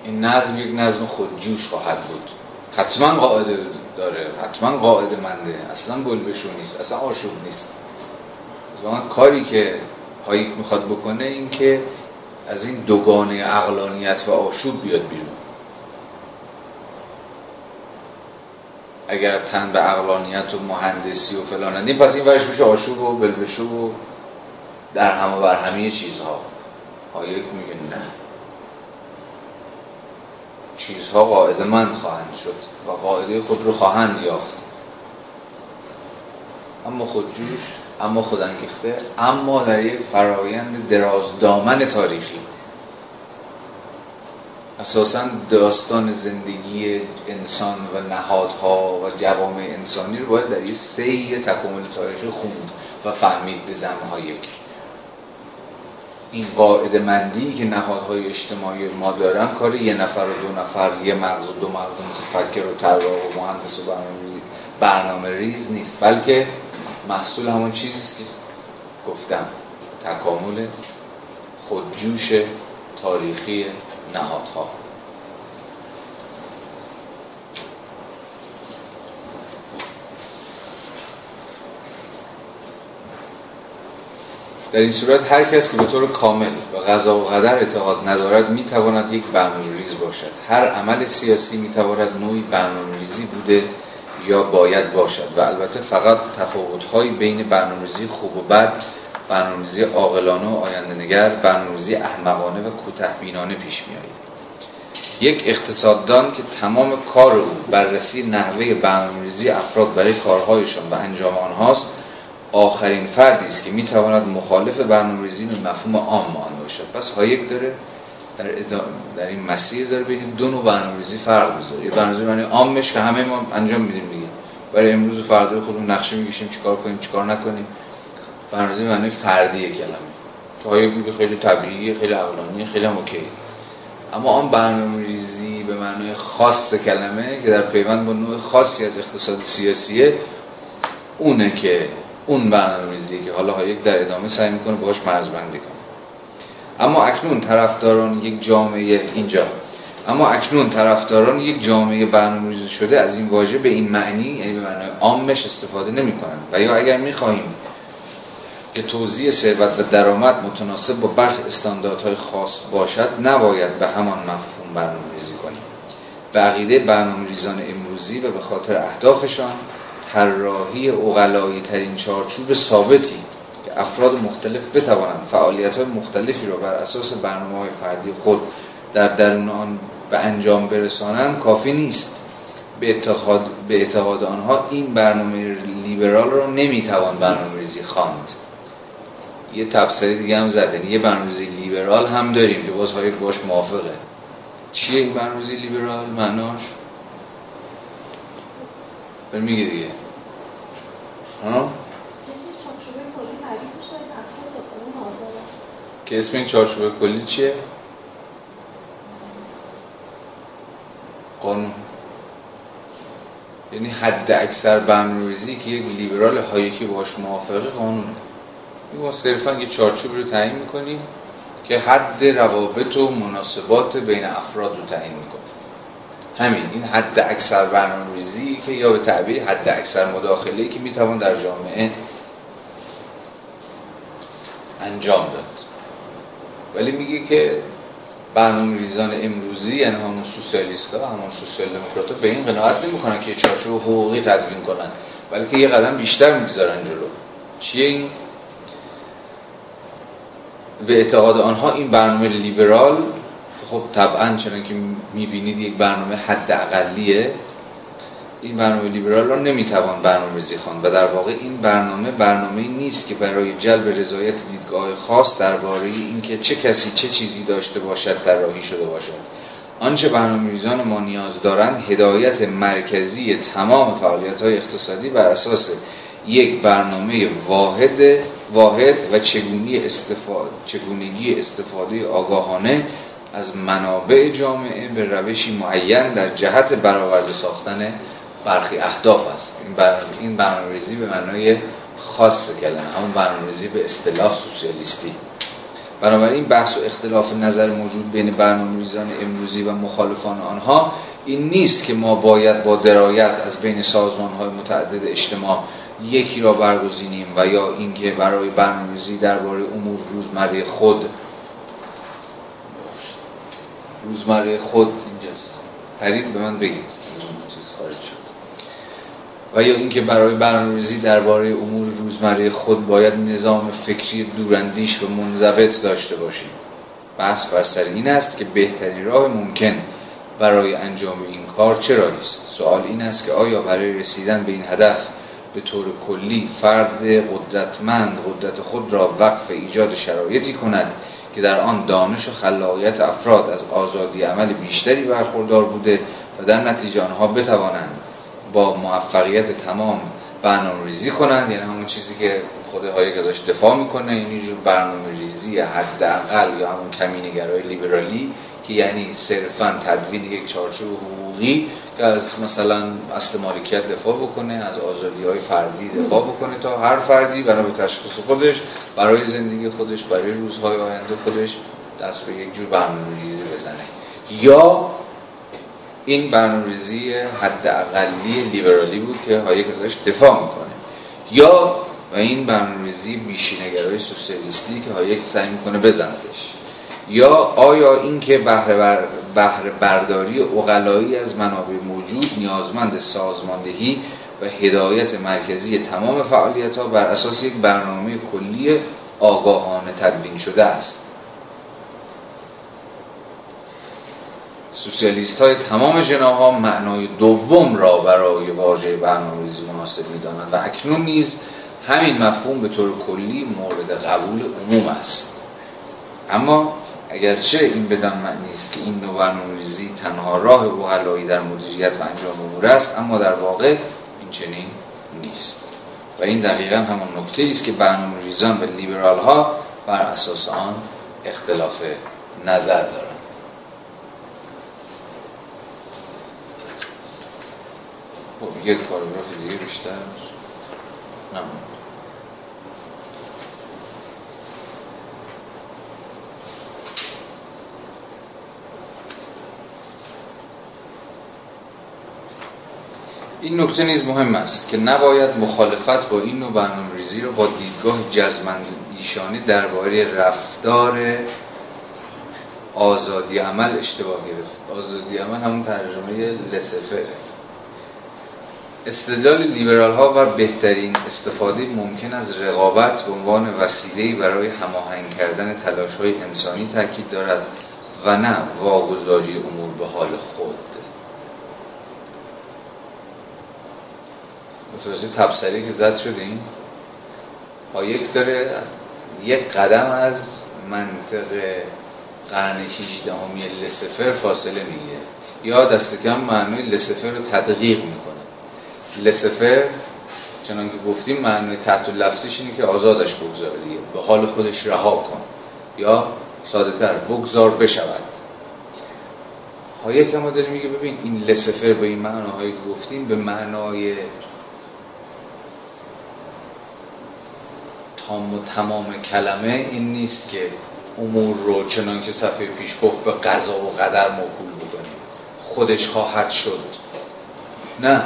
این نظم یک نظم خودجوش خواهد بود. حتما قاعده داره، حتما قاعده منده، اصلا گلبشو نیست، اصلا آشوب نیست. از کاری که هایک میخواد بکنه این که از این دوگانه عقلانیت و آشوب بیاد بیرون. اگر تن به عقلانیت و مهندسی و فلانه، پس این ورش میشه آشوب و بلبشو و در هم و بر همه چیزها. هایک میگه نه، چیزها قاعده مند خواهند شد و قاعده خود رو خواهند یافت. اما خودجوش، اما خودانگیخته، اما در یک فرایند دراز دامن تاریخی. اساساً داستان زندگی انسان و نهادها و جوامع انسانی رو باید در یک سیر تکامل تاریخی خوند و فهمید به زمان‌های یک. این قاعده مندی که نهادهای اجتماعی ما دارن کار یه نفر و دو نفر، یه مغز و دو مغز، متفکر و طراح و مهندس و برنامه‌ریز نیست، بلکه محصول همون چیزی است که گفتم، تکامل خودجوش تاریخی نهادها. در این صورت هر کس که به طور کامل به قضا و قدر اعتقاد ندارد میتواند یک برنامه‌ریز باشد. هر عمل سیاسی میتواند نوعی برنامه‌ریزی بوده یا باید باشد و البته فقط تفاوت‌های بین برنامه‌ریزی خوب و بد، برنامه‌ریزی عاقلانه و آینده‌نگر، برنامه‌ریزی احمقانه و کوتاه‌بینانه پیش می‌آید. یک اقتصاددان که تمام کار او بررسی نحوه برنامه‌ریزی افراد برای کارهایشان و انجام آنهاست، آخرین فردی است که میتواند مخالف برنامه‌ریزی به مفهوم عام آن باشد. پس هایک داره در این مسیر داره بین دو نوع برنامه‌ریزی فرق می‌ذاره. یه برنامه‌ریزی معنی عامش که همه ما انجام میدیم دیگه، برای امروز و فردای خودمون نقشه می‌کشیم چیکار کنیم چیکار نکنیم. برنامه‌ریزی معنی فردی کلمه که هایک میگه خیلی طبیعیه، خیلی عقلانیه، خیلی هم اوکی. اما آن برنامه‌ریزی به معنای خاص کلمه که در پیوند با نوع خاصی از اقتصاد سیاسیه، اونه که اون برنامه‌ریزی که حالا هایک در ادامه سعی می‌کنه باهاش مرزبندی کنه. اما اکنون طرفداران یک جامعه برنامه‌ریزی شده از این واژه به این معنی، یعنی به معنای عامش، استفاده نمی‌کنند. و یا اگر می‌خواهیم که توزیع ثروت و درآمد متناسب با برخی استانداردهای خاص باشد، نباید به همان مفهوم برنامه‌ریزی کنیم. به عقیده برنامه‌ریزان امروزی و به خاطر اهدافشان، طراحی عقلایی ترین چارچوب ثابتی که افراد مختلف بتوانند فعالیت‌های مختلفی را بر اساس برنامه‌های فردی خود در درون آن به انجام برسانند کافی نیست. به اعتقاد آنها این برنامه لیبرال را نمیتوان برنامه‌ریزی خواند. یه تفسیر دیگه هم زدن، یه برنامه‌ریزی لیبرال هم داریم که بازهای باش موافقه. چیه این برنامه‌ریزی لیبرال؟ معناش میگه دیگه که اسم این چارچوب کلی چیه؟ قانون. یعنی حد اکثر برنامه‌ریزی که یک لیبرال هایکی باش موافقه قانونه. ما صرفا یه چارچوب رو تعیین میکنیم که حد روابط و مناسبات بین افراد رو تعیین میکنه. همین این حد اکثر برنامه‌ریزی که یا به تعبیر حد اکثر مداخله‌ای که میتوان در جامعه انجام داد. ولی میگه که برنامه‌ریزان امروزی، یعنی همون سوسیالیست‌ها، همون سوسیال دموکرات‌ها، به این قناعت نمی‌کنن که چارچوب حقوقی تدوین کنن، بلکه یه قدم بیشتر می‌ذارن جلو. چیه این؟ به اعتقاد آنها این برنامه لیبرال، خب طبعاً چون که می‌بینید یک برنامه حد اقلیه، این برنامه لیبرال را نمی‌توان برنامه‌ریزی خواند و در واقع این برنامه‌ای نیست که برای جلب رضایت دیدگاه خاص درباره اینکه چه کسی چه چیزی داشته باشد طراحی شده باشد. آنچه برنامه‌ریزان ما نیاز دارند هدایت مرکزی تمام فعالیت‌های اقتصادی بر اساس یک برنامه واحد و چگونگی استفاده آگاهانه از منابع جامعه به روشی معین در جهت برآورده ساختن برخی اهداف است. این برنامه‌ریزی به معنای خاص کلمه، همون برنامه‌ریزی به اصطلاح سوسیالیستی. بنابراین بحث و اختلاف نظر موجود بین برنامه‌ریزان امروزی و مخالفان آنها این نیست که ما باید با درایت از بین سازمان‌های متعدد اجتماع یکی را برگزینیم و یا اینکه برای برنامه‌ریزی درباره امور روزمره خود اینجاست. پرید به من بگید چیز خارج شد. و یا اینکه برای برنامه‌ریزی درباره امور روزمره خود باید نظام فکری دوراندیش و منضبط داشته باشیم. بحث بر سر این است که بهترین راه ممکن برای انجام این کار چه راهی است؟ سوال این است که آیا برای رسیدن به این هدف به طور کلی فرد قدرتمند قدرت خود را وقف ایجاد شرایطی کند که در آن دانش و خلاقیت افراد از آزادی عمل بیشتری برخوردار بوده و در نتیجه آنها بتوانند با موفقیت تمام برنامه‌ریزی کنند، یعنی همون چیزی که خود هایک ازش دفاع میکنه، این جور برنامه‌ریزی حداقل یا همون کمینه‌گرای لیبرالی که یعنی صرفاً تدوین یک چارچوب حقوقی که از مثلا اصل مالکیت دفاع بکنه، از آزادی‌های فردی دفاع بکنه تا هر فردی بنا به تشخیص خودش برای زندگی خودش برای روزهای آینده خودش دست به یک جور برنامه‌ریزی بزنه. یا این برنامه‌ریزی حداقلی لیبرالی بود که هایک ازش دفاع میکنه، یا و این برنامه‌ریزی بیشینه‌گرای سوسیالیستی که هایک سعی میکنه بزندش. یا آیا اینکه بهره برداری عقلایی از منابع موجود نیازمند سازماندهی و هدایت مرکزی تمام فعالیت‌ها بر اساس یک برنامه کلی آگاهانه تدوین شده است؟ سوسیالیست‌های تمام جناح‌ها معنای دوم را برای واژه برنامه‌ریزی مناسب می‌دانند و اکنون نیز همین مفهوم به طور کلی مورد قبول عموم است. اما اگرچه این بدان معنی است که این نوع برنامه‌ریزی تنها راه عقلایی در مدیریت و انجام امور است، اما در واقع این چنین نیست و این دقیقاً همان نکته‌ای است که برنامه‌ریزان و لیبرال‌ها بر اساس آن اختلاف نظر دارند. خب یک پاراگراف دیگه بیشتر نموند. این نکته نیز مهم است که نباید مخالفت با این نوع برنامه‌ریزی را با دیدگاه جزم‌اندیشانه درباره رفتار آزادی عمل اشتباه گرفت. آزادی عمل همون ترجمه لسفره. استدلال لیبرال‌ها بر بهترین استفاده ممکن از رقابت به عنوان وسیله‌ای برای هماهنگ کردن تلاش‌های انسانی تاکید دارد و نه واگذاری امور به حال خود. متوجه تبصری که زد شدیم؟ هایک داره یک قدم از منطق قرن 18 لسفر فاصله میگیره یا دست کم معنای لسفر رو تدقیق میکنه. لسفر چنان که گفتیم معنای تحت لفظیش اینه که آزادش بگذار دیگه، به حال خودش رها کن، یا ساده تر بگذار بشود. هایک ما داره میگه ببین این لسفر به این معناهایی که گفتیم به معنای تام و تمام کلمه این نیست که امور رو چنان که صفحه پیش گفت به قضا و قدر موکول بکنیم، خودش خواهد شد. نه،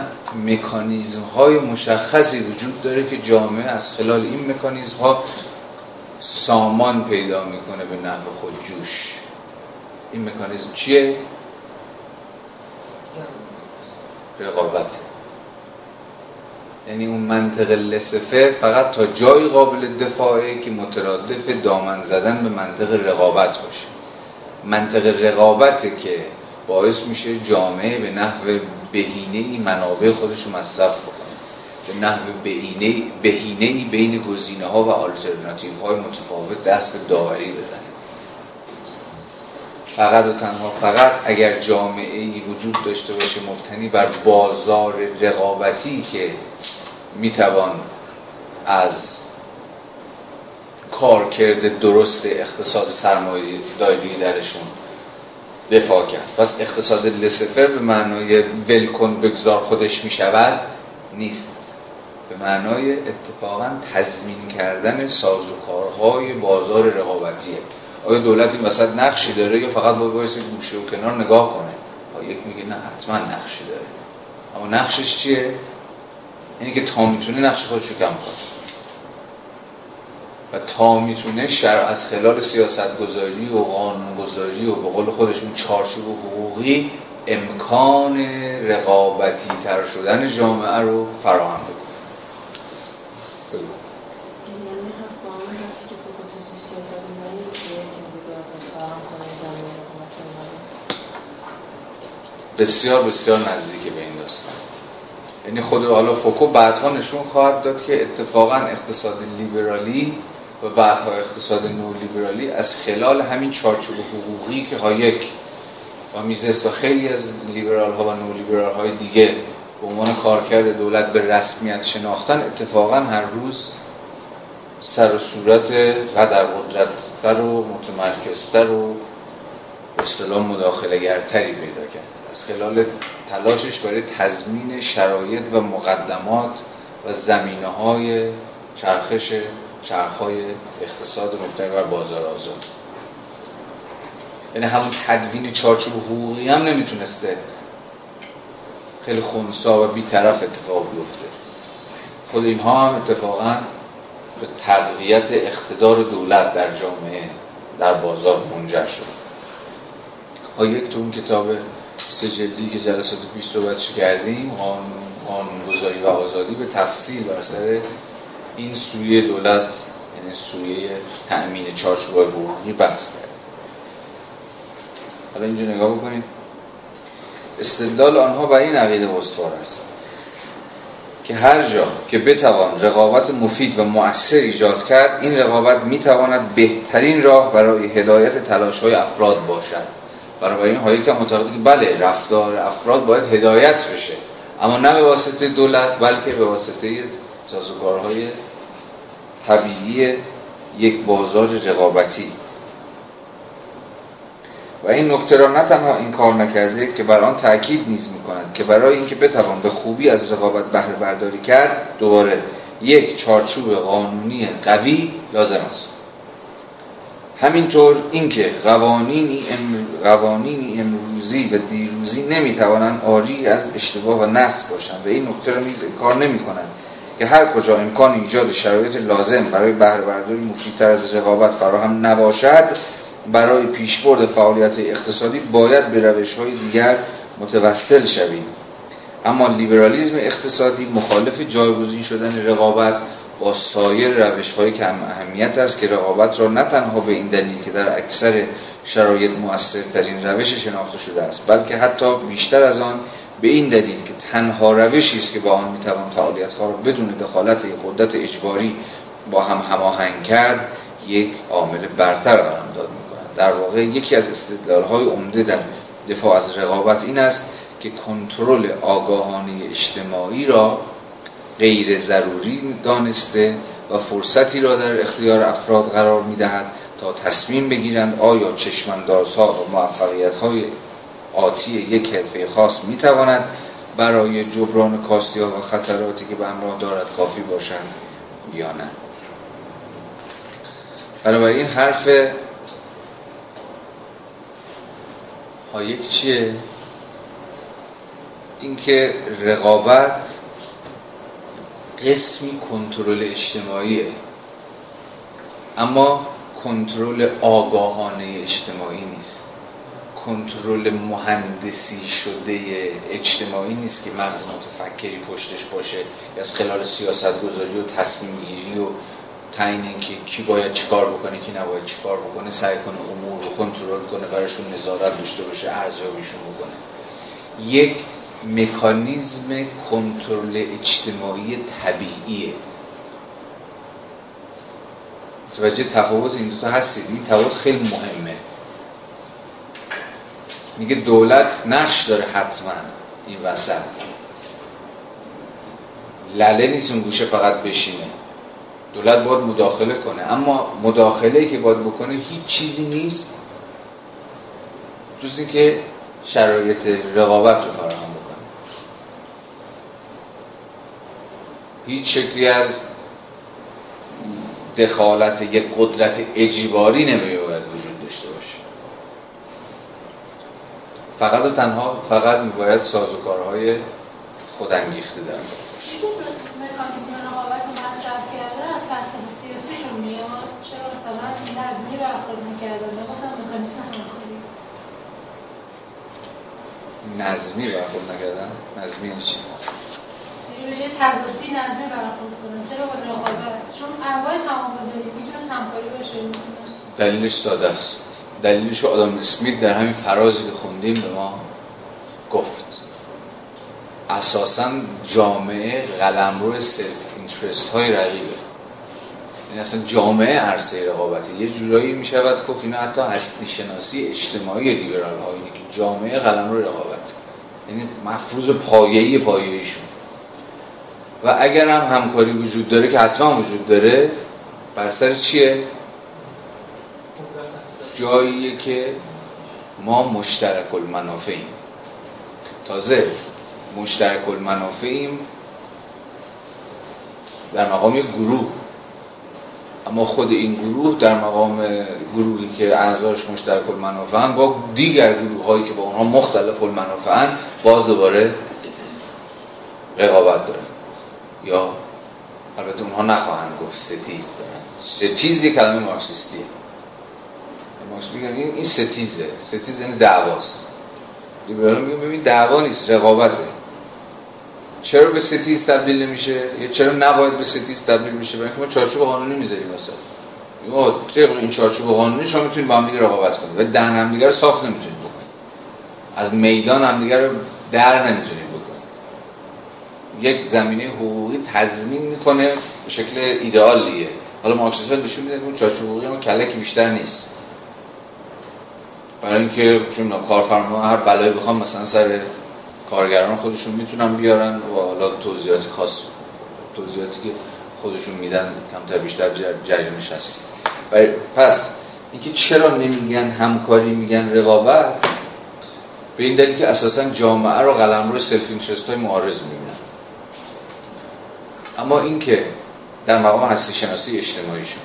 مکانیزم های مشخصی وجود داره که جامعه از خلال این مکانیزم ها سامان پیدا میکنه به نفع خود جوش. این مکانیزم چیه؟ رقابت. یعنی اون منطق لسفه فقط تا جایی قابل دفاعه که مترادف دامن زدن به منطق رقابت باشه. منطق رقابته که باعث میشه جامعه به نحو بهینه‌ای منابع خودش رو مصرف بکنه، به نحو بهینه‌ای بین گزینه‌ها و آلترناتیوهای متفاوت دست به داوری بزنه. فقط و تنها فقط اگر جامعه‌ای وجود داشته باشه مبتنی بر بازار رقابتی که میتوان از کارکرد درست اقتصاد سرمایه‌داری درشون دفاع کرد. پس اقتصاد لسفر به معنای ولکن بگذار خودش میشود نیست، به معنای اتفاقاً تضمین کردن سازوکارهای بازار رقابتیه. آیا دولت این وسط نقشی داره یا فقط باید گوشه و کنار نگاه کنه؟ یک میگه نه، حتما نقشی داره. اما نقشش چیه؟ یعنی که تا میتونه نقش خودشو کم کنه و تا میتونه شرع از خلال سیاستگذاری و قانونگذاری و به قول خودشون چارچوب حقوقی امکان رقابتی تر شدن جامعه رو فراهم بکنه. بسیار بسیار نزدیک به این داستان. یعنی خود حالا فوکو بعدها نشون خواهد داد که اتفاقاً اقتصاد لیبرالی و بعدها اقتصاد نولیبرالی از خلال همین چارچوب حقوقی که هایک و میزس و خیلی از لیبرال ها و نولیبرال های دیگه به عنوان کارکرد دولت به رسمیت شناختن، اتفاقاً هر روز سر و صورت قدر قدرت‌تر و متمرکزتر و به اصطلاح مداخله‌گرتری پیدا کرد از خلال تلاشش برای تضمین شرایط و مقدمات و زمینه‌های چرخ‌های اقتصاد مبتنی بر بازار آزاد. یعنی همون تدوین چارچوب حقوقی هم نمیتونسته خیلی خنثا و بی‌طرف اتفاق بیفته. خود اینها هم اتفاقاً به تقویت اقتدار دولت در جامعه در بازار منجر شد. آیه تو اون کتاب سه جلدی که جلسات پیش صحبتش کردیم، قانون‌گذاری و آزادی، به تفصیل بر سر این سویه دولت، یعنی سویه تأمین چارچوب‌های حقوقی بحث کرد. حالا اینجا نگاه بکنید. استدلال آنها بر این عقیده استوار است که هر جا که بتوان رقابت مفید و مؤثر ایجاد کرد، این رقابت میتواند بهترین راه برای هدایت تلاش‌های افراد باشد. برای این هایی که معتقده که بله، رفتار افراد باید هدایت بشه، اما نه به واسطه دولت، بلکه به واسطه سازوکارهای طبیعی یک بازار رقابتی. و این نکته را نه تنها انکار نکرده که بر آن تاکید نیز می‌کند که برای اینکه بتوان به خوبی از رقابت بهره برداری کرد، دوباره یک چارچوب قانونی قوی لازم است. همینطور اینکه قوانینی امروزی و دیروزی نمیتوانند عاری از اشتباه و نقص باشند و این نکته را نیز انکار نمی‌کنند که هر کجا امکان ایجاد شرایط لازم برای بهره برداری مفیدتر از رقابت فراهم نباشد، برای پیشبرد فعالیت اقتصادی باید به روش‌های دیگر متوسل شویم. اما لیبرالیسم اقتصادی مخالف جایگزین شدن رقابت با سایر روش‌های کم اهمیت است که رقابت را نه تنها به این دلیل که در اکثر شرایط مؤثرترین روش شناخته شده است، بلکه حتی بیشتر از آن به این دلیل که تنها روشی است که با آن می‌توان فعالیت‌ها را بدون دخالت یک قدرت اجباری با هم هماهنگ کرد، یک عامل برتر قرار داد می‌کند. در واقع یکی از استدلال‌های عمده در دفاع از رقابت این است که کنترل آگاهانه اجتماعی را غیر ضروری دانسته و فرصتی را در اختیار افراد قرار می‌دهد تا تصمیم بگیرند آیا چشم‌اندازها و موفقیت‌های آتی یک حرفه خاص می‌تواند برای جبران کاستی‌ها و خطراتی که به همراه دارد کافی باشند یا نه. بنابراین حرف هایک چیه؟ اینکه رقابت قسمی کنترل اجتماعیه، اما کنترل آگاهانه اجتماعی نیست، کنترل مهندسی شده اجتماعی نیست که مغز متفکری پشتش باشه از خلال سیاست‌گذاری و تصمیم گیری و تعیین اینکه کی باید چیکار بکنه کی نباید چیکار بکنه، سعی کنه امور رو کنترل کنه، براشون نظارت داشته باشه، ارزیابیشون بکنه. یک مکانیزم کنترل اجتماعی طبیعیه. متوجه تفاوت این دوتا هستید؟ این تفاوت خیلی مهمه. میگه دولت نقش داره حتما این وسط، لله نیست اون گوشه فقط بشینه، دولت باید مداخله کنه، اما مداخله‌ای که باید بکنه هیچ چیزی نیست جز اینکه شرایط رقابت رو فراهم بکنه. هیچ شکلی از دخالت یک قدرت اجباری نمی‌باید وجود داشته باشه، فقط و تنها فقط می‌باید سازوکارهای خودانگیخته در باشه. مکانیزم رقابت مطرح کرده از فلسفه سیاسیشون میاد، چرا مثلا نظمی برخورد می‌کردن؟ مثلا مکانیزم همکاری نظمی برخورد نکردن، نظمی چی؟ یه تضادی نظمی برخورد کنن، چرا با رقابت؟ چون انواع تمام داریم، میتونست همکاری باشه. دلیلش ساده است، دلیلش رو آدم اسمیت در همین فرازی که خوندیم به ما گفت. اساساً جامعه قلمرو سلف اینترست های رقیبه، این اصلا جامعه عرصه رقابته. یه جورایی میشود گفت اینا حتی هستی شناسی اجتماعی لیبرال ها اینه که جامعه قلمرو رقابته، یعنی مفروض پایه‌ای پایه‌ایشون. و اگر هم همکاری وجود داره که حتما وجود داره، بر سر چیه؟ جاییه که ما مشترک المنافعیم. تازه مشترک المنافعیم در مقام گروه، اما خود این گروه در مقام گروهی که اعضاش مشترک المنافعن با دیگر گروه هایی که با اونها مختلف المنافعن باز دوباره رقابت داره، یا البته اونها نخواهند گفت ستیز دارن. ستیز یک کلمه مارکسیستیه، مارکس میگن این ستیزه، ستیز یعنی دعواست. لیبرال میگن ببین دعوا نیست، رقابته. چرا به ستیز تبدیل نمیشه؟ یا چرا نباید به ستیز تبدیل میشه؟ برای اینکه ما چارچوب قانونی میذاریم واسه طبق این چارچوب قانونی شما میتونید با هم دیگه رقابت کنید، ولی دهن هم دیگه رو صاف نمیتونید بکنید، از میدان هم دیگه رو در نمیتونید بکنید. یک زمینه حقوقی تضمین میکنه به شکل ایدئالیه. حالا مارکسیست‌ها نشون میدن اون چارچوب حقوقی ما کلکی بیشتر نیست، برای اینکه چون کارفرما هر بلایی بخوام مثلا سر کارگران خودشون میتونن بیارن و حالا توضیحات خاص، توضیحاتی که خودشون میدن کمتر بیشتر جریانش هستیم. پس اینکه چرا نمیگن همکاری میگن رقابت، به این دلیل که اساسا جامعه رو قلمرو سلف اینترست های معارض میبینن، اما اینکه در مقام هستی شناسی اجتماعی شون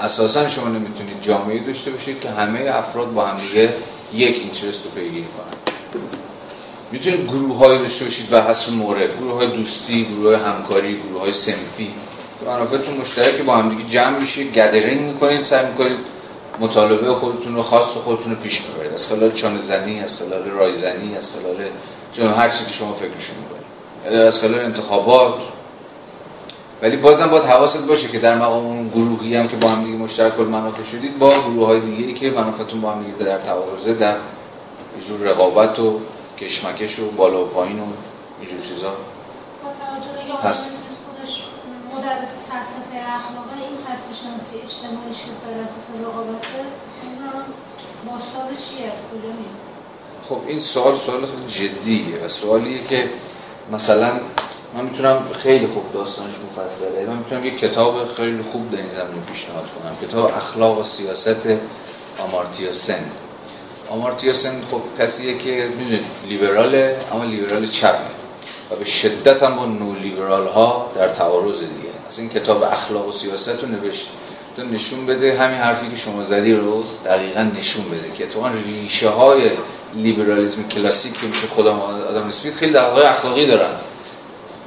اساساً شما نمیتونید جامعه داشته باشید که همه افراد با همدیگه یک اینترست رو پیگیری کنن. میتونید گروه های داشته باشید به حسب مورد، گروه های دوستی، گروه های همکاری، گروه های صنفی، منافعتون مشترک با همدیگه جمع بشید، گدرینگ میکنید، سعی میکنید مطالبه خودتون رو، خواست خودتون رو پیش ببرید، از خلال چانه زنی، از خلال رای زنی، از خلال هر چیزی که شما فکرشون میکنید، از خلال انتخابات. ولی بازم باید حواست باشه که در مقام اون گروهی هم که با هم دیگه مشترک المنافع شدید با گروه‌های دیگه‌ای که منافعتون با هم دیگه در تعارضه، در یه جور رقابت و کشمکش و بالا و پایین و اینجور چیزا. با توجه به اینکه خودش مدرس فلسفه اخلاقه، این هستی شناسی اجتماعی که بر اساس رقابته، اینا ماستاب چی است؟ کجا میاد؟ خب این سوال خیلی جدیه و سوالیه که مثلا من میتونم خیلی خوب داستانش مفصله، من میتونم یک کتاب خیلی خوب در این زمینه پیشنهاد کنم، کتاب اخلاق و سیاست آمارتیا سن. آمارتیا سن خب کسیه که میدونید لیبراله، اما لیبرال چپ و به شدت هم با نو لیبرال ها در تعارض دیگه. از این کتاب اخلاق و سیاست رو نوشت تو نشون بده، همین حرفی که شما زدی رو دقیقاً نشون بده که تو اون ریشه‌های لیبرالیسم کلاسیک که میشه خودم آدم اسمیت خیلی دغدغه اخلاقی دارن،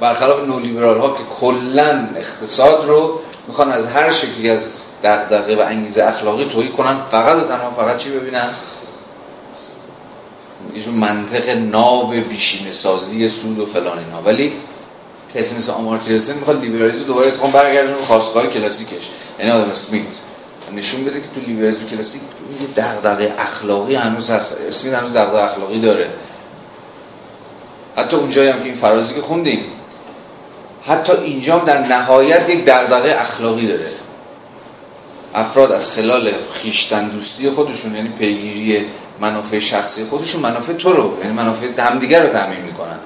برخلاف نولیبرال ها که کلاً اقتصاد رو میخوان از هر شکلی از دغدغه و انگیزه اخلاقی تویی کنن، فقط و تنها فقط چی ببینن؟ یه منطق ناب بیشینه سازی سود و فلان اینا. ولی کسی مثل آمارتیا سن میخواد لیبرالیسم دوباره اتقام برگردن به خواستگاه کلاسیکش، یعنی آدم اسمیت نشون بده که تو لیبرالیسم کلاسیک یه دغدغه اخلاقی هنوز هست، اسمیت هنوز دغدغه اخلاقی داره. حتی اونجایی هم که این فرازی که خوندیم، حتی اینجا در نهایت یک دغدغه اخلاقی داره. افراد از خلال خیشتن دوستی خودشون، یعنی پیگیری منافع شخصی خودشون، منافع تو رو، یعنی منافع همدیگر رو تامین میکنن،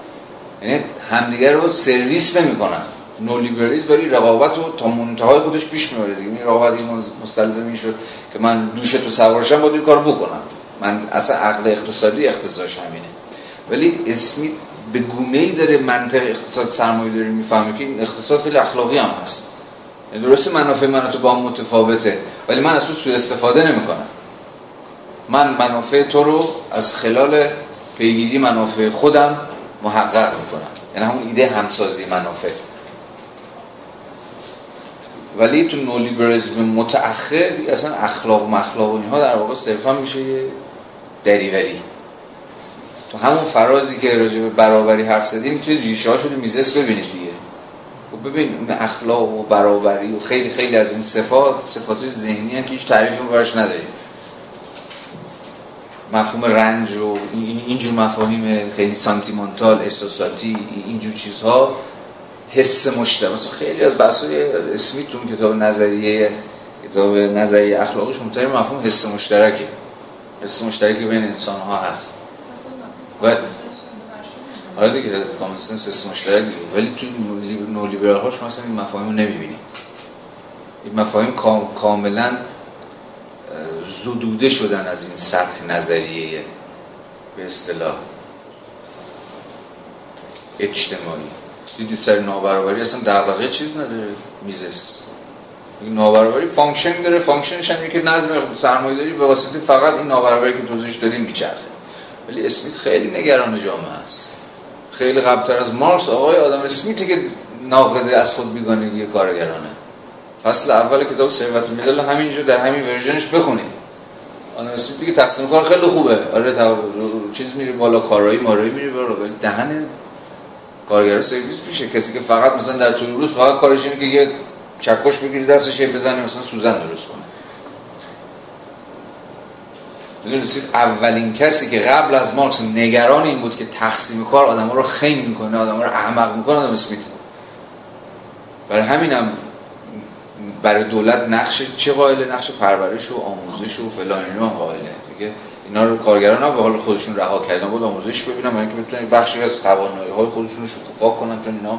یعنی همدیگر رو سرویس نمیکنن. نولیبرالیسم برای رقابت رو تا منتهای خودش پیش میبره دیگه. این رقابت مستلزم این شد که من دوش تو سوارشم باید این کار بکنم، من اصلا عقل اقتصادی اختصاصش همینه. ولی اسمیت به گونه‌ای داره منطق اقتصاد سرمایه‌داری میفهمه که این اقتصاد خیلی اخلاقی هم هست، درسته منافع من تو با هم متفاوته ولی من از تو سوء استفاده نمیکنم، من منافع تو رو از خلال پیگیری منافع خودم محقق میکنم، یعنی همون ایده همسازی منافع. ولی تو نولیبرالیسم متأخر اصلا اخلاق مخلاق و اینها در واقع صرفا میشه یه دریوری. تو همون فرازی که راجع به برابری حرف زدیم توی ریشه هاشو میزسک ببینید دیگه، و ببین اون اخلاق و برابری و خیلی خیلی از این صفات ذهنی هستن که هیچ تعریفی براش نداریم. مفهوم رنج و اینجور مفاهیم خیلی سانتیمنتال احساساتی اینجور چیزها، حس مشترک، مثلا خیلی از بحث‌های اسمیتون کتاب نظریه اخلاقش متأثر مفهوم حس مشترک بین انسان‌ها هست. بعد آره دیگه کامن سنس حس مشترک دیگه. ولی تو نولیبرال هاش مثلا این مفاهیم رو نمی‌بینید، این مفاهیم کاملاً زدوده شدن از این سطح نظریه به اصطلاح اجتماعی. دیدید سر نابرابری اصلا دغدغه چیز نداره میزس، این نابرابری فانکشن داره، فانکشنش هم اینکه نظم سرمایه‌داری به واسطه فقط این نابرابری که توضیحش دادیم میچرخه. ولی اسمیت خیلی نگران جامعه است، خیلی قبلتر از مارکس آقای آدم اسمیتی که ناقد از خود بیگانگی کارگرانه، فصل اول کتاب ثروت الملل همینجور در همین ورژنش بخونید. آدم اسمیت میگه تقسیم کار خیلی خوبه، آره چیز میره بالا، کارایی مارایی میره بالا، ولی دهن کارگر سرویس میشه. کسی که فقط مثلا در طول روز فقط کارش اینه که یه چکش بگیره دستش بزنه مثلا سوزن درست کنه. میدونید اولین کسی که قبل از مارکس نگران این بود که تقسیم کار آدم‌ها رو خنگ میکنه، آدم‌ها رو احمق میکنه، آدم اسمیت. برای همینم برای دولت نقش چه قائله؟ نقش پرورش و آموزش و فلان اینا قائله دیگه. اینا رو کارگران ها به حال خودشون رها کردن، بود آموزش ببینن برای اینکه بتونن بخشی از توانایی‌های خودشون رو شکوفا کنن، چون اینا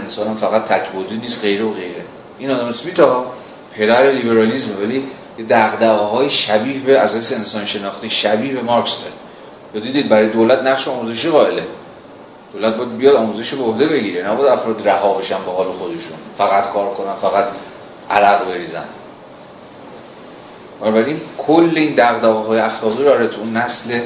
انسانن فقط تک‌بعدی نیست، غیره و غیره. این آدم اسمیت ها پدر لیبرالیسم، ولی دغدغه‌های شبیه به اساس انسان شناختی شبیه به مارکس داره. دیدید برای دولت نقش آموزشی قائله، دولت باید بیاد آموزش به عهده بگیره، نباید افراد رها بشن به حال خودشون، فقط کار کنن، فقط عرق بریزن. بنابراین کل این دغدغه‌های اخلاقی رو تو اون نسل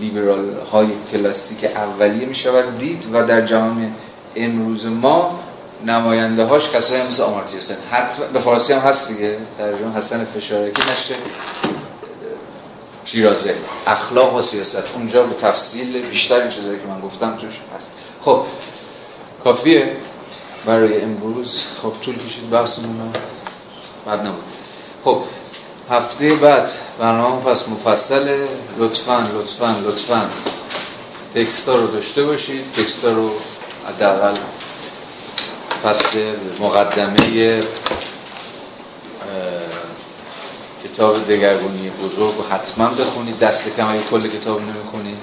لیبرال های کلاسیک اولیه میشود دید و در جامعه امروز ما نماینده هاش کسایی مثل آمارتیا سن، حتما به فارسی هم هست دیگه، ترجمه حسن فشارکی نشته شیرازه، اخلاق و سیاست، اونجا به تفصیل بیشتر این چیزایی که من گفتم توش هست. خب کافیه برای امروز، خب طول کشید بحثمون بد نبود. خب هفته بعد برنامه پس مفصله، لطفاً تکستا رو داشته باشید، تکستا رو حداقل فصل مقدمه کتاب دگرگونی بزرگ رو حتما بخونید، دست کم اگه کل کتاب نمیخونید.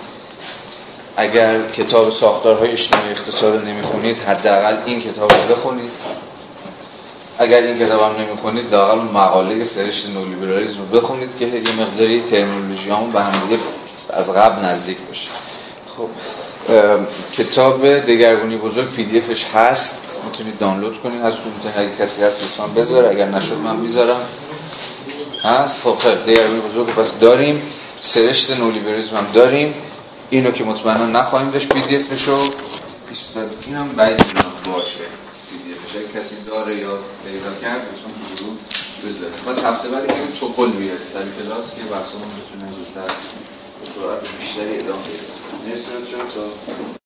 اگر کتاب ساختارهای اجتماعی اقتصاد رو نمیخونید حداقل این کتاب رو بخونید. اگر این کتاب هم نمیخونید حداقل مقاله سرشت نولیبرالیسم رو بخونید که یه مقداری ترمینولوژی همون به هم دیگه از قبل نزدیک باشه. خب کتاب دگرگونی بزرگ پی دی افش هست، میتونید دانلود کنید. هست میتونید، اگه کسی هست لطفاً بذاره، اگر نشد من میذارم. هست خب دگرگونی بزرگ پس داریم، سرشت نولیبرالیسم هم داریم، اینو که مطمئنا نخواهیم داشت پی دی افشو. اینم باید باشه پی دی افش، اگه کسی داره یا پیدا کرد لطفاً بذاره. پس هفته بعد که توفل میاد سر کلاس که بحثمون بتونه زودتر به صورت بیشتری ادامه بده. Yes, sir.